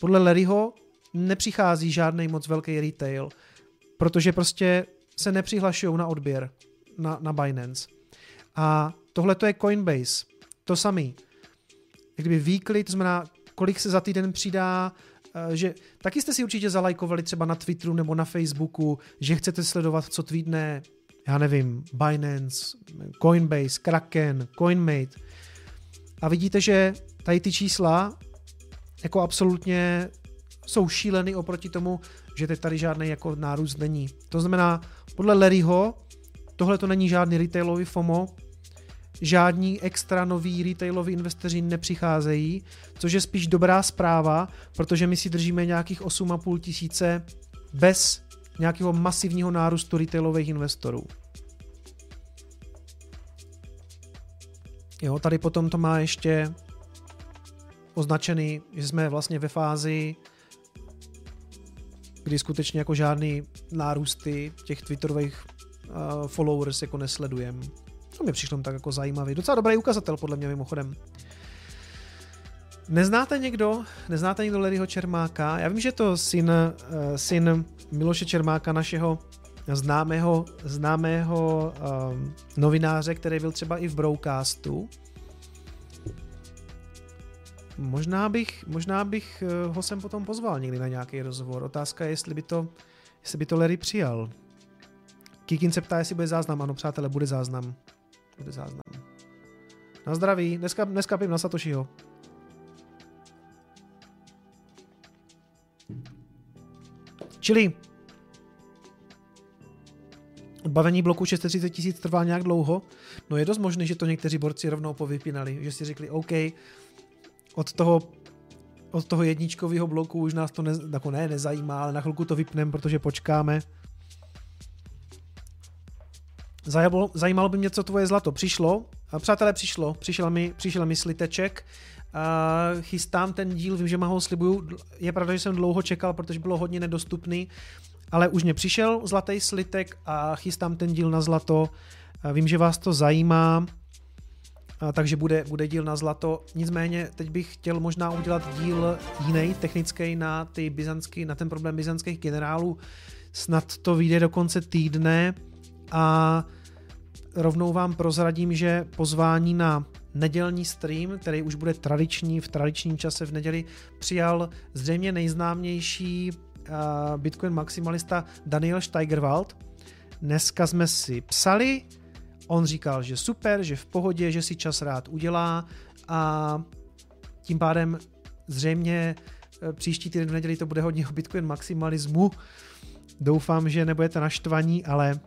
podle Larryho nepřichází žádnej moc velký retail, protože prostě se nepřihlašují na odběr na Binance. A tohle to je Coinbase, to samý. Kdyby weekly, to znamená, kolik se za týden přidá, že taky jste si určitě zalajkovali třeba na Twitteru nebo na Facebooku, že chcete sledovat, co tweetne, já nevím, Binance, Coinbase, Kraken, Coinmate. A vidíte, že tady ty čísla jako absolutně jsou šíleny oproti tomu, že teď tady žádný jako nárůst není. To znamená, podle Larryho, tohle to není žádný retailový FOMO, žádní extra noví retailoví investeři nepřicházejí, což je spíš dobrá zpráva, protože my si držíme nějakých 8,5 tisíce bez nějakého masivního nárůstu retailových investorů. Jo, tady potom to má ještě označený, že jsme vlastně ve fázi, kdy skutečně jako žádný nárůsty těch twitterových followers jako nesledujem. To mi přišlo tak jako zajímavý. Docela dobrý ukazatel podle mě mimochodem. Neznáte někdo Larryho Čermáka? Já vím, že to syn Miloše Čermáka, našeho známého novináře, který byl třeba i v Broadcastu. Možná bych ho sem potom pozval někdy na nějaký rozhovor. Otázka je, jestli by to Larry přijal. Kikin se ptá, jestli bude záznam. Ano, přátelé, bude záznam. Bude záznam. Na zdraví. Dneska pím na Satošiho. Čili odbavení bloku 630 000 trvá nějak dlouho. No je dost možné, že to někteří borci rovnou povypínali, že si řekli OK, od toho jedničkového bloku už nás to nezajímá, ale na chvilku to vypneme, protože počkáme. Zajímalo by mě, co tvoje zlato. Přišlo, přátelé, přišel mi sliteček. Chystám ten díl, vím, že ho slibuju. Je pravda, že jsem dlouho čekal, protože bylo hodně nedostupný, ale už mě přišel zlatý slitek a chystám ten díl na zlato. Vím, že vás to zajímá, takže bude díl na zlato. Nicméně teď bych chtěl možná udělat díl jiný, technický, na ten problém byzantských generálů. Snad to vyjde do konce týdne a rovnou vám prozradím, že pozvání na nedělní stream, který už bude v tradičním čase v neděli, přijal zřejmě nejznámější Bitcoin maximalista Daniel Steigerwald. Dneska jsme si psali, on říkal, že super, že v pohodě, že si čas rád udělá a tím pádem zřejmě příští týden v neděli to bude hodně o Bitcoin maximalismu. Doufám, že nebudete naštvaní, ale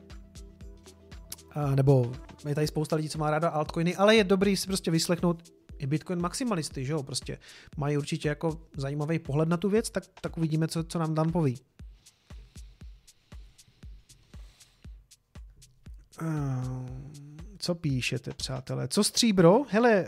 nebo je tady spousta lidí, co má ráda altcoiny, ale je dobrý si prostě vyslechnout i Bitcoin maximalisty, že jo, prostě mají určitě jako zajímavý pohled na tu věc, tak uvidíme, co nám Dan poví. Co píšete, přátelé? Co stříbro? Hele,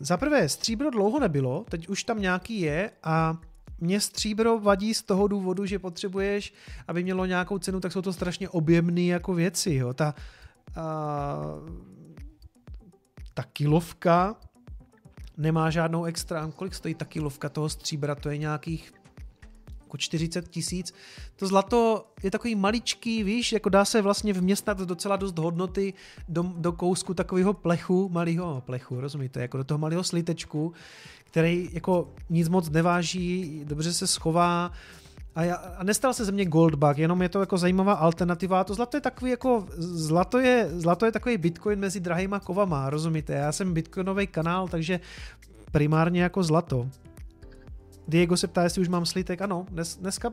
zaprvé stříbro dlouho nebylo, teď už tam nějaký je a mě stříbro vadí z toho důvodu, že potřebuješ, aby mělo nějakou cenu, tak jsou to strašně objemné jako věci, jo, ta kilovka nemá žádnou extra. Kolik stojí ta kilovka toho stříbra? To je nějakých jako 40 000. To zlato je takový maličký, víš, jako dá se vlastně vměstnat docela dost hodnoty do kousku takového plechu, malého plechu, rozumíte, jako do toho malého slitečku, který jako nic moc neváží, dobře se schová. A nestal se ze mě goldbug, jenom je to jako zajímavá alternativa. To zlato je takový jako, zlato je takový Bitcoin mezi drahýma kovama, rozumíte? Já jsem bitcoinový kanál, takže primárně jako zlato. Diego se ptá, jestli už mám slitek. Ano,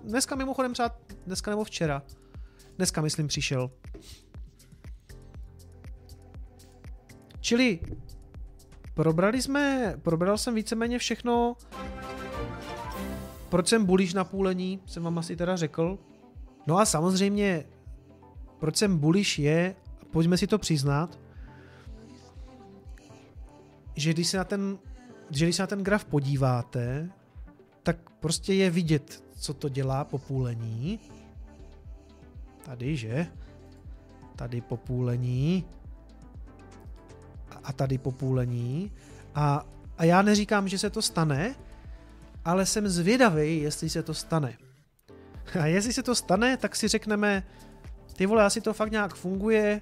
dneska mimochodem třeba, dneska nebo včera. Dneska, myslím, přišel. Čili probral jsem víceméně všechno. Proč jsem bullish na půlení, jsem vám asi teda řekl. No a samozřejmě, proč jsem bullish je, pojďme si to přiznat, že když se na ten graf podíváte, tak prostě je vidět, co to dělá po půlení. Tady, že? Tady po půlení. A tady po půlení. A já neříkám, že se to stane, ale jsem zvědavý, jestli se to stane. A jestli se to stane, tak si řekneme, ty vole, asi to fakt nějak funguje,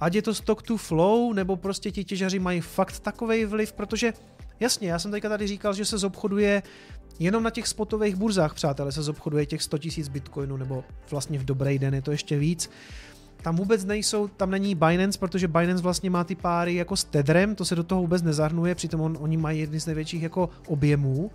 ať je to stock to flow, nebo prostě ti těžaři mají fakt takovej vliv, protože jasně, já jsem teďka tady říkal, že se zobchoduje jenom na těch spotových burzách, přátelé, se zobchoduje těch 100 000 bitcoinů, nebo vlastně v dobrý den je to ještě víc. Tam vůbec tam není Binance, protože Binance vlastně má ty páry jako s Tetherem, to se do toho vůbec nezahrnuje, přitom oni mají jedny z největších jako objemů.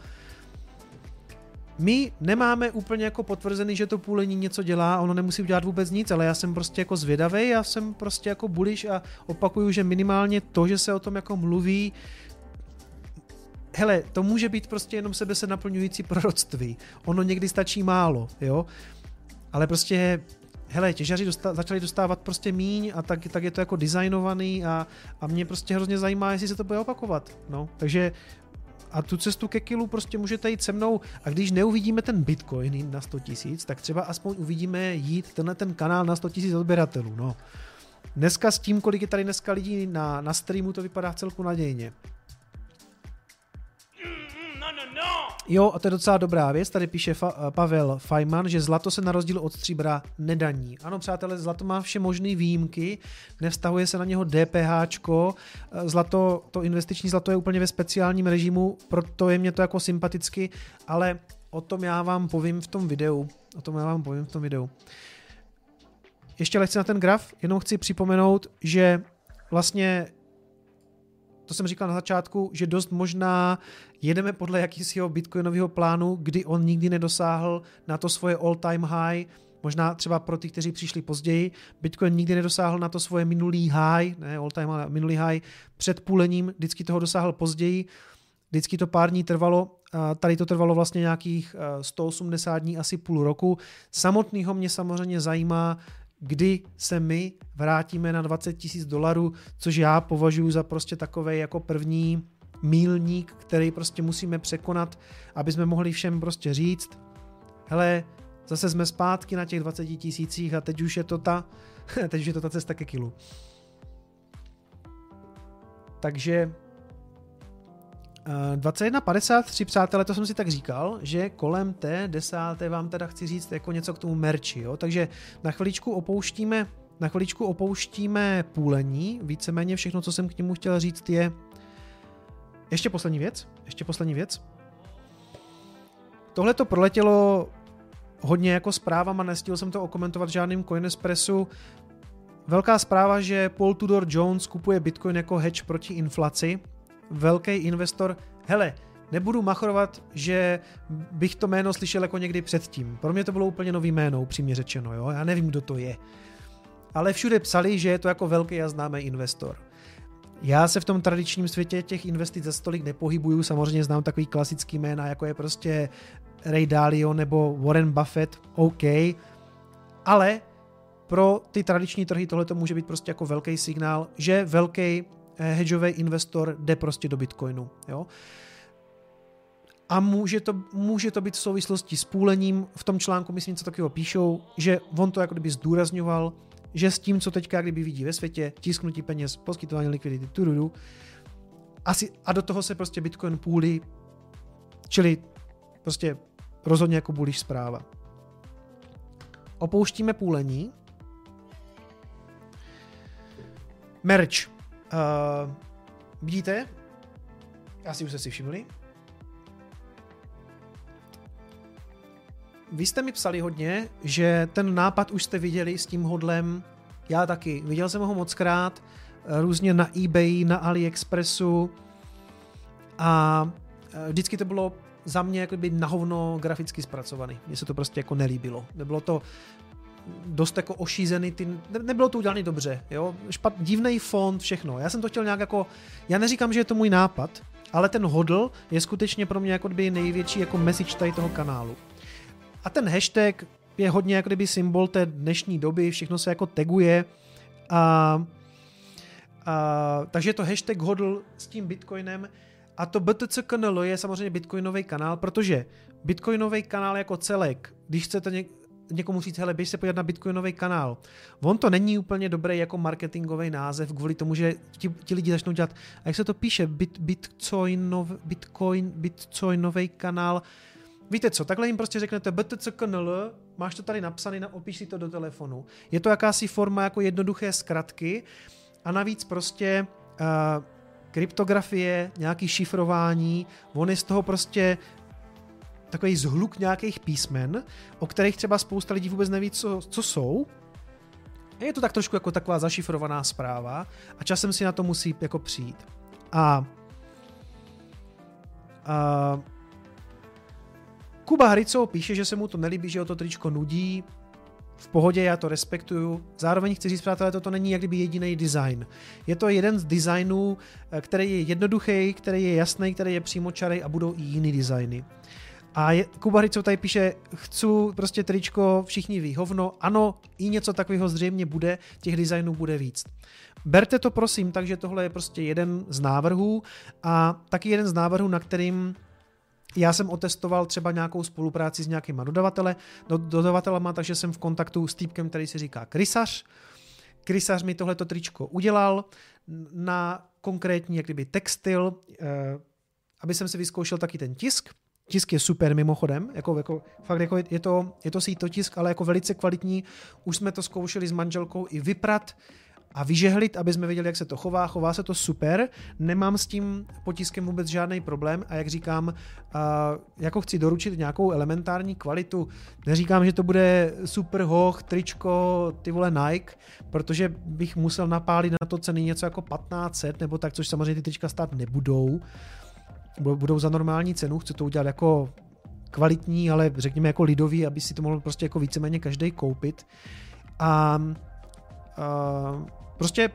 My nemáme úplně jako potvrzený, že to půlení něco dělá, ono nemusí udělat vůbec nic, ale já jsem prostě jako zvědavej, já jsem prostě jako bullish a opakuju, že minimálně to, že se o tom jako mluví, hele, to může být prostě jenom sebe naplňující proroctví, ono někdy stačí málo, jo, ale prostě, hele, těžaři začali dostávat prostě míň a tak je to jako designovaný a mě prostě hrozně zajímá, jestli se to bude opakovat, no, takže a tu cestu ke kilu prostě můžete jít se mnou a když neuvidíme ten Bitcoin na 100 000, tak třeba aspoň uvidíme jít tenhle ten kanál na 100 000 odběratelů. No. Dneska s tím, kolik je tady dneska lidí na streamu, to vypadá celku nadějně. Jo, a to je docela dobrá věc, tady píše Pavel Fajman, že zlato se na rozdíl od stříbra nedaní. Ano, přátelé, zlato má vše možné výjimky, nevztahuje se na něho DPHčko, zlato, to investiční zlato je úplně ve speciálním režimu, proto je mě to jako sympaticky, ale o tom já vám povím v tom videu. Ještě lehce na ten graf, jenom chci připomenout, že vlastně to jsem říkal na začátku, že dost možná jedeme podle jakýsiho bitcoinového plánu, kdy on nikdy nedosáhl na to svoje all-time high, možná třeba pro ty, kteří přišli později, bitcoin nikdy nedosáhl na to svoje minulý high, ne all-time, ale minulý high před půlením, vždycky toho dosáhl později, vždycky to pár dní trvalo, tady to trvalo vlastně nějakých 180 dní, asi půl roku. Samotného mě samozřejmě zajímá, kdy se my vrátíme na $20,000, což já považuji za prostě takovej jako první milník, který prostě musíme překonat, aby jsme mohli všem prostě říct, hele, zase jsme zpátky na těch 20 000 a teď už je to ta cesta ke kilu. Takže 21.53, přátelé, to jsem si tak říkal, že kolem té 10. vám teda chci říct jako něco k tomu merči, jo? Takže na chviličku opouštíme půlení, víceméně všechno, co jsem k němu chtěl říct, je ještě poslední věc. Tohle to proletělo hodně jako zprávama, nestihl jsem to okomentovat žádným Coinespressu. Velká zpráva, že Paul Tudor Jones kupuje Bitcoin jako hedge proti inflaci. Velký investor, hele, nebudu machrovat, že bych to jméno slyšel jako někdy předtím. Pro mě to bylo úplně nový jméno, upřímně řečeno, jo? Já nevím, kdo to je. Ale všude psali, že je to jako velký a známý investor. Já se v tom tradičním světě těch investic za stolik nepohybuju, samozřejmě znám takový klasický jména, jako je prostě Ray Dalio nebo Warren Buffett, OK, ale pro ty tradiční trhy tohle to může být prostě jako velký signál, že velký hedžový investor jde prostě do Bitcoinu. Jo? A může to být v souvislosti s půlením, v tom článku myslím, co takového píšou, že on to jako kdyby zdůrazňoval, že s tím, co teďka kdyby vidí ve světě, tisknutí peněz, poskytování likvidity, a do toho se prostě Bitcoin půlí, čili prostě rozhodně jako bullish zpráva. Opouštíme půlení. Merch. Vidíte, asi už jste si všimli. Vy jste mi psali hodně, že ten nápad už jste viděli s tím hodlem, já taky, viděl jsem ho mockrát, různě na eBay, na AliExpressu a vždycky to bylo za mě jako by na hovno graficky zpracovaný, mně se to prostě jako nelíbilo, nebylo to dost jako ošízený, nebylo to udělané dobře, jo, divnej fond, všechno, já jsem to chtěl nějak jako, já neříkám, že je to můj nápad, ale ten hodl je skutečně pro mě jako kdyby největší jako message tady toho kanálu. A ten hashtag je hodně jako kdyby symbol té dnešní doby, všechno se jako taguje, takže je to hashtag hodl s tím Bitcoinem a to BTCKNL je samozřejmě bitcoinový kanál, protože bitcoinový kanál jako celek, když chcete někomu říct, hele, běž se podívat na bitcoinový kanál. On to není úplně dobrý jako marketingový název, kvůli tomu, že ti lidi začnou dělat, a jak se to píše, bitcoinový kanál. Víte co, takhle jim prostě řeknete BTCKNL, máš to tady napsaný, opiš si to do telefonu. Je to jakási forma jako jednoduché zkratky a navíc prostě kryptografie, nějaký šifrování, on je z toho prostě takový zhluk nějakých písmen, o kterých třeba spousta lidí vůbec neví, co jsou. Je to tak trošku jako taková zašifrovaná zpráva a časem si na to musí jako přijít. A Kuba Hrycov píše, že se mu to nelíbí, že ho to tričko nudí. V pohodě, já to respektuju. Zároveň chci říct, přátelé, toto není jak kdyby jediný design. Je to jeden z designů, který je jednoduchý, který je jasný, který je přímočarej a budou i jiný designy. A Kuba Hrycov tady píše, chci prostě tričko, všichni ví, hovno, ano, i něco takového zřejmě bude, těch designů bude víc. Berte to prosím, takže tohle je prostě jeden z návrhů a taky jeden z návrhů, na kterým já jsem otestoval třeba nějakou spolupráci s nějakýma dodavatelama, takže jsem v kontaktu s týpkem, který se říká Krysař. Krysař mi tohleto tričko udělal na konkrétní jak kdyby textil, aby jsem si vyzkoušel taky ten tisk. Tisk je super mimochodem, fakt je to sítotisk, ale jako velice kvalitní. Už jsme to zkoušeli s manželkou i vyprat a vyžehlit, aby jsme věděli, jak se to chová. Chová se to super, nemám s tím potiskem vůbec žádný problém a jak říkám, jako chci doručit nějakou elementární kvalitu. Neříkám, že to bude super hoch, tričko, ty vole Nike, protože bych musel napálit na to ceny něco jako 1500 nebo tak, což samozřejmě ty trička stát nebudou. Budou za normální cenu, chci to udělat jako kvalitní, ale řekněme jako lidový, aby si to mohl prostě jako víceméně každej koupit. A prostě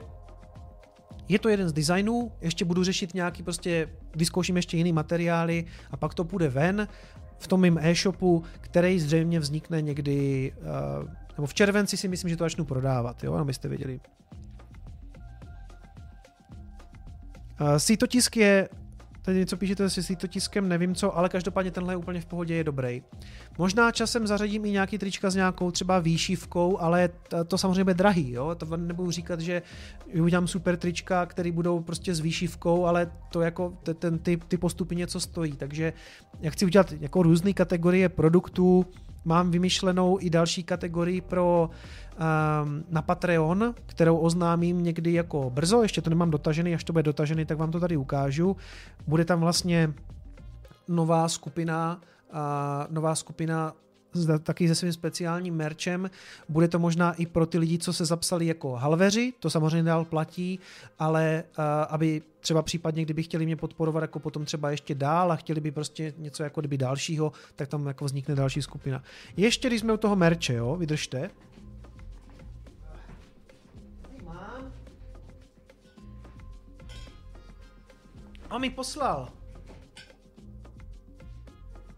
je to jeden z designů, ještě budu řešit nějaký prostě, vyzkouším ještě jiný materiály a pak to půjde ven v tom mým e-shopu, který zřejmě vznikne někdy, nebo v červenci si myslím, že to začnu prodávat, jo, abyste věděli. Sítotisk je tady něco píšete si sítotiskem, nevím co, ale každopádně tenhle je úplně v pohodě, je dobrý. Možná časem zařadím i nějaký trička s nějakou třeba výšivkou, ale to samozřejmě bude drahý, jo? To nebudu říkat, že udělám super trička, které budou prostě s výšivkou, ale to jako ty postupy něco stojí, takže já chci udělat jako různé kategorie produktů, mám vymyšlenou i další kategorii pro na Patreon, kterou oznámím někdy jako brzo, ještě to nemám dotažený, až to bude dotažený, tak vám to tady ukážu. Bude tam vlastně nová skupina taky se svým speciálním merchem. Bude to možná i pro ty lidi, co se zapsali jako halveři, to samozřejmě dál platí, ale aby třeba případně, kdyby chtěli mě podporovat jako potom třeba ještě dál a chtěli by prostě něco jako kdyby dalšího, tak tam jako vznikne další skupina. Ještě když jsme u toho merče, jo, vydržte. A mi poslal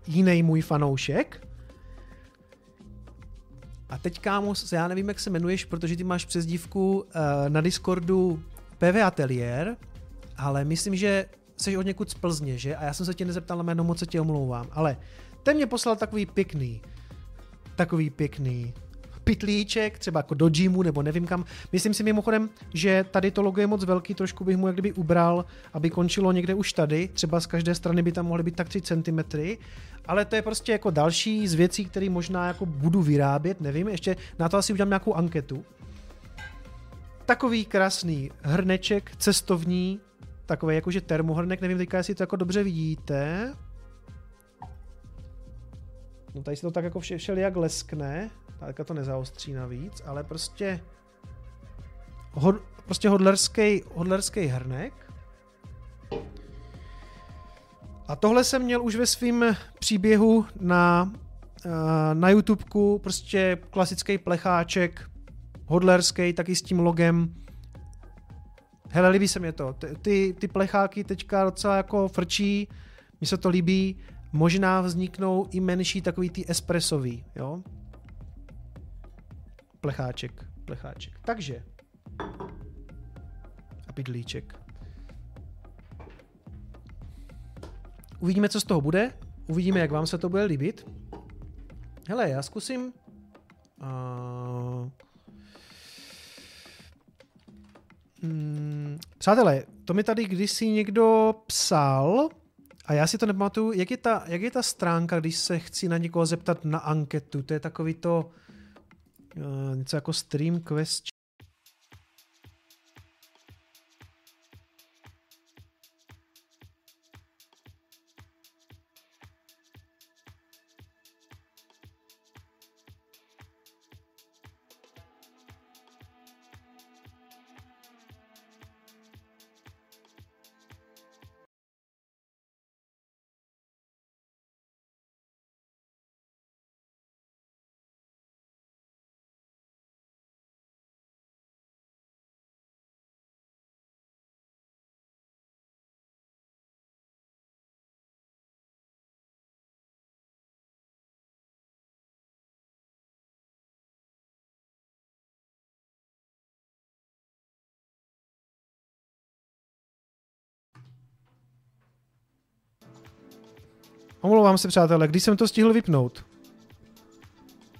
jiný můj fanoušek. A teď, kámo, já nevím, jak se jmenuješ, protože ty máš přezdívku na Discordu PV Ateliér, ale myslím, že jsi od někud z Plzně, že? A já jsem se tě nezeptal na jméno, moc se tě omlouvám. Ale ten mě poslal takový pěkný pitlíček, třeba jako do gymu, nebo nevím kam. Myslím si mimochodem, že tady to logo je moc velký, trošku bych mu jak kdyby ubral, aby končilo někde už tady, třeba z každé strany by tam mohly být tak 3 cm, ale to je prostě jako další z věcí, které možná jako budu vyrábět, nevím, ještě na to asi udělám nějakou anketu. Takový krásný hrneček, cestovní, takový jakože termohrnek, nevím teďka, jestli to jako dobře vidíte. No tady se to tak jako všelijak leskne. Teďka to nezaostří navíc, ale prostě hodlerský hrnek. A tohle jsem měl už ve svým příběhu na YouTubeku, prostě klasický plecháček, hodlerský, taky s tím logem. Hele, líbí se mi to. Ty plecháky teďka docela jako frčí, mi se to líbí. Možná vzniknou i menší takový ty espressový, jo? Plecháček. Takže. A pidlíček. Uvidíme, co z toho bude. Uvidíme, jak vám se to bude líbit. Hele, já zkusím... Přátelé, to mi tady kdysi někdo psal... A já si to nepamatuju, jak je ta stránka, když se chci na někoho zeptat na anketu. To je takový to něco jako stream quest. Omlouvám se, přátelé, když jsem to stihl vypnout.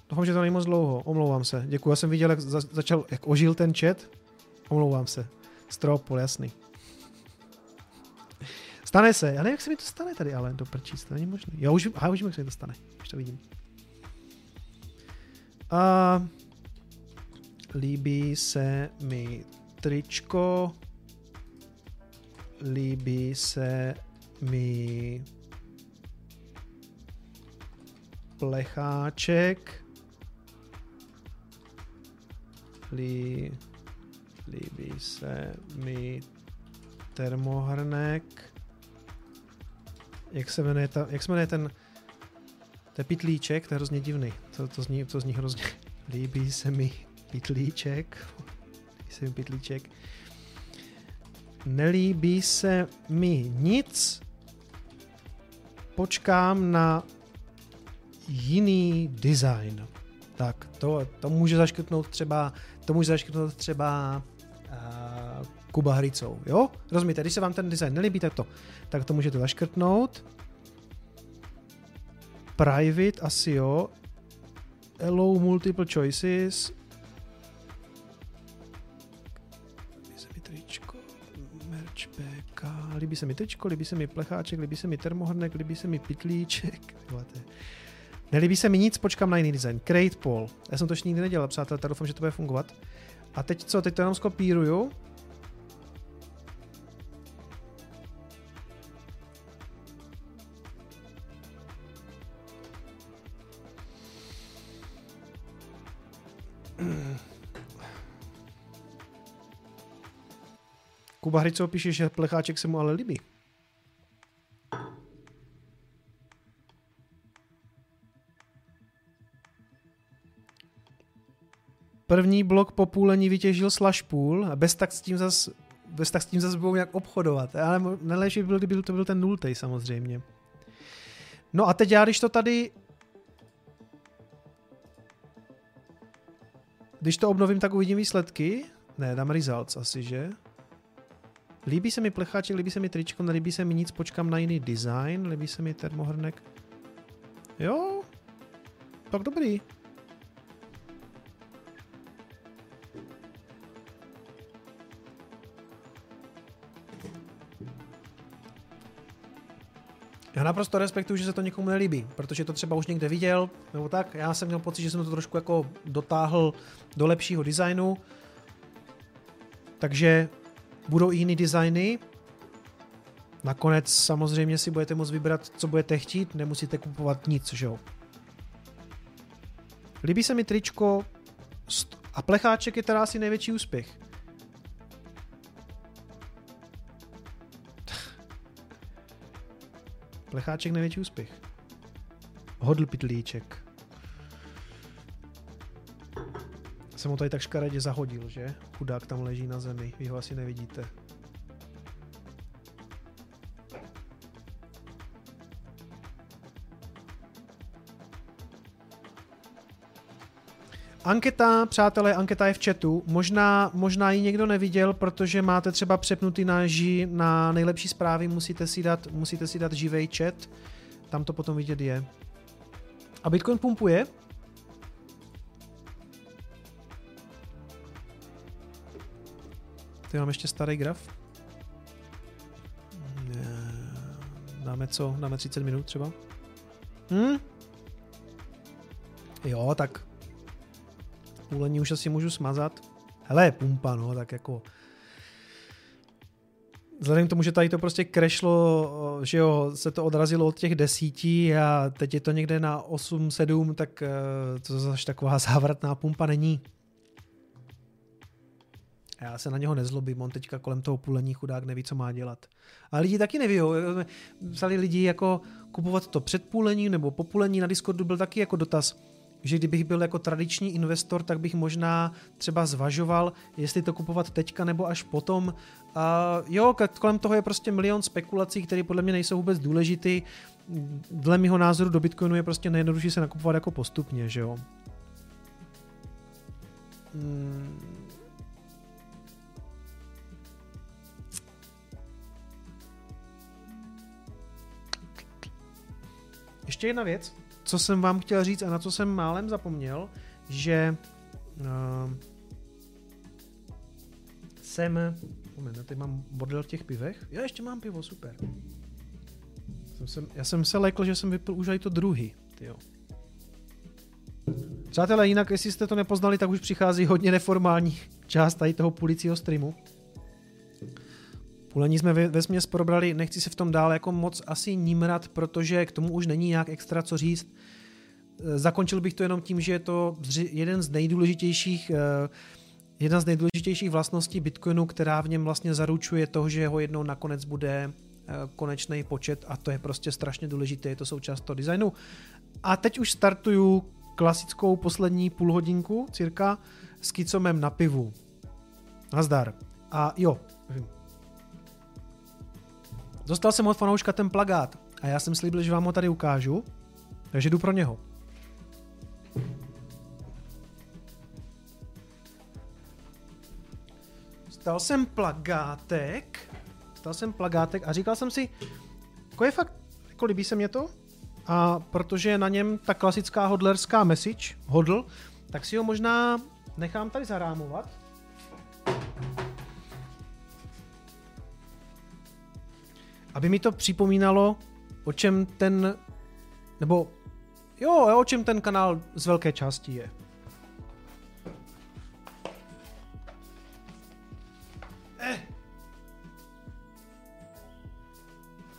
Doufám, že to není moc dlouho. Omlouvám se. Děkuji, já jsem viděl, jak začal, jak ožil ten chat. Omlouvám se. Stropol, jasný. Stane se. Já nevím, jak se mi to stane tady, ale do prčíc, to není možné. Já už vím, jak se mi to stane. Už to vidím. Líbí se mi tričko. Líbí se mi plecháček. Líbí se mi termohrnek. Jak se jmenuje ten pitlíček, to je hrozně divný. To zní hrozně. Líbí se mi pitlíček. Líbí se mi pitlíček. Nelíbí se mi nic. Počkám na jiný design. Tak to může zaškrtnout třeba Kuba Hrycou, jo? Rozumíte, když se vám ten design nelíbí, tak to můžete zaškrtnout. Private asi jo. Hello multiple choices. Líbí se mi tričko, merch PK. Líbí se mi tričko, líbí se mi plecháček, líbí se mi termohrnek, líbí se mi pitlíček. Nelíbí se mi nic, počkám na jiný design. Create poll. Já jsem to ještě nikdy nedělal, přátelé, tak doufám, že to bude fungovat. A teď co? Teď to jenom skopíruju. Kuba Hrycov píše, že plecháček se mu ale líbí. První blok po půlení vytěžil Slashpool a bez tak s tím zas budou nějak obchodovat. Ale nejlepší by to byl ten nultej samozřejmě. No a teď já, když to obnovím, tak uvidím výsledky. Ne, dám results asi, že? Líbí se mi plecháček, líbí se mi tričko, nelíbí se mi nic, počkám na jiný design, líbí se mi termohrnek. Jo, tak dobrý. Já naprosto respektuju, že se to někomu nelíbí, protože to třeba už někde viděl, nebo tak. Já jsem měl pocit, že jsem to trošku jako dotáhl do lepšího designu. Takže budou i jiný designy. Nakonec samozřejmě si budete moct vybrat, co budete chtít, nemusíte kupovat nic, že jo. Líbí se mi tričko a plecháček je teda asi největší úspěch. Plecháček největší úspěch. Hodl pitlíček. Jsem ho tady tak škaredě zahodil, že? Chudák tam leží na zemi, vy ho asi nevidíte. Anketa, přátelé, anketa je v chatu. Možná ji někdo neviděl, protože máte třeba přepnutý na nejlepší zprávy, musíte si dát živej chat. Tam to potom vidět je. A Bitcoin pumpuje? Tady mám ještě starý graf. Dáme 30 minut třeba. Jo, tak půlení už asi můžu smazat. Hele, pumpa, no, tak jako... Vzhledem k tomu, že tady to prostě crashlo, že jo, se to odrazilo od těch 10 a teď je to někde na 8-7, tak to zase taková závratná pumpa není. Já se na něho nezlobím, on teďka kolem toho půlení chudák neví, co má dělat. A lidi taky neví, jo. Psali lidi jako kupovat to před půlením nebo po půlení, na Discordu byl taky jako dotaz, že kdybych byl jako tradiční investor, tak bych možná třeba zvažoval, jestli to kupovat teďka nebo až potom. Jo, kolem toho je prostě milion spekulací, které podle mě nejsou vůbec důležitý. Dle mého názoru do Bitcoinu je prostě nejjednodušší se nakupovat jako postupně, že jo. Ještě jedna věc, co jsem vám chtěl říct a na co jsem málem zapomněl, že jsem... Moment, tady mám bordel v těch pivech. Já ještě mám pivo, super. Já jsem se lekl, že jsem vypil už aj to druhý. Tyjo. Přátelé, jinak, jestli jste to nepoznali, tak už přichází hodně neformální část tady toho půlicího streamu. Půlení jsme vesměs probrali, nechci se v tom dál jako moc asi nímrat, protože k tomu už není nějak extra co říct. Zakončil bych to jenom tím, že je to jedna z nejdůležitějších vlastností Bitcoinu, která v něm vlastně zaručuje to, že ho jednou nakonec bude konečný počet, a to je prostě strašně důležité, je to součást toho designu. A teď už startuju klasickou poslední půlhodinku cirka s Kicomem na pivu. Nazdar. A jo, dostal jsem od fanouška ten plakát a já jsem slíbil, že vám ho tady ukážu, takže jdu pro něho. Stal jsem plakátek a říkal jsem si, jako je fakt, jako líbí se mě to, a protože je na něm ta klasická hodlerská message, hodl, tak si ho možná nechám tady zarámovat. Aby mi to připomínalo, o čem ten kanál z velké části je.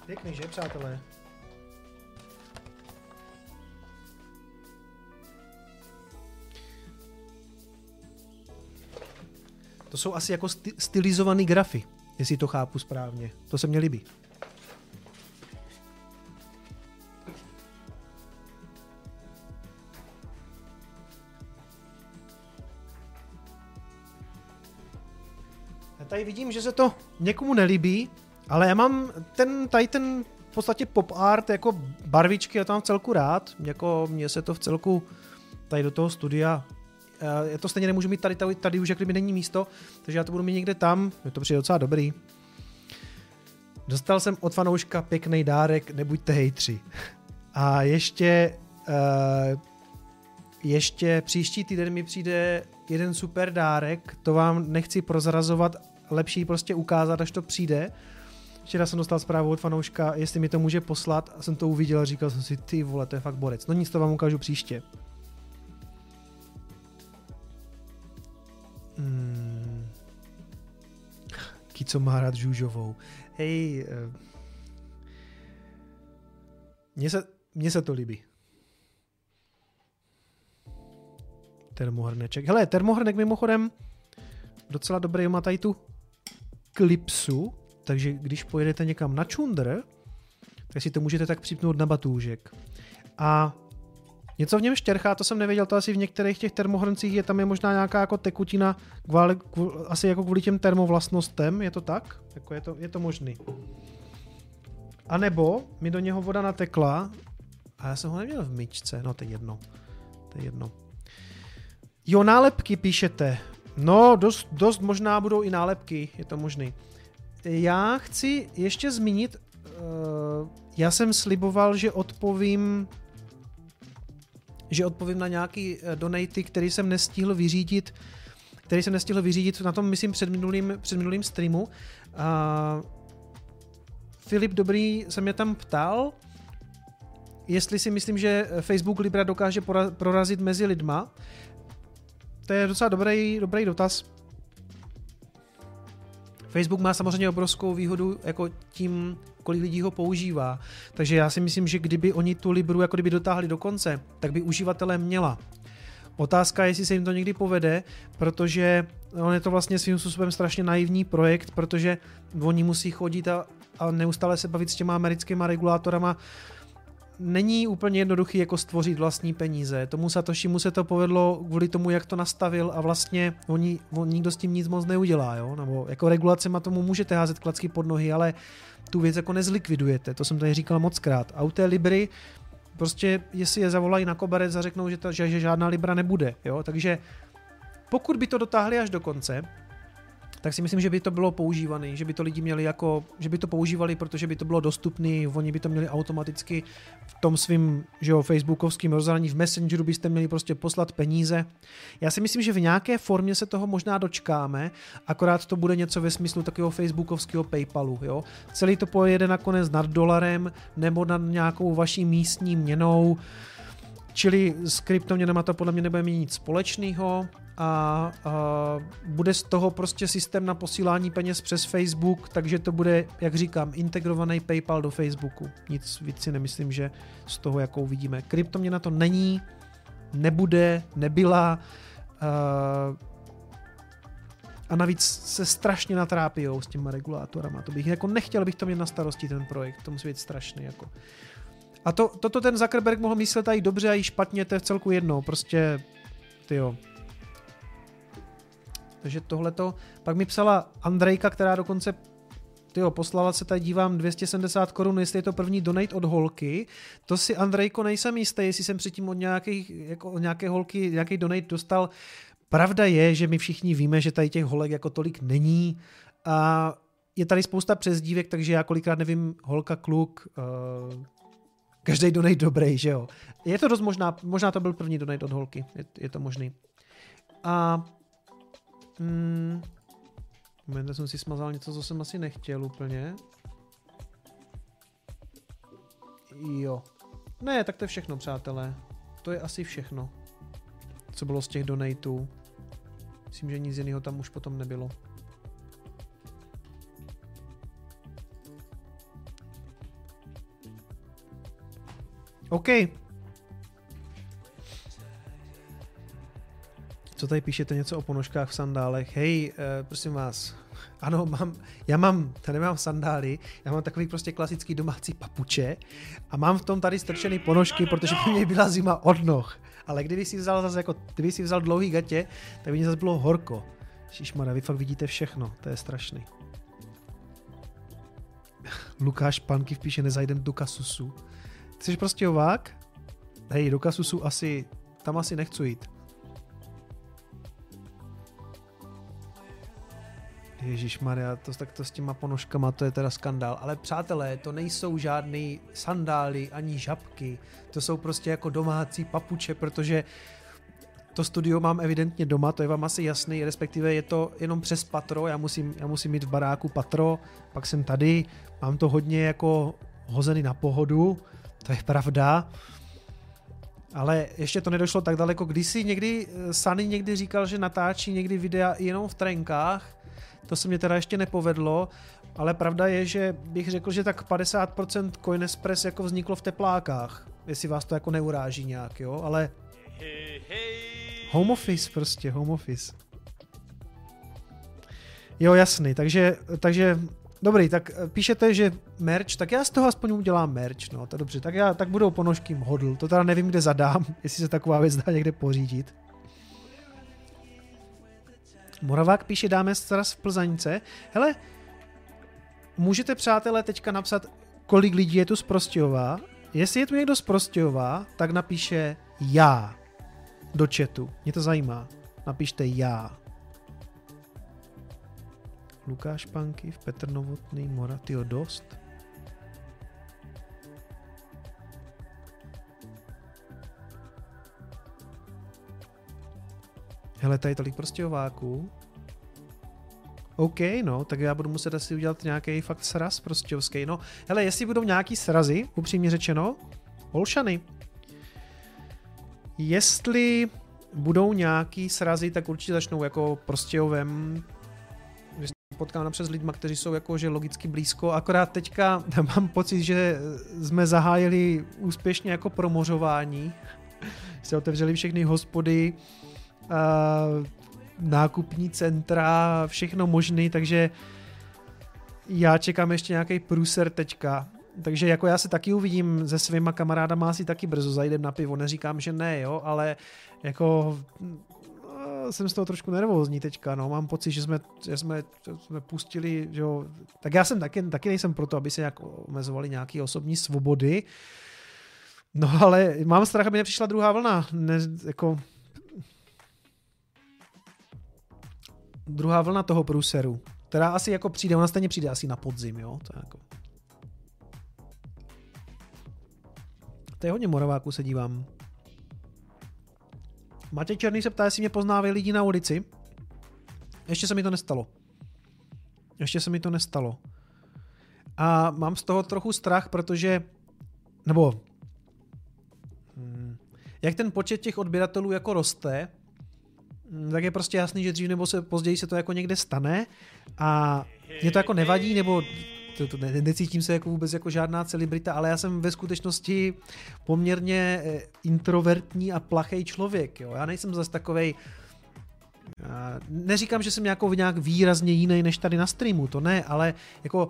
Pěkný, že, přátelé? To jsou asi jako stylizovaný grafy, jestli to chápu správně. To se mně líbí. Já tady vidím, že se to někomu nelíbí, ale já mám ten v podstatě pop art, jako barvičky, já to mám v celku rád, jako mně se to v celku tady do toho studia, já to stejně nemůžu mít tady už, jak kdyby není místo, takže já to budu mít někde tam, mě to přijde docela dobrý. Dostal jsem od fanouška pěkný dárek, nebuďte hejtři. A ještě příští týden mi přijde jeden super dárek, to vám nechci prozrazovat, lepší prostě ukázat, až to přijde. Včera jsem dostal zprávu od fanouška, jestli mi to může poslat, a jsem to uviděl a říkal jsem si, ty vole, to je fakt borec. No nic, to vám ukážu příště. Kico má rád Žužovou. Hej, mně se to líbí. Termohrneček. Hele, termohrnek mimochodem docela dobrý, má tady tu klipsu, takže když pojedete někam na čundr, tak si to můžete tak připnout na batůžek. A něco v něm štěrchá, to jsem nevěděl, to asi v některých těch termohrncích je možná nějaká jako tekutina, asi jako kvůli těm termovlastnostem, je to tak? Jako je to možný. A nebo mi do něho voda natekla a já jsem ho neměl v myčce, no to je jedno. Jo, nálepky píšete. No, dost možná budou i nálepky, je to možný. Já chci ještě zmínit, já jsem sliboval, že odpovím na nějaký donaty, který jsem nestihl vyřídit na tom, myslím, předminulým streamu. Filip Dobrý se mě tam ptal, jestli si myslím, že Facebook Libra dokáže prorazit mezi lidma. To je docela dobrý dotaz. Facebook má samozřejmě obrovskou výhodu jako tím, kolik lidí ho používá. Takže já si myslím, že kdyby oni tu Libru jako kdyby dotáhli do konce, tak by uživatelé měla. Otázka je, jestli se jim to někdy povede, protože on je to vlastně svým způsobem strašně naivní projekt, protože oni musí chodit a neustále se bavit s těma americkýma regulátorama. Není úplně jednoduchý jako stvořit vlastní peníze. Tomu Satoshimu se to povedlo kvůli tomu, jak to nastavil, a vlastně nikdo s tím nic moc neudělá. Jo? Nebo jako regulacema tomu můžete házet klacky pod nohy, ale tu věc jako nezlikvidujete. To jsem tady říkal mockrát. A u té Libry prostě, jestli je zavolají na koberec a řeknou, že žádná Libra nebude. Jo? Takže pokud by to dotáhli až do konce, tak si myslím, že by to bylo používané, že by to lidi měli jako, že by to používali, protože by to bylo dostupné, oni by to měli automaticky v tom svým, že jo, facebookovským rozhraní, v Messengeru byste měli prostě poslat peníze. Já si myslím, že v nějaké formě se toho možná dočkáme, akorát to bude něco ve smyslu takového facebookovského PayPalu, jo. Celý to pojede nakonec nad dolarem nebo nad nějakou vaší místní měnou. Čili s kryptoměnama to podle mě nebude mít nic společného a bude z toho prostě systém na posílání peněz přes Facebook, takže to bude, jak říkám, integrovaný PayPal do Facebooku. Nic víc si nemyslím, že z toho, jakou vidíme. Kryptoměna to není, nebude, nebyla a navíc se strašně natrápijou s těma regulátorama. To bych jako nechtěl, bych to měl na starosti ten projekt, to musí být strašný jako. A to ten Zuckerberg mohl myslet i dobře, a i špatně, to je v celku jedno, prostě, tyjo. Takže tohleto, pak mi psala Andrejka, která dokonce, tyjo, poslala se tady, dívám, 270 korun, jestli je to první donate od holky, to si, Andrejko, nejsem jistý, jestli jsem předtím od nějaké holky nějaký donate dostal. Pravda je, že my všichni víme, že tady těch holek jako tolik není a je tady spousta přezdívek, takže já kolikrát nevím, holka, kluk, každý donate dobrý, že jo. Je to dost možná to byl první donate od holky, je to možný. A moment, jsem si smazal něco, co jsem asi nechtěl úplně. Jo. Ne, tak to je všechno, přátelé. To je asi všechno, co bylo z těch donateů. Myslím, že nic jiného tam už potom nebylo. OK. Co tady píšete něco o ponožkách v sandálech? Hej, prosím vás. Ano, já nemám sandály, já mám takový prostě klasický domácí papuče a mám v tom tady strčený ponožky, protože by mě byla zima od noh. Ale kdyby si vzal dlouhý gatě, tak by mě zase bylo horko. Šišmada, vy fakt vidíte všechno, to je strašný. Lukáš Panky píše, nezajdem do Kasusu. Chceš prostě ovák? Hej, do Kasusu asi, tam asi nechci jít. Ježišmarja, tak to s těma ponožkama, to je teda skandál. Ale přátelé, to nejsou žádný sandály ani žabky. To jsou prostě jako domácí papuče, protože to studio mám evidentně doma, to je vám asi jasný, respektive je to jenom přes patro, já musím mít v baráku patro, pak jsem tady, mám to hodně jako hozený na pohodu, to je pravda, ale ještě to nedošlo tak daleko. Kdysi někdy, Sunny někdy říkal, že natáčí někdy videa jenom v trenkách, to se mě teda ještě nepovedlo, ale pravda je, že bych řekl, že tak 50% Coinespress jako vzniklo v teplákách, jestli vás to jako neuráží nějak, jo, ale home office prostě, home office. Jo, jasný, takže dobrý, tak píšete, že merch, tak já z toho aspoň udělám merch, no, tak dobře, tak budou ponožky hodl, to teda nevím, kde zadám, jestli se taková věc dá někde pořídit. Moravák píše, dáme sraz v Plzaňce. Hele, můžete, přátelé, teďka napsat, kolik lidí je tu z Prostějova. Jestli je tu někdo z Prostějova, tak napíše já do chatu. Mě to zajímá. Napište já. Lukáš Panky, Petr Novotný, Moratio dost. Hele, tady tolik Prostějováků. OK, no, tak já budu muset asi udělat nějaký fakt sraz prostějovský. No, hele, jestli budou nějaký srazy, upřímně řečeno, Olšany. Jestli budou nějaký srazy, tak určitě začnou jako Prostějovem. Když se potkám přes lidma, kteří jsou jako, že logicky blízko, akorát teďka mám pocit, že jsme zahájili úspěšně jako promořování. Se otevřeli všechny hospody, nákupní centra, všechno možný, takže já čekám ještě nějaký průser teďka, takže jako já se taky uvidím se svýma kamarádama, asi taky brzo zajdem na pivo, neříkám, že ne, jo, ale jako jsem z toho trošku nervózní teďka, no, mám pocit, že jsme pustili, že jo, tak já jsem taky nejsem proto, aby se nějak omezovali nějaké osobní svobody, no, ale mám strach, aby nepřišla druhá vlna, ne, jako druhá vlna toho průseru, která asi jako přijde, ona stejně přijde asi na podzim, jo? To je jako... Tady hodně Moraváků se dívám. Matěj Černý se ptá, jestli mě poznávají lidi na ulici. Ještě se mi to nestalo. A mám z toho trochu strach, protože... Nebo... Jak ten počet těch odběratelů jako roste, tak je prostě jasný, že dřív nebo se později se to jako někde stane a mě to jako nevadí, nebo necítím se jako vůbec jako žádná celebrita, ale já jsem ve skutečnosti poměrně introvertní a plachej člověk. Jo? Já nejsem zase takovej, neříkám, že jsem nějak výrazně jiný než tady na streamu, to ne, ale jako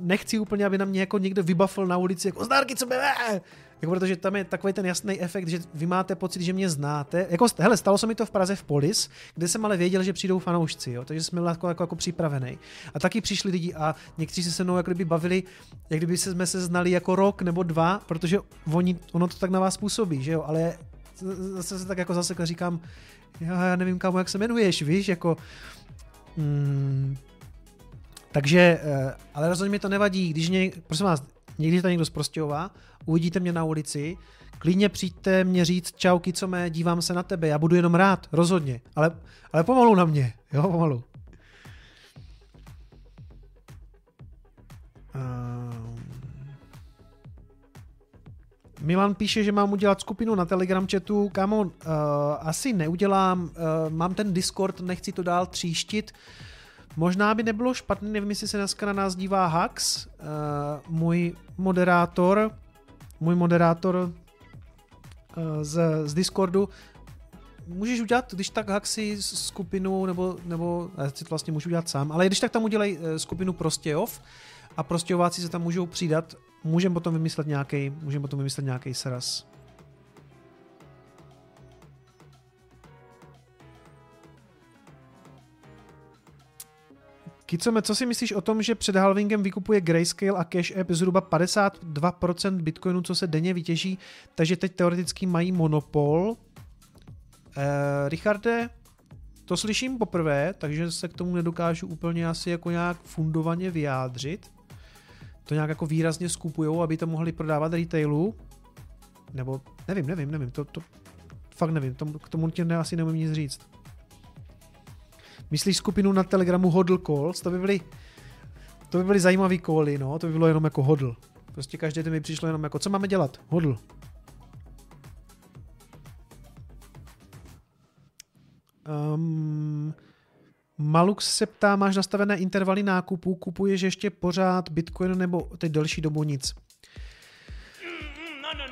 nechci úplně, aby na mě jako někdo vybafl na ulici, jako zdárky, co bebe! Jako protože tam je takový ten jasný efekt, že vy máte pocit, že mě znáte. Jako, hele, stalo se mi to v Praze v Polis, kde jsem ale věděl, že přijdou fanoušci, jo? Takže jsem byl jako připravený. A taky přišli lidi a někteří se mnou jako kdyby bavili, jak kdyby jsme se znali jako rok nebo dva, protože ono to tak na vás působí, že jo? Ale zase se tak jako zasekl, říkám, já nevím, kámo, jak se jmenuješ, víš, jako... Takže, ale rozhodně mi to nevadí, když mě, prosím vás, někdy tady někdo z Prostějova, uvidíte mě na ulici, klidně přijďte mě říct, čau, kicome, dívám se na tebe, já budu jenom rád, rozhodně, ale pomalu na mě, jo, pomalu. Milan píše, že mám udělat skupinu na Telegram chatu, kámo, asi neudělám, mám ten Discord, nechci to dál tříštit. Možná by nebylo špatný, nevím, jestli se dneska na nás dívá Hax, můj moderátor z Discordu. Můžeš udělat, když tak Haxi skupinu, nebo já si to vlastně můžu udělat sám, ale když tak tam udělej skupinu Prostějov a Prostějováci se tam můžou přidat, můžeme potom vymyslet nějaký sraz. Kicome, co si myslíš o tom, že před halvingem vykupuje Grayscale a Cash App zhruba 52% bitcoinu, co se denně vytěží, takže teď teoreticky mají monopol? Richarde, to slyším poprvé, takže se k tomu nedokážu úplně asi jako nějak fundovaně vyjádřit. To nějak jako výrazně skupujou, aby to mohli prodávat retailu? Nebo nevím, to fakt nevím, k tomu tě asi neumím nic říct. Myslíš skupinu na Telegramu Hodl Calls? To by byly zajímavý cally, no, to by bylo jenom jako hodl. Prostě každý den mi přišlo jenom jako, co máme dělat? Hodl. Malux se ptá, máš nastavené intervaly nákupu, kupuješ ještě pořád Bitcoin nebo teď delší dobu nic?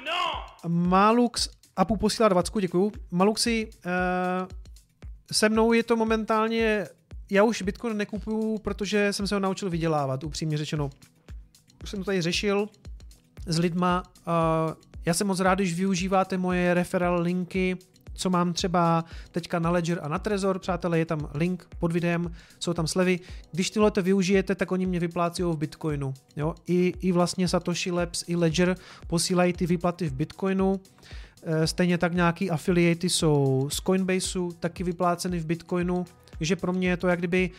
No. Malux, Apu posílá 20, děkuju. Maluxi, se mnou je to momentálně, já už Bitcoin nekupuju, protože jsem se ho naučil vydělávat, upřímně řečeno. Už jsem to tady řešil s lidma. Já jsem moc rád, když využíváte moje referral linky, co mám třeba teďka na Ledger a na Trezor, přátelé, je tam link pod videem, jsou tam slevy. Když tyhle to využijete, tak oni mě vyplácujou v Bitcoinu. Jo? I vlastně Satoshi Labs, i Ledger posílají ty výplaty v Bitcoinu. Stejně tak nějaký affiliaty jsou z Coinbaseu, taky vypláceny v Bitcoinu, takže pro mě je to jak kdyby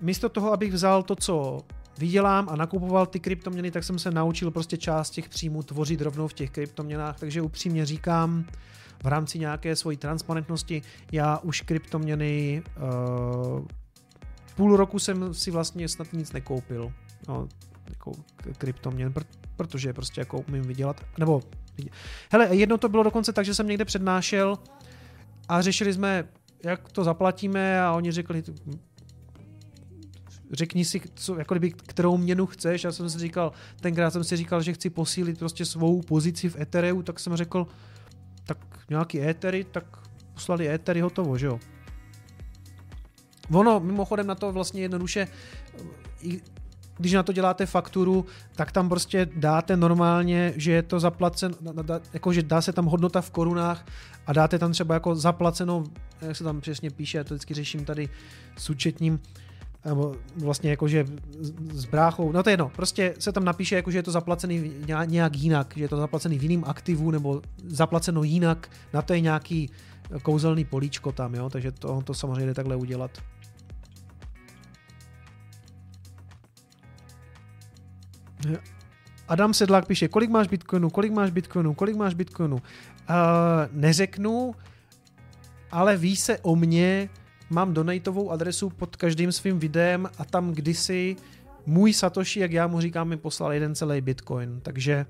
místo toho, abych vzal to, co vydělám a nakupoval ty kryptoměny, tak jsem se naučil prostě část těch příjmů tvořit rovnou v těch kryptoměnách, takže upřímně říkám, v rámci nějaké svojí transparentnosti, já už kryptoměny půl roku jsem si vlastně snad nic nekoupil, no, jako kryptoměn, protože prostě jako umím vydělat, nebo hele, jednou to bylo dokonce tak, že jsem někde přednášel a řešili jsme, jak to zaplatíme a oni řekli, řekni si, co, jako kdyby, kterou měnu chceš. Já jsem si říkal, tenkrát jsem si říkal, že chci posílit prostě svou pozici v Ethereu, tak jsem řekl, tak nějaký Ethery, tak poslali Ethery, hotovo, že jo. Ono, mimochodem na to vlastně jednoduše, když na to děláte fakturu, tak tam prostě dáte normálně, že je to zaplaceno, jakože dá se tam hodnota v korunách a dáte tam třeba jako zaplaceno, jak se tam přesně píše, já to vždycky řeším tady s účetním, vlastně jakože s bráchou, no to je jedno, prostě se tam napíše, jakože je to zaplacený nějak jinak, že je to zaplacený v jiném aktivu nebo zaplaceno jinak, na to je nějaký kouzelný políčko tam, jo, takže to samozřejmě jde takhle udělat. Adam Sedlák píše, kolik máš bitcoinu. Neřeknu, ale ví se o mně, mám donateovou adresu pod každým svým videem a tam kdysi můj Satoshi, jak já mu říkám, mi poslal 1 celý bitcoin, takže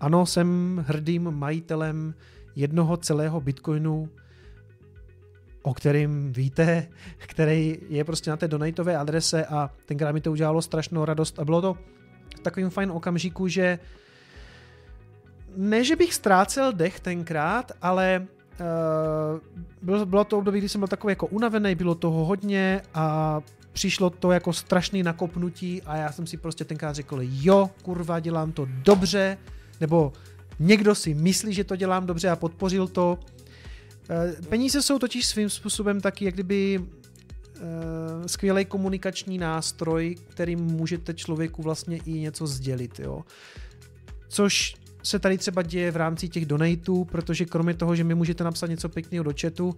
ano, jsem hrdým majitelem 1 celého bitcoinu, o kterým víte, který je prostě na té donateové adrese a tenkrát mi to udělalo strašnou radost a bylo to v takovým fajn okamžiku, že ne, že bych ztrácel dech tenkrát, ale bylo to období, kdy jsem byl takový jako unavený, bylo toho hodně a přišlo to jako strašný nakopnutí a já jsem si prostě tenkrát řekl, jo, kurva, dělám to dobře, nebo někdo si myslí, že to dělám dobře a podpořil to. Peníze jsou totiž svým způsobem taky, jak kdyby skvělý komunikační nástroj, kterým můžete člověku vlastně i něco sdělit, jo. Což se tady třeba děje v rámci těch donateů, protože kromě toho, že mi můžete napsat něco pěkného do chatu,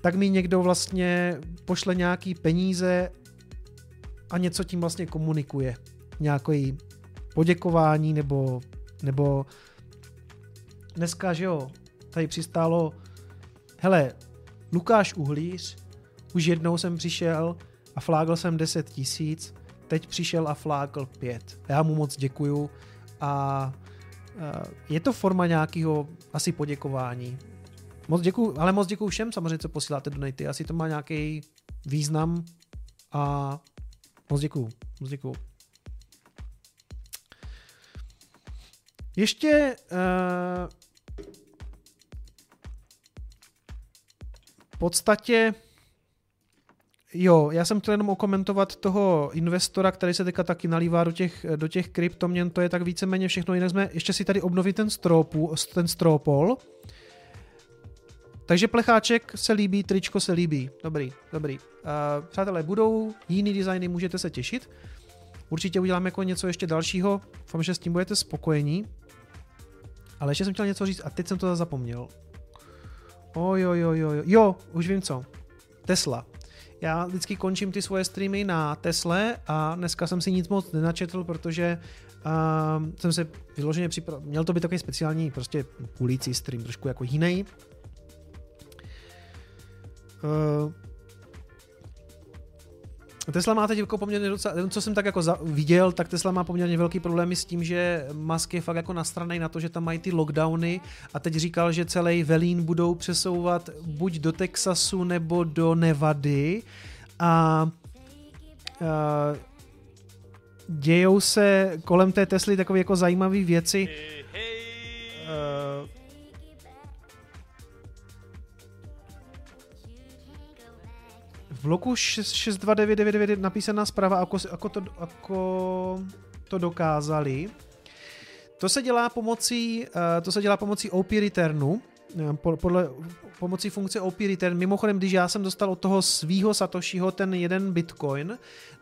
tak mi někdo vlastně pošle nějaký peníze a něco tím vlastně komunikuje. Nějaké poděkování nebo dneska, že jo, tady přistálo, hele, Lukáš Uhlíř, už jednou jsem přišel a flágl jsem 10 000, teď přišel a flágl 5. Já mu moc děkuju a je to forma nějakého asi poděkování. Moc děkuju, ale moc děkuju všem samozřejmě, co posíláte donaty. Asi to má nějaký význam a moc děkuju. Ještě v podstatě jo, já jsem chtěl jenom okomentovat toho investora, který se teďka taky nalívá do těch kryptoměn, to je tak víceméně všechno, jinak jsme ještě si tady obnovit ten stropol. Takže plecháček se líbí, tričko se líbí, dobrý. Přátelé, budou jiný designy, můžete se těšit. Určitě uděláme jako něco ještě dalšího, doufám, že s tím budete spokojení. Ale ještě jsem chtěl něco říct a teď jsem to zapomněl. Jo, už vím co. Tesla. Já vždycky končím ty svoje streamy na Tesle a dneska jsem si nic moc nenačetl, protože jsem se vyloženě připravil. Měl to být takový speciální prostě ulicí stream, trošku jako jiný. Tesla má teď jako poměrně docela, co jsem tak jako viděl, tak Tesla má poměrně velký problémy s tím, že Musk je fakt jako nasranej na to, že tam mají ty lockdowny a teď říkal, že celý velín budou přesouvat buď do Texasu nebo do Nevady a dějou se kolem té Tesly takové jako zajímavé věci. V bloku 629999 je napísaná zpráva, ako to dokázali. To se dělá pomocí OP returnu, pomocí funkce OP return. Mimochodem, když já jsem dostal od toho svýho Satoshiho ten 1 bitcoin,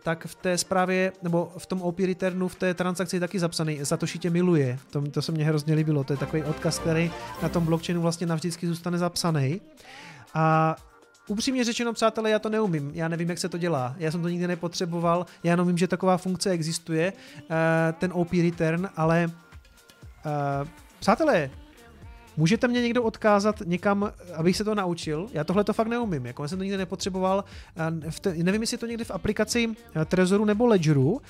tak v té zprávě, nebo v tom OP returnu, v té transakci je taky zapsaný Satoshi tě miluje. To se mně hrozně líbilo. To je takový odkaz, který na tom blockchainu vlastně navždycky zůstane zapsaný. A upřímně řečeno, přátelé, já to neumím, já nevím, jak se to dělá, já jsem to nikdy nepotřeboval, já jenom vím, že taková funkce existuje, ten OP return, ale přátelé, můžete mě někdo odkázat někam, abych se to naučil? Já tohle to fakt neumím, jako já jsem to nikdy nepotřeboval, nevím, jestli je to někde v aplikaci Trezoru nebo Ledgeru,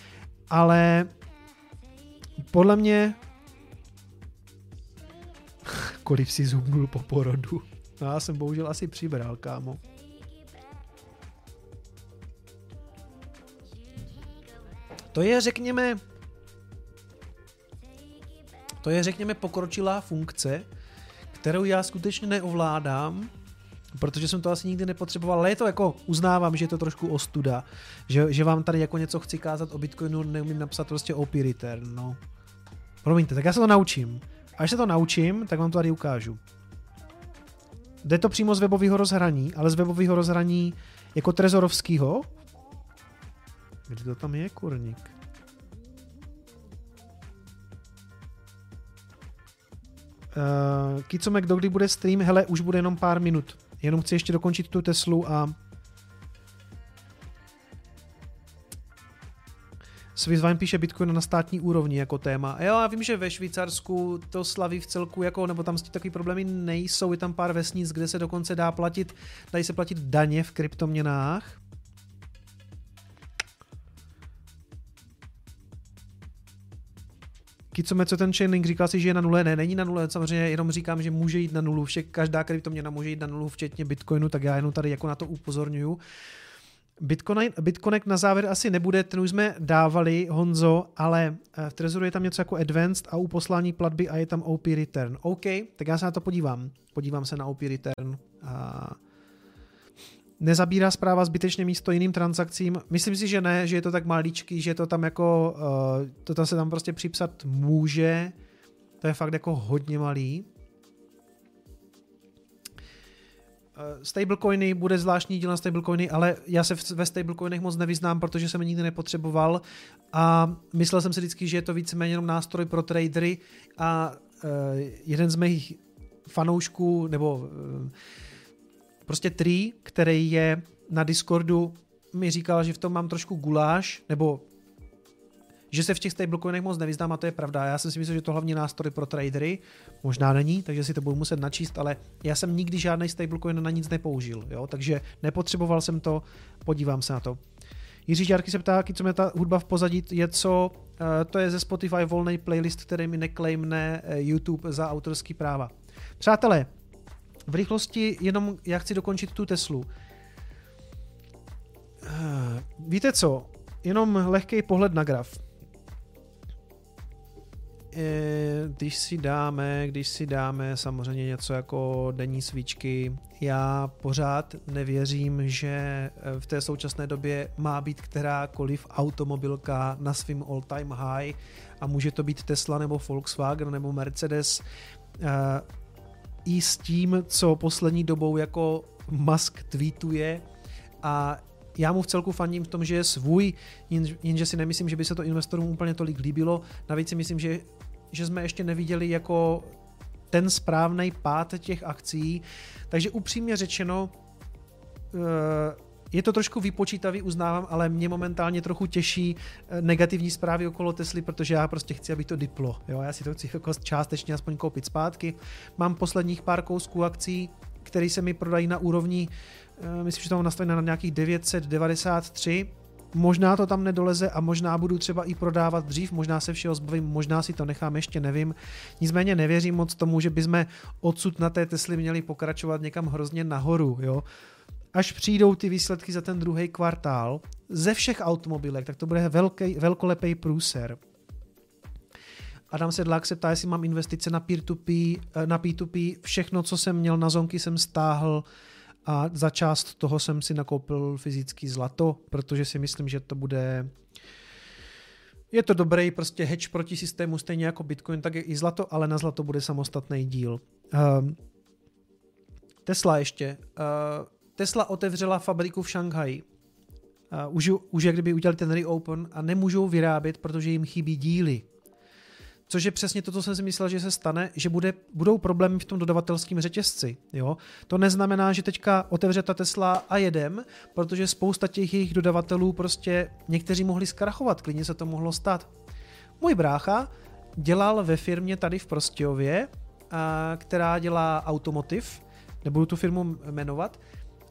ale podle mě, kolik si zhubnul po porodu. No, já jsem bohužel asi přibral, kámo. To je, řekněme, pokročilá funkce, kterou já skutečně neovládám, protože jsem to asi nikdy nepotřeboval, ale je to jako, uznávám, že je to trošku ostuda, že vám tady jako něco chci kázat o Bitcoinu, neumím napsat prostě OP return, no. Promiňte, tak já se to naučím. Až se to naučím, tak vám to tady ukážu. Jde to přímo z webového rozhraní, ale z webového rozhraní jako trezorovského, Kde to tam je, kurník? Kicomek, dokdy bude stream? Hele, už bude jenom pár minut. Jenom chci ještě dokončit tu Teslu a Swissvine píše Bitcoin na státní úrovni jako téma. Jo, já vím, že ve Švýcarsku to slaví v celku, jako, nebo tam takový problémy nejsou, je tam pár vesnic, kde se dokonce dá platit, dají se platit daně v kryptoměnách. Kicome, co ten Chainlink, říkal si, že je na nule? Ne, není na nule, samozřejmě jenom říkám, že může jít na nulu, každá kryptoměna může jít na nulu, včetně Bitcoinu, tak já jenom tady jako na to upozorňuju. Bitconnect na závěr asi nebude, ten už jsme dávali, Honzo, ale v Trezoru je tam něco jako Advanced a u poslání platby a je tam OP Return. OK, tak já se na to podívám. Podívám se na OP Return. A nezabírá zpráva zbytečně místo jiným transakcím? Myslím si, že ne, že je to tak maličký, že to tam jako, to tam se tam prostě připsat může. To je fakt jako hodně malý. Stablecoiny, bude zvláštní díl na stablecoiny, ale já se ve stablecoinech moc nevyznám, protože jsem je nikdy nepotřeboval a myslel jsem si vždycky, že je to víceméně jenom nástroj pro tradery a jeden z mých fanoušků, nebo prostě Tree, který je na Discordu, mi říkal, že v tom mám trošku guláš, nebo že se v těch stablecoinech moc nevyznám a to je pravda. Já jsem si myslel, že to hlavní nástroj pro tradery, možná není, takže si to budu muset načíst, ale já jsem nikdy žádný stablecoin na nic nepoužil, jo? Takže nepotřeboval jsem to, podívám se na to. Jiří Žárky se ptá, co mě ta hudba v pozadí je, co to je ze Spotify volný playlist, který mi neklejmne YouTube za autorský práva. Přátelé, v rychlosti jenom já chci dokončit tu Teslu. Víte co, jenom lehký pohled na graf. Když si dáme samozřejmě něco jako denní svíčky, já pořád nevěřím, že v té současné době má být kterákoliv automobilka na svým all-time high a může to být Tesla nebo Volkswagen nebo Mercedes i s tím, co poslední dobou jako Musk tweetuje a já mu v celku fandím v tom, že je svůj, jenže si nemyslím, že by se to investorům úplně tolik líbilo. Navíc si myslím, že jsme ještě neviděli jako ten správný pád těch akcí. Takže upřímně řečeno, je to trošku vypočítavý, uznávám, ale mě momentálně trochu těší negativní zprávy okolo Tesly, protože já prostě chci, aby to diplo. Jo? Já si to chci jako částečně aspoň koupit zpátky. Mám posledních pár kousků akcí, které se mi prodají na úrovni, myslím, že tam nastavené na nějakých 993, možná to tam nedoleze a možná budu třeba i prodávat dřív, možná se všeho zbavím, možná si to nechám, ještě nevím. Nicméně nevěřím moc tomu, že bychom odsud na té Tesly měli pokračovat někam hrozně nahoru, jo. Až přijdou ty výsledky za ten druhý kvartál ze všech automobilek, tak to bude velkolepý průser. Adam Sedlák se ptá, jestli mám investice na peer-to-peer, na P2P, všechno, co jsem měl na zonky, jsem stáhl a za část toho jsem si nakoupil fyzický zlato, protože si myslím, že to bude, je to dobrý prostě hedge proti systému, stejně jako Bitcoin, tak je i zlato, ale na zlato bude samostatný díl. Tesla ještě. Tesla otevřela fabriku v Šanghaji. Už jak kdyby udělali ten reopen a nemůžou vyrábět, protože jim chybí díly. Což je přesně to, co jsem si myslel, že se stane, že budou problémy v tom dodavatelském řetězci. Jo? To neznamená, že teďka otevře ta Tesla a jedem, protože spousta těch jejich dodavatelů prostě někteří mohli zkrachovat, klidně se to mohlo stát. Můj brácha dělal ve firmě tady v Prostějově, která dělá automotiv, nebudu tu firmu jmenovat,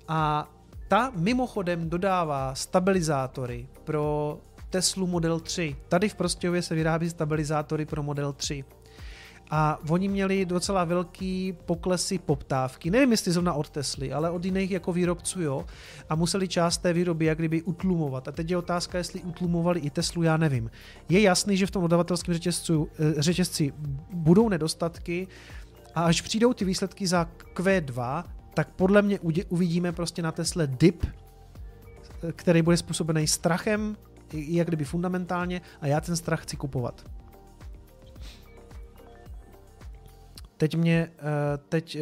a ta mimochodem dodává stabilizátory pro Teslu Model 3. Tady v Prostějově se vyrábí stabilizátory pro Model 3. A oni měli docela velký poklesy poptávky. Nevím, jestli zrovna od Tesly, ale od jiných jako výrobců, jo. A museli část té výroby jak kdyby utlumovat. A teď je otázka, jestli utlumovali i Teslu, já nevím. Je jasný, že v tom dodavatelském řetězci budou nedostatky a až přijdou ty výsledky za Q2, tak podle mě uvidíme prostě na Tesle dip, který bude způsobený strachem, jak kdyby fundamentálně, a já ten strach chci kupovat. Teď mě, teď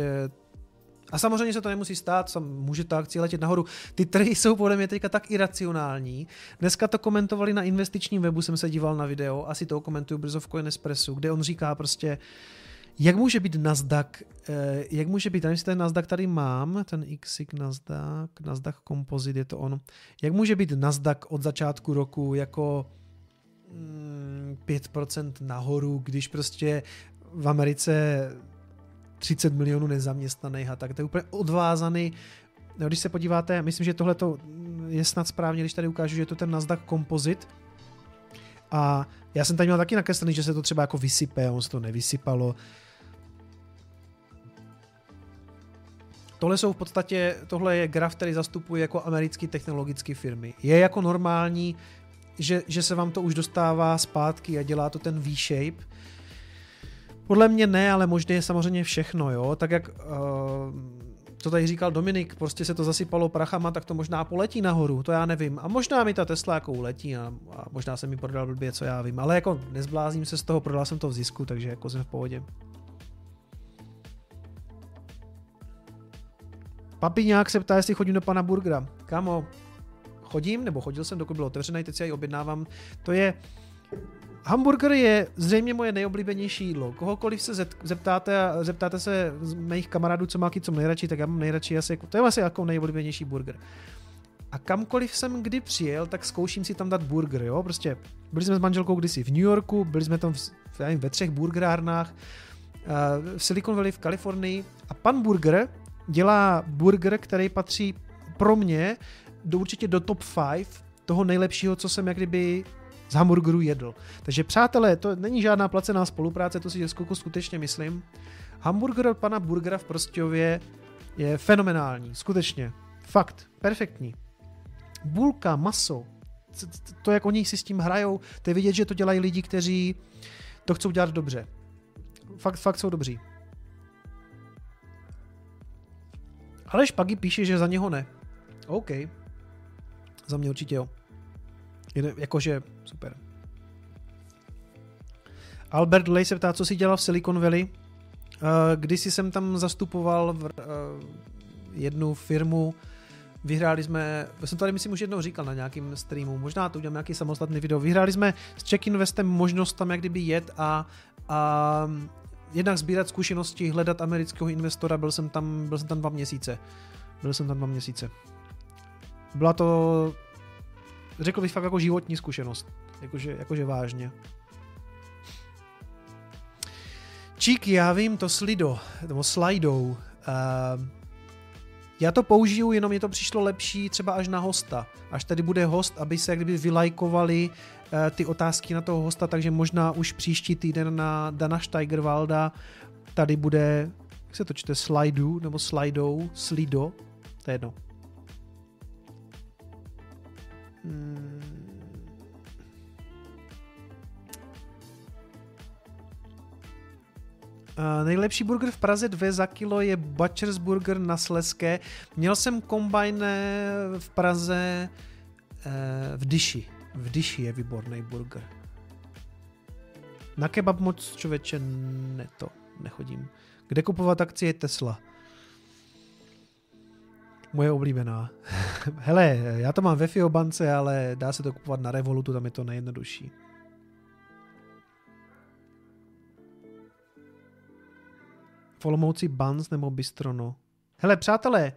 A samozřejmě se to nemusí stát, může ta akcie letět nahoru. Ty trhy jsou podle mě teďka tak iracionální. Dneska to komentovali na investičním webu, jsem se díval na video, asi to komentuju brzo v Coin Expressu, kde on říká prostě, jak může být Nasdaq, jak může být, nevím, ten Nasdaq tady mám, ten XIG Nasdaq Composite je to on, jak může být Nasdaq od začátku roku jako 5% nahoru, když prostě v Americe 30 milionů nezaměstnaných a tak. To je úplně odvázaný. No, když se podíváte, myslím, že tohle je snad správně, když tady ukážu, že je to ten Nasdaq Composite. A já jsem tady měl taky nakreslený, že se to třeba jako vysype, on se to nevysypalo. Tohle jsou v podstatě, tohle je graf, který zastupuje jako americké technologické firmy. Je jako normální, že se vám to už dostává zpátky a dělá to ten V-shape. Podle mě ne, ale možná je samozřejmě všechno, jo? Tak jak to tady říkal Dominik, prostě se to zasypalo prachama, tak to možná poletí nahoru, to já nevím. A možná mi ta Tesla jako uletí a možná se mi prodal blbě, co já vím. Ale jako nezblázním se z toho, prodal jsem to v zisku, takže jako jsem v pohodě. Papiňák se ptá, jestli chodím do pana Burgera. Kamo, chodím, nebo chodil jsem, dokud byl otevřený, teď si já ji objednávám. To je... Hamburger je zřejmě moje nejoblíbenější jídlo. Kohokoliv se zeptáte se z mých kamarádů, co má kdy co nejradši, tak já mám nejradši asi, to je asi jako nejoblíbenější burger. A kamkoliv jsem kdy přijel, tak zkouším si tam dát burger, jo, prostě byli jsme s manželkou kdysi v New Yorku, byli jsme tam ve 3 burgerárnách, v Silicon Valley v Kalifornii a pan Burger dělá burger, který patří pro mě určitě do top 5 toho nejlepšího, co jsem jak kdyby z hamburgerů jedl. Takže přátelé, to není žádná placená spolupráce, to si dneska skutečně myslím. Hamburger od pana Burgera v Prostějově je fenomenální, skutečně. Fakt, perfektní. Bulka, maso, to jak oni si s tím hrajou, to je vidět, že to dělají lidi, kteří to chcou dělat dobře. Fakt jsou dobří. Ale Špagy píše, že za něho ne. OK. Za mě určitě jo. Jakože super. Albert Lej se ptá, co si dělal v Silicon Valley. Kdysi jsem tam zastupoval jednu firmu, vyhráli jsme, jsem tady myslím už jednou říkal na nějakým streamu, možná to udělám nějaký samostatný video, vyhráli jsme s Czech Investem možnost tam jak kdyby jet a jednak sbírat zkušenosti, hledat amerického investora, byl jsem tam 2 měsíce. Byla to, řekl bych fakt jako životní zkušenost. Jakože vážně. Čík, já vím to slidou. Já to použiju, jenom mě to přišlo lepší třeba až na hosta. Až tady bude host, aby se jak kdyby vylajkovali ty otázky na toho hosta, takže možná už příští týden na Dana Steigerwalda tady bude, jak se to čte, slidou nebo slidou, slido, to je jedno. Nejlepší burger v Praze 2 za kilo je Butcher's Burger na Slezské. Měl jsem kombajne v Praze v Dyši. V Dyši je výborný burger. Na kebab moc, člověče, ne, to nechodím. Kde kupovat akcie Tesla? Moje oblíbená. Hele, já to mám ve Fiobance, ale dá se to kupovat na Revolutu, tam je to nejjednodušší. V Olomouci Buns nebo Bistrono. Hele, přátelé,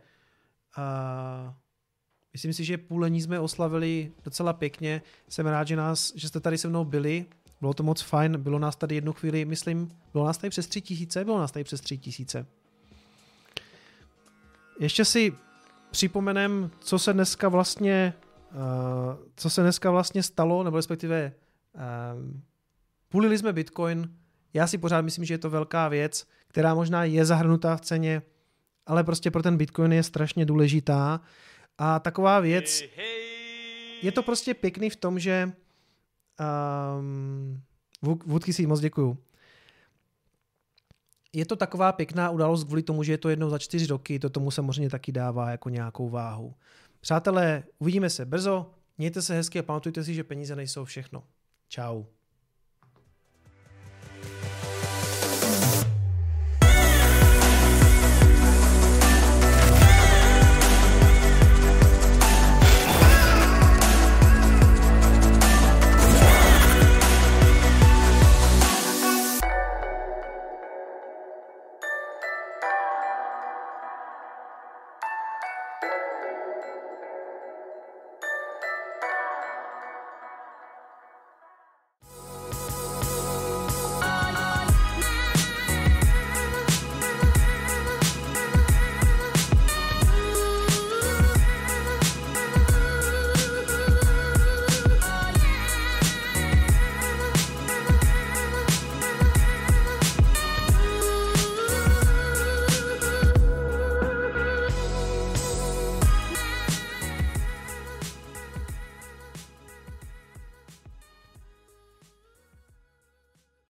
myslím si, že půlení jsme oslavili docela pěkně. Jsem rád, že jste tady se mnou byli. Bylo to moc fajn, bylo nás tady jednu chvíli, myslím, bylo nás tady přes 3 tisíce. Ještě si připomenem, co se dneska vlastně stalo, nebo respektive půlili jsme Bitcoin. Já si pořád myslím, že je to velká věc, která možná je zahrnutá v ceně, ale prostě pro ten Bitcoin je strašně důležitá. A taková věc, je to prostě pěkný v tom, že Vůdky si moc děkuju. Je to taková pěkná událost kvůli tomu, že je to jednou za 4 roky, to tomu samozřejmě taky dává jako nějakou váhu. Přátelé, uvidíme se brzo, mějte se hezky a pamatujte si, že peníze nejsou všechno. Čau.